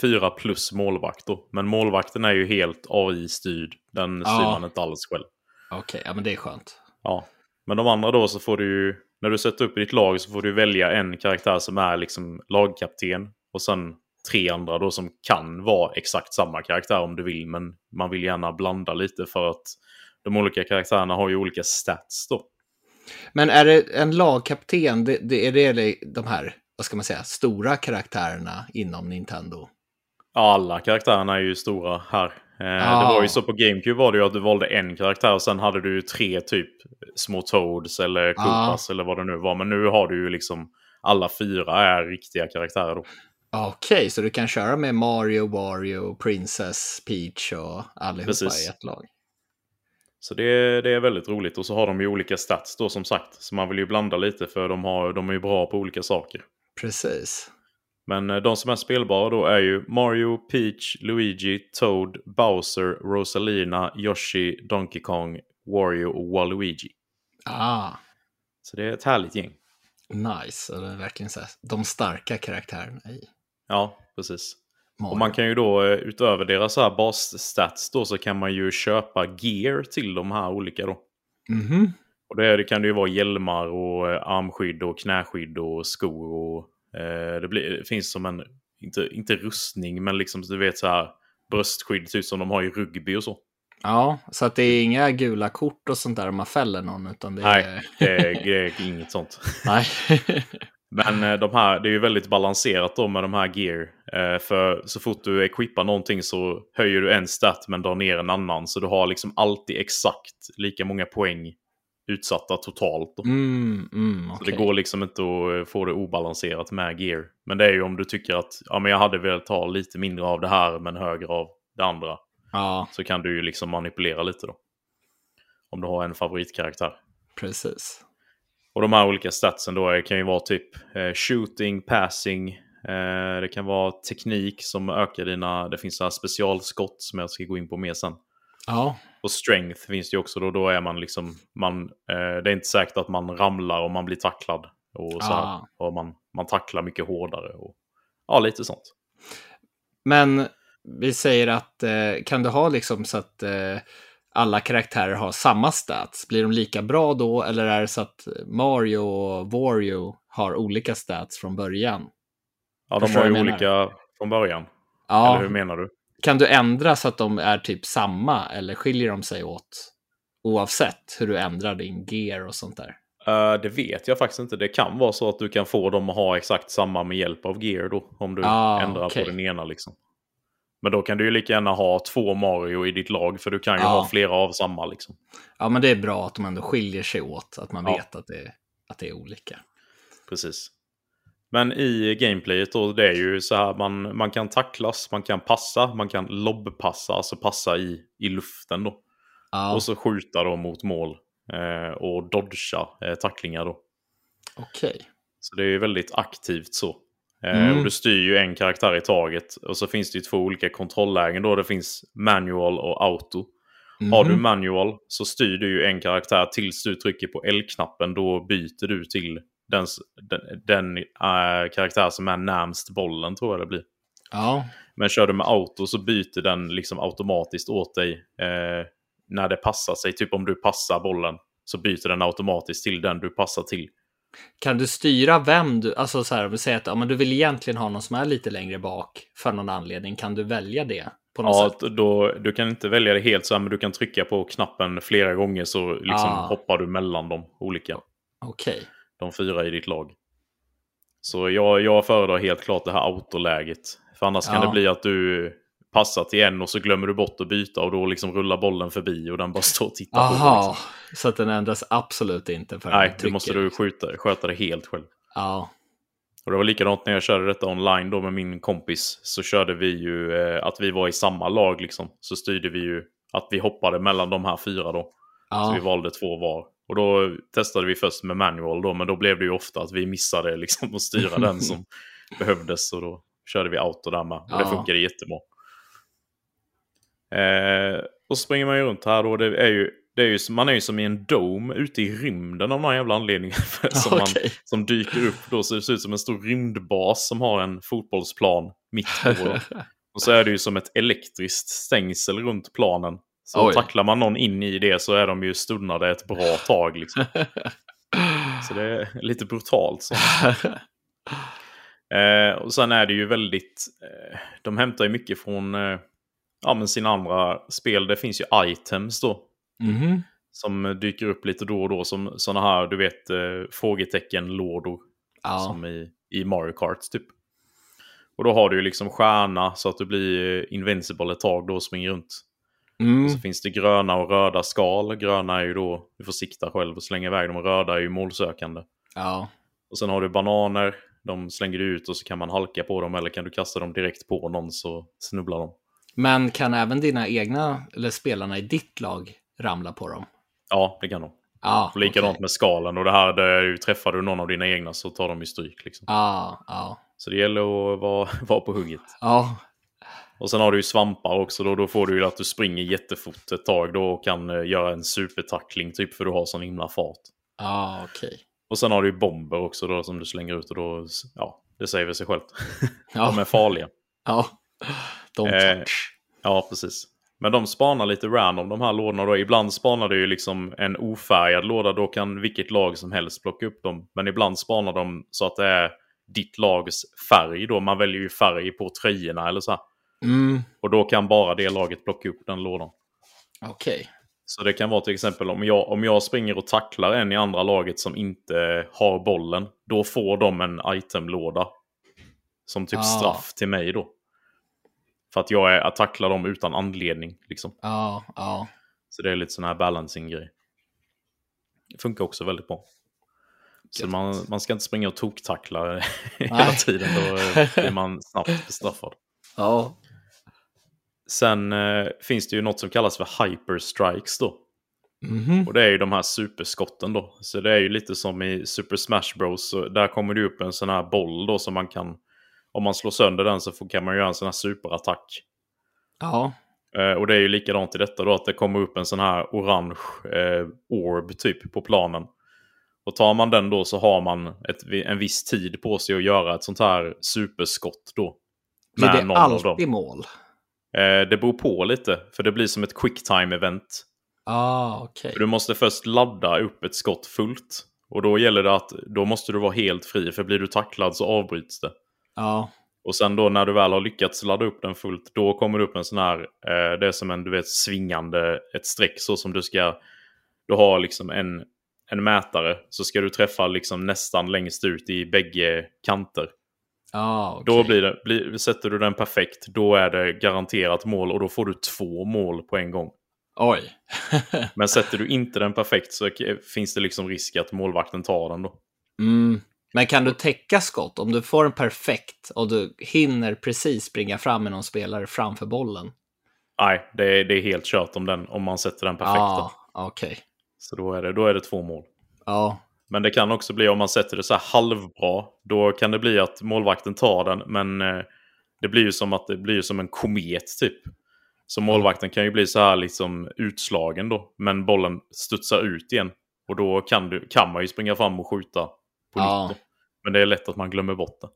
4 plus målvakt då. Men målvakten är ju helt AI-styrd. Den styr man inte alls själv. Okej, ja men det är skönt. Ja, men de andra då så får du ju, när du sätter upp i ditt lag så får du välja en karaktär som är liksom lagkapten. Och sen 3 andra då som kan vara exakt samma karaktär om du vill. Men man vill gärna blanda lite för att de olika karaktärerna har ju olika stats då. Men är det en lagkapten, det är de här, vad ska man säga, stora karaktärerna inom Nintendo? Ja, alla karaktärerna är ju stora här. Det var ju så på GameCube var det ju att du valde en karaktär och sen hade du ju 3 typ små Toads eller Koopas eller vad det nu var. Men nu har du ju liksom alla fyra är riktiga karaktärer då. Okej, okay, så du kan köra med Mario, Wario, Princess, Peach och allihopa. Precis. I ett lag. Så det är väldigt roligt. Och så har de ju olika stats då, som sagt. Så man vill ju blanda lite, för de är ju bra på olika saker. Precis. Men de som är spelbara då är ju Mario, Peach, Luigi, Toad, Bowser, Rosalina, Yoshi, Donkey Kong, Wario och Waluigi. Ah. Så det är ett härligt gäng. Nice, och det är verkligen så här, de starka karaktärerna i. Ja, precis. Mario. Och man kan ju då, utöver deras så här basstats då, så kan man ju köpa gear till de här olika då. Mm-hmm. Och det kan det ju vara hjälmar och armskydd och knäskydd och skor och... Det finns som en, inte rustning, men liksom du vet så här bröstskydd typ som de har i rugby och så. Ja, så att det är inga gula kort och sånt där om man fäller någon, utan det är... Nej, det är inget sånt. Nej. Men de här, det är ju väldigt balanserat då med de här gear. För så fort du equippar någonting så höjer du en stat men drar ner en annan. Så du har liksom alltid exakt lika många poäng utsatta totalt då. Så okay. Det går liksom inte att få det obalanserat med gear. Men det är ju om du tycker att ja, men jag hade velat ta lite mindre av det här men högre av det andra. Ja. Så kan du ju liksom manipulera lite då. Om du har en favoritkaraktär. Precis. Och de här olika statsen då kan ju vara typ shooting, passing. Det kan vara teknik som ökar dina... Det finns så här specialskott som jag ska gå in på mer sen. Ja. Och strength finns det ju också. Då är man liksom... det är inte säkert att man ramlar och man blir tacklad. Och så här. Och man tacklar mycket hårdare. Och, ja, lite sånt. Men... Vi säger att, kan du ha liksom så att alla karaktärer har samma stats? Blir de lika bra då? Eller är det så att Mario och Wario har olika stats från början? Ja, de har ju olika från början. Ja. Eller hur menar du? Kan du ändra så att de är typ samma? Eller skiljer de sig åt? Oavsett hur du ändrar din gear och sånt där. Det vet jag faktiskt inte. Det kan vara så att du kan få dem att ha exakt samma med hjälp av gear då. Om du ändrar på den ena liksom. Men då kan du ju lika gärna ha två Mario i ditt lag, för du kan ju ha flera av samma liksom. Ja, men det är bra att de ändå skiljer sig åt, att man vet att det är olika. Precis. Men i gameplayet då, det är ju så här, man kan tacklas, man kan passa, man kan lobbpassa, alltså passa i luften då. Ja. Och så skjuta då mot mål och dodga tacklingar då. Okej. Så det är ju väldigt aktivt så. Och du styr ju en karaktär i taget. Och så finns det ju två olika kontrolllägen då. Det finns manual och auto. Har du manual så styr du ju en karaktär tills du trycker på L-knappen. Då byter du till den karaktär som är närmast bollen, tror jag det blir. Ja. Men kör du med auto så byter den liksom automatiskt åt dig när det passar sig. Typ om du passar bollen så byter den automatiskt till den du passar till. Kan du styra vem du... Alltså så här, om du säger att men du vill egentligen ha någon som är lite längre bak för någon anledning. Kan du välja det på något sätt? Ja, du kan inte välja det helt så här, men du kan trycka på knappen flera gånger så liksom hoppar du mellan de olika. Okej. De fyra i ditt lag. Så jag föredrar helt klart det här autoläget. För annars kan det bli att du passar till en och så glömmer du bort att byta och då liksom rullar bollen förbi och den bara står och tittar på den. Liksom. Så att den ändras absolut inte för... Nej, du måste sköta det helt själv. Ja. Och det var likadant när jag körde detta online då med min kompis, så körde vi ju att vi var i samma lag liksom, så styrde vi ju att vi hoppade mellan de här fyra då. Ja. Så vi valde två var. Och då testade vi först med manual då, men då blev det ju ofta att vi missade liksom att styra den som behövdes, och då körde vi auto där med. Och det funkade jättebra. Och springer man ju runt här då, det är ju man är ju som i en dome ute i rymden av någon jävla anledning som dyker upp då, så det ser ut som en stor rymdbas som har en fotbollsplan mitt på. Och så är det ju som ett elektriskt stängsel runt planen, så tacklar man någon in i det så är de ju stunnade ett bra tag liksom. Så det är lite brutalt så. Och sen är det ju väldigt de hämtar ju mycket från men sina andra spel. Det finns ju items då. Mm-hmm. Som dyker upp lite då och då. Som såna här, du vet, frågetecken-lådor. Som i Mario Kart typ. Och då har du ju liksom stjärna så att du blir invincible ett tag då och springer runt. Och så finns det gröna och röda skal. Gröna är ju då, du får sikta själv och slänga iväg dem. Och röda är ju målsökande. Och sen har du bananer, de slänger du ut och så kan man halka på dem, eller kan du kasta dem direkt på någon så snubblar de. Men kan även dina egna, eller spelarna i ditt lag, ramla på dem? Ja, det kan de. Ah, och likadant okay. med skalen. Och det här, där träffar du någon av dina egna så tar de ju stryk. Liksom. Så det gäller att vara på hugget. Och sen har du ju svampar också. Då får du ju att du springer jättefort ett tag då och kan göra en supertackling typ, för du har sån himla fart. Okej. Och sen har du ju bomber också då, som du slänger ut. Och då, ja, det säger väl sig självt. De är farliga. Ja, precis. Men de spanar lite random, de här lådorna då. Ibland spanar det ju liksom en ofärgad låda, då kan vilket lag som helst plocka upp dem. Men ibland spanar de så att det är ditt lags färg då. Man väljer ju färg på tröjorna eller så här. Och då kan bara det laget plocka upp den lådan. Okej. Så det kan vara till exempel om jag springer och tacklar en i andra laget som inte har bollen, då får de en itemlåda som typ straff till mig då. För att jag tacklar dem utan anledning liksom. Så det är lite sån här balancing-grej. Det funkar också väldigt bra. Så man ska inte springa och toktackla hela tiden. Då blir man snabbt bestraffad. Sen finns det ju något som kallas för hyperstrikes då. Och det är ju de här superskotten då. Så det är ju lite som i Super Smash Bros. Så där kommer det upp en sån här boll då som man kan... Om man slår sönder den så kan man göra en sån här superattack. Och det är ju likadant i detta då, att det kommer upp en sån här orange orb typ på planen. Och tar man den då så har man en viss tid på sig att göra ett sånt här superskott då. Blir det alltid mål? Det beror på lite, för det blir som ett quicktime-event. För du måste först ladda upp ett skott fullt. Och då gäller det att då måste du vara helt fri, för blir du tacklad så avbryts det. Och sen då när du väl har lyckats ladda upp den fullt, då kommer det upp en sån här det är som en, du vet, svingande, ett streck så som du har liksom en mätare, så ska du träffa liksom nästan längst ut i bägge kanter. Då sätter du den perfekt, då är det garanterat mål, och då får du 2 mål på en gång. Men sätter du inte den perfekt så finns det liksom risk att målvakten tar den då. Men kan du täcka skott om du får en perfekt och du hinner precis springa fram med någon spelare framför bollen? Nej, det är helt kört om man sätter den perfekt. Så då är det 2 mål. Men det kan också bli, om man sätter det så här halvbra, då kan det bli att målvakten tar den, men det blir ju som att det blir som en komet typ. Så målvakten kan ju bli så här liksom utslagen då, men bollen studsar ut igen, och då kan man ju springa fram och skjuta. Men det är lätt att man glömmer bort det.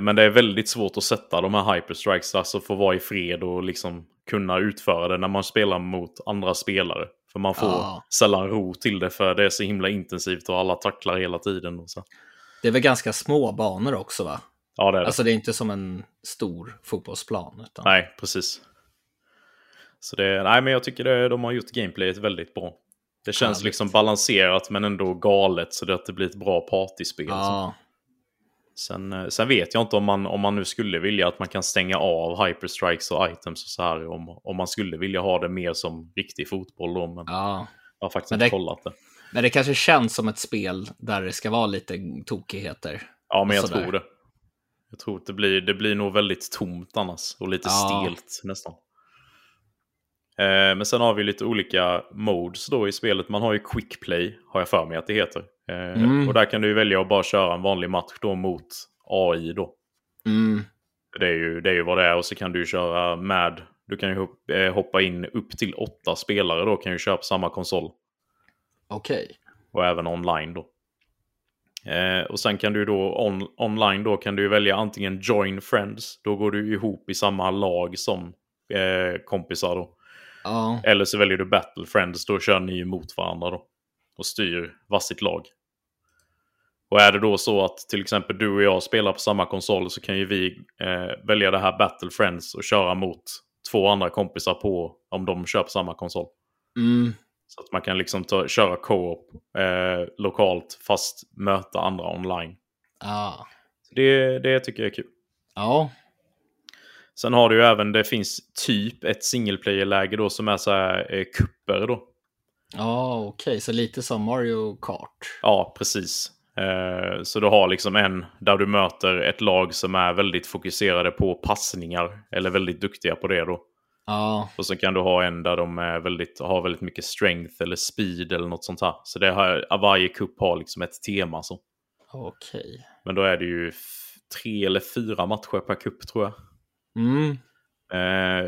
Men det är väldigt svårt att sätta de här hyperstrikes, alltså få vara i fred och liksom kunna utföra det när man spelar mot andra spelare. För man får sällan ro till det, för det är så himla intensivt och alla tacklar hela tiden. Och så. Det är väl ganska små banor också, va? Ja, det är det. Alltså det är inte som en stor fotbollsplan. Utan... Nej, precis. Så men jag tycker de har gjort gameplayet väldigt bra. Det känns liksom balanserat men ändå galet, så att det blir ett bra partyspel. Sen vet jag inte om man nu skulle vilja att man kan stänga av hyperstrikes och items och så här, om man skulle vilja ha det mer som riktig fotboll då, men jag har faktiskt inte kollat det. Men det kanske känns som ett spel där det ska vara lite tokigheter. Ja, men jag tror det. Jag tror att det blir nog väldigt tomt annars och lite stelt nästan. Men sen har vi lite olika modes då i spelet. Man har ju quick play, har jag för mig att det heter. Och där kan du välja att bara köra en vanlig match då mot AI då. Det är ju vad det är. Och så kan du köra med, du kan ju hoppa in upp till 8 spelare då, kan ju köra på samma konsol. Och även online då. Och sen kan du då online då kan du välja antingen join friends, då går du ihop i samma lag som kompisar då. Eller så väljer du battle friends, då kör ni mot varandra då och styr varsitt lag. Och är det då så att till exempel du och jag spelar på samma konsol, så kan ju vi välja det här battle friends och köra mot 2 andra kompisar på, om de kör på samma konsol. Så att man kan liksom köra co-op lokalt, fast möta andra online. Det tycker jag är kul. Sen har du ju även, det finns typ ett single player läge då som är så här kupper då. Ja, oh, okej. Okay. Så lite som Mario Kart. Ja, precis. Så du har liksom en där du möter ett lag som är väldigt fokuserade på passningar eller väldigt duktiga på det då. Ja. Och så kan du ha en där de är har väldigt mycket strength eller speed eller något sånt här. Så det här, varje cup har liksom ett tema så. Okej. Okay. Men då är det ju 3 eller 4 matcher per cup tror jag. Mm.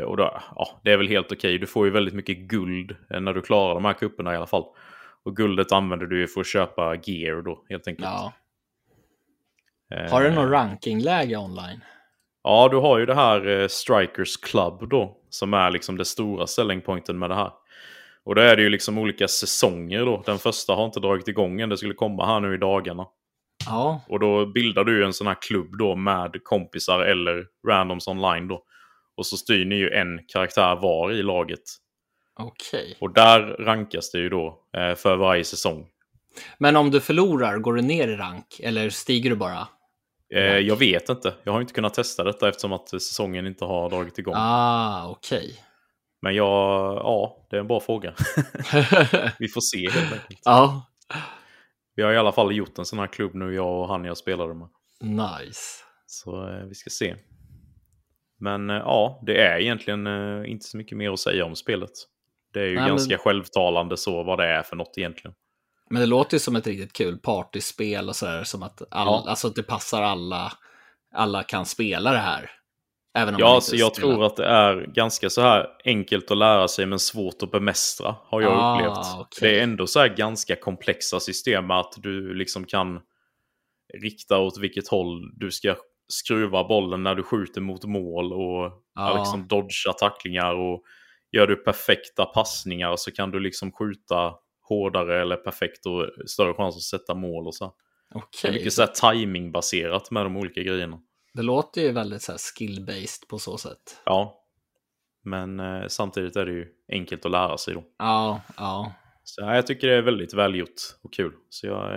Och då, ja, det är väl helt okej. Du får ju väldigt mycket guld när du klarar de här cuperna i alla fall. Och guldet använder du ju för att köpa gear då, helt enkelt. Ja. Har du någon rankingläge online? Ja, du har ju det här Strikers Club då, som är liksom det stora selling pointen med det här. Och då är det ju liksom olika säsonger då. Den första har inte dragit igång än, det skulle komma här nu i dagarna. Ja. Och då bildar du ju en sån här klubb då med kompisar eller randoms online då. Och så styr ni ju en karaktär var i laget. Okej. Och där rankas det ju då för varje säsong. Men om du förlorar, går du ner i rank? Eller stiger du bara? Jag vet inte. Jag har inte kunnat testa detta eftersom att säsongen inte har dragit igång. Ah, okej. Men ja, det är en bra fråga. Vi får se helt enkelt. Ja. Vi har i alla fall gjort en sån här klubb nu, jag och han jag spelade med. Nice. Så vi ska se. Men ja, det är egentligen inte så mycket mer att säga om spelet. Det är ju ganska självtalande så vad det är för något egentligen. Men det låter ju som ett riktigt kul partyspel och sådär, som att alltså att det passar alla kan spela det här. Även om alltså jag tror att det är ganska så här enkelt att lära sig men svårt att bemästra, har jag upplevt. Okay. Det är ändå så här ganska komplexa system att du liksom kan rikta åt vilket håll du ska skruva bollen när du skjuter mot mål och liksom dodga tacklingar, och gör du perfekta passningar så kan du liksom skjuta hårdare eller perfekt och större chans att sätta mål och så. Okay. Det är mycket så här timingbaserat med de olika grejerna. Det låter ju väldigt så här skill-based på så sätt. Ja. Men samtidigt är det ju enkelt att lära sig då. Ja. Så jag tycker det är väldigt välgjort och kul. Så jag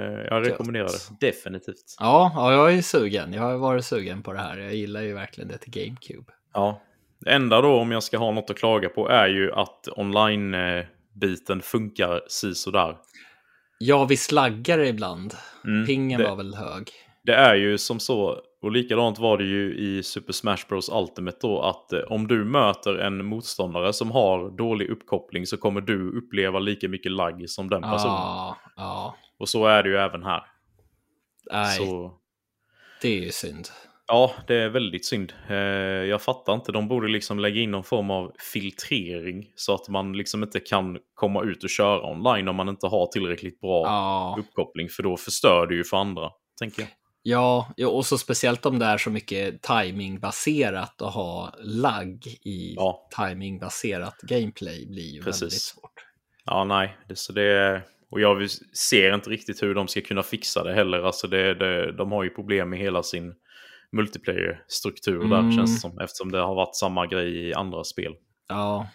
rekommenderar det definitivt. Ja, jag är sugen. Jag har varit sugen på det här. Jag gillar ju verkligen det till GameCube. Ja. Det enda då, om jag ska ha något att klaga på, är ju att online-biten funkar sisådär. Ja, vi slaggar ibland. Pingen var väl hög. Det är ju som så, och likadant var det ju i Super Smash Bros Ultimate då, att om du möter en motståndare som har dålig uppkoppling så kommer du uppleva lika mycket lagg som den personen. Och så är det ju även här. Så det är ju synd. Ja, det är väldigt synd. Jag fattar inte, de borde liksom lägga in någon form av filtrering så att man liksom inte kan komma ut och köra online om man inte har tillräckligt bra uppkoppling, för då förstör det ju för andra, tänker jag. Ja, och så speciellt om det är så mycket timingbaserat och ha lagg i timingbaserat gameplay blir ju väldigt svårt. Ja, nej. Så det, och jag ser inte riktigt hur de ska kunna fixa det heller. Alltså de har ju problem med hela sin multiplayer-struktur där, känns det som, eftersom det har varit samma grej i andra spel. Ja.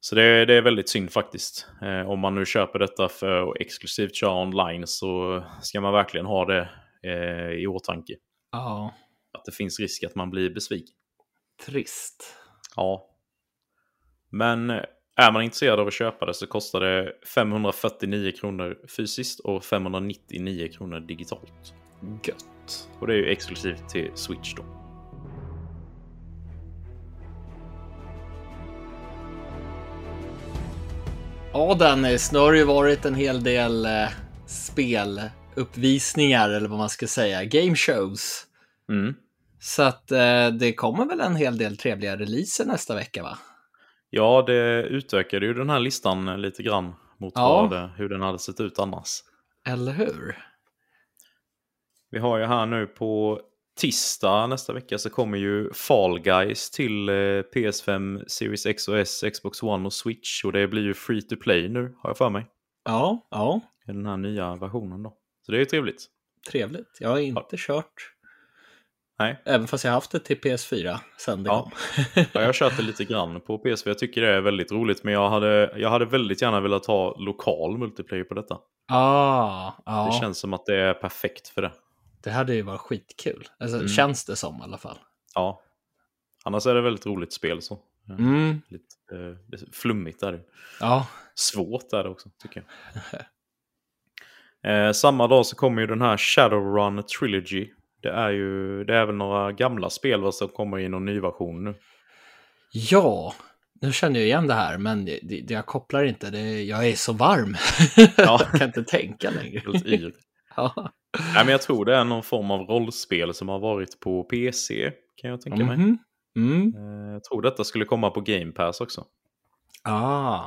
Så det är väldigt synd faktiskt. Om man nu köper detta för att exklusivt köra online så ska man verkligen ha det i åtanke. Ja. Att det finns risk att man blir besviken. Trist. Ja. Men är man intresserad av att köpa det så kostar det 549 kronor fysiskt och 599 kronor digitalt. Gött. Och det är ju exklusivt till Switch då. Ja, Dennis, nu har det ju varit en hel del speluppvisningar, eller vad man ska säga, game shows. Så att det kommer väl en hel del trevliga releaser nästa vecka, va? Ja, det utökade ju den här listan lite grann mot hur den hade sett ut annars. Eller hur? Vi har ju här nu på tisdag nästa vecka så kommer ju Fall Guys till PS5, Series X och S, Xbox One och Switch. Och det blir ju free to play nu, har jag för mig. Ja. Den här nya versionen då. Så det är ju trevligt. Trevligt. Jag har inte kört. Nej. Även fast jag har haft det till PS4 sen det kom. Ja, jag har kört det lite grann på PS4. Jag tycker det är väldigt roligt. Men jag hade väldigt gärna velat ha lokal multiplayer på detta. Det känns som att det är perfekt för det. Det hade ju varit skitkul. Alltså, känns det som i alla fall. Ja. Annars är det väldigt roligt spel så. Mm. Lite flummigt där. Ja. Svårt där också, tycker jag. Samma dag så kommer ju den här Shadowrun Trilogy. Det är väl några gamla spel som kommer i någon ny version nu. Ja, nu känner jag igen det här, men det jag kopplar inte. Jag är så varm. Ja. Jag kan inte tänka längre. Helt yr. Ja. Nej, men jag tror det är någon form av rollspel som har varit på PC, kan jag tänka mig. Mm. Jag tror detta skulle komma på Game Pass också. Ah.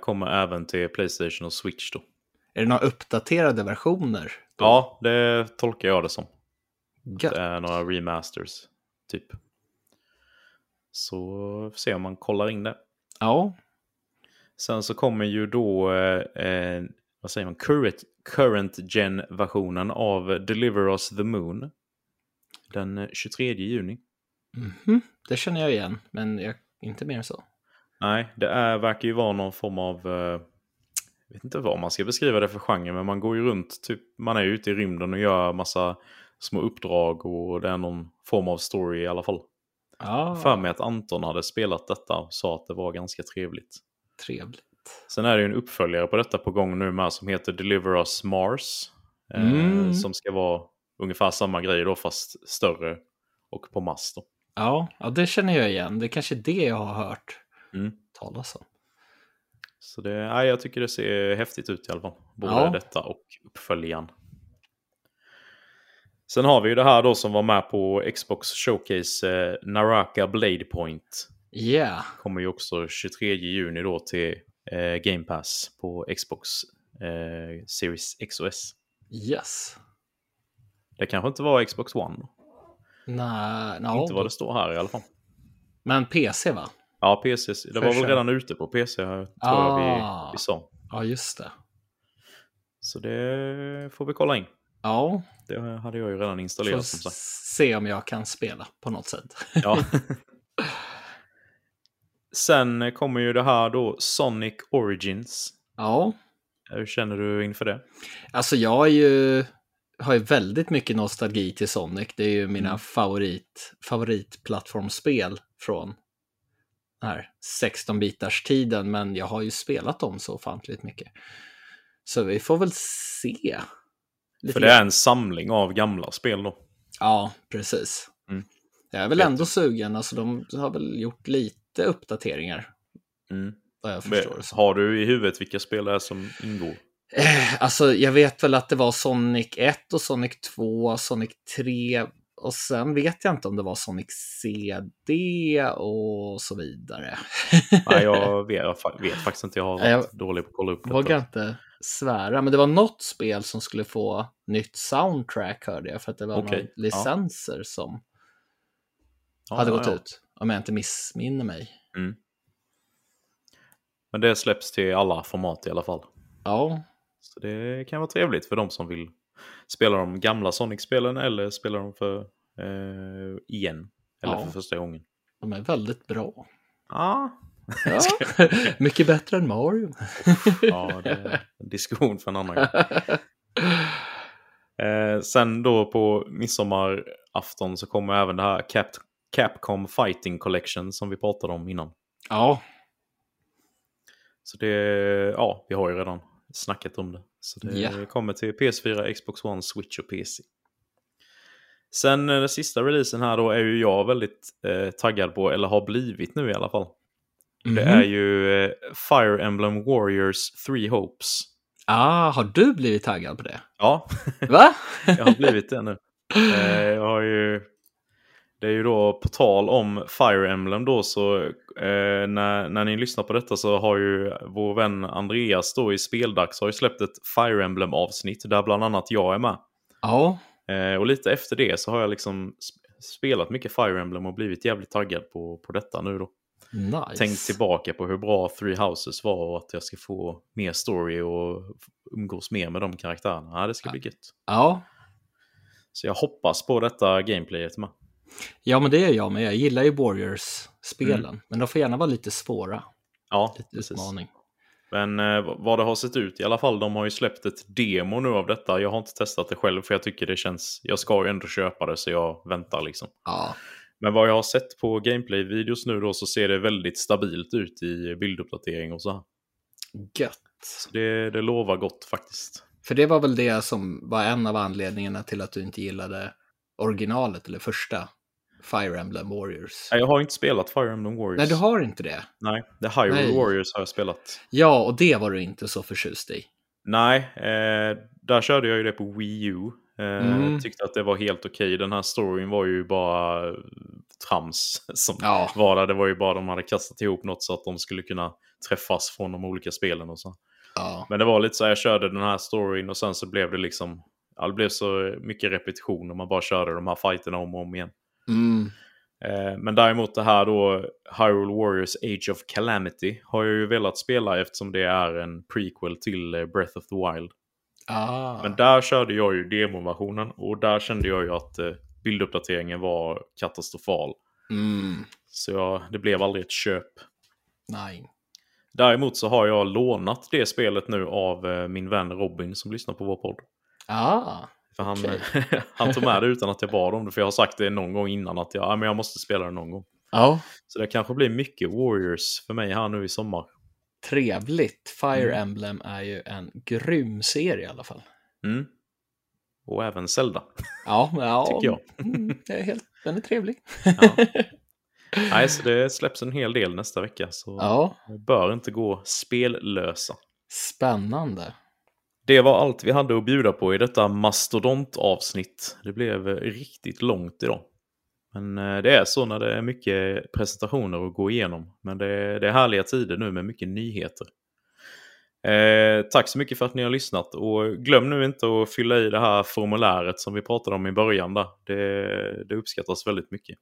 Kommer även till PlayStation och Switch då. Är det några uppdaterade versioner då? Ja, det tolkar jag det som. Det är några remasters typ. Så får se om man kollar in det. Ja. Sen så kommer ju då vad säger man, current gen versionen av Deliver Us the Moon den 23 juni. Mm-hmm. Det känner jag igen, men inte mer så. Nej, det verkar ju vara någon form av jag vet inte vad man ska beskriva det för genre, men man går ju runt, typ, man är ute i rymden och gör massa små uppdrag och det är någon form av story i alla fall. Ah. För mig att Anton hade spelat detta och sa att det var ganska trevligt. Sen är det ju en uppföljare på detta på gång nu med som heter Deliver Us Mars. Som ska vara ungefär samma grej då, fast större och på Mars då. Ja, det känner jag igen. Det är kanske det jag har hört talas om. Så det, ja, jag tycker det ser häftigt ut i alla fall. Både detta och uppföljaren. Sen har vi ju det här då som var med på Xbox Showcase, Naraka Blade Point. Yeah. Kommer ju också 23 juni då till Game Pass på Xbox Series X och S. Yes. Det kanske inte var Xbox One då. Nej, inte vad det står här i alla fall. Men PC, va? Ja, PC. Det var väl redan ute på PC, tror jag vi sa. Ja, just det. Så det får vi kolla in. Ja. Det hade jag ju redan installerat. Får som sagt. Se om jag kan spela på något sätt. Ja. Sen kommer ju det här då, Sonic Origins. Ja. Hur känner du inför det? Alltså jag är ju... har ju väldigt mycket nostalgi till Sonic. Det är ju mina favoritplattformsspel från den här 16-bitars-tiden, men jag har ju spelat dem så ofantligt mycket. Så vi får väl se. För det är en samling av gamla spel då. Ja, precis. Jag är väl ändå sugen, alltså de har väl gjort lite uppdateringar. Jag förstår. Har du i huvudet vilka spel det är som ingår? Alltså jag vet väl att det var Sonic 1 och Sonic 2, Sonic 3 och sen vet jag inte om det var Sonic CD och så vidare. Nej, jag vet faktiskt inte, jag har varit dålig på att kolla upp det. Jag vågar inte svära, men det var något spel som skulle få nytt soundtrack hörde jag, för att det var några licenser som hade gått ut, om jag inte missminner mig. Men det släpps till alla format i alla fall. Ja. Så det kan vara trevligt för de som vill spela de gamla Sonic-spelen eller spela dem för igen eller för första gången. De är väldigt bra. Ja. Mycket bättre än Mario. Ja, det är en diskussion för en annan gång. Sen då på midsommarafton så kommer även det här Capcom Fighting Collection som vi pratade om innan. Ja. Så det, vi har ju redan snackat om det. Så det kommer till PS4, Xbox One, Switch och PC. Sen den sista releasen här då är ju jag väldigt taggad på, eller har blivit nu i alla fall. Det är ju Fire Emblem Warriors Three Hopes. Har du blivit taggad på det? Ja. Va? Jag har blivit det nu. Det är ju då på tal om Fire Emblem då, så när ni lyssnar på detta så har ju vår vän Andreas då i Speldags har ju släppt ett Fire Emblem-avsnitt där bland annat jag är med. Ja. Och lite efter det så har jag liksom spelat mycket Fire Emblem och blivit jävligt taggad på detta nu då. Nice. Tänkt tillbaka på hur bra Three Houses var och att jag ska få mer story och umgås mer med de karaktärerna. Ja, det ska bli gött. Ja. Så jag hoppas på detta gameplayet med. Ja, men det är jag med. Jag gillar ju Warriors-spelen. Men de får gärna vara lite svåra. Ja, lite precis. Utmaning. Men vad det har sett ut i alla fall, de har ju släppt ett demo nu av detta. Jag har inte testat det själv för jag tycker det känns... Jag ska ju ändå köpa det så jag väntar liksom. Ja. Men vad jag har sett på gameplay-videos nu då, så ser det väldigt stabilt ut i bilduppdatering och så här. Gött. Så det lovar gott faktiskt. För det var väl det som var en av anledningarna till att du inte gillade originalet eller första Fire Emblem Warriors. Nej, jag har inte spelat Fire Emblem Warriors. Nej, du har inte det. Nej, The Hyrule Warriors har jag spelat. Ja, och det var du inte så förtjust i. Nej, där körde jag ju det på Wii U. Tyckte att det var helt okej. Den här storyn var ju bara trams som var där. Det var ju bara de hade kastat ihop något så att de skulle kunna träffas från de olika spelen och så. Ja. Men det var lite så här, jag körde den här storyn och sen så blev det liksom, det blev så mycket repetition och man bara körde de här fighterna om och om igen. Men däremot det här då, Hyrule Warriors Age of Calamity, har jag ju velat spela eftersom det är en prequel till Breath of the Wild. Men där körde jag ju demoversionen och där kände jag ju att bilduppdateringen var katastrofal. Så det blev aldrig ett köp. Nej. Däremot så har jag lånat det spelet nu av min vän Robin som lyssnar på vår podd. För han, okay. Han tog med det utan att jag bad om det, för jag har sagt det någon gång innan att men jag måste spela det någon gång. Så det kanske blir mycket Warriors för mig här nu i sommar. Trevligt. Fire Emblem är ju en grym serie i alla fall. Och även Zelda. Tycker jag. Den är trevlig. Nej, så det släpps en hel del nästa vecka, så det bör inte gå spellösa. Spännande. Det var allt vi hade att bjuda på i detta mastodontavsnitt. Det blev riktigt långt idag. Men det är så när det är mycket presentationer att gå igenom. Men det är härliga tider nu med mycket nyheter. Tack så mycket för att ni har lyssnat. Och glöm nu inte att fylla i det här formuläret som vi pratade om i början där. Det uppskattas väldigt mycket.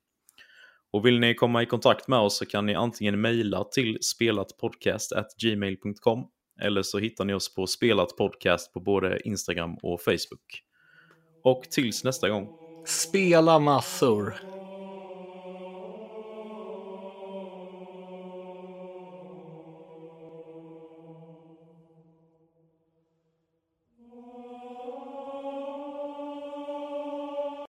Och vill ni komma i kontakt med oss så kan ni antingen mejla till spelatpodcast@gmail.com. Eller så hittar ni oss på Spelat Podcast på både Instagram och Facebook. Och tills nästa gång. Spela massor!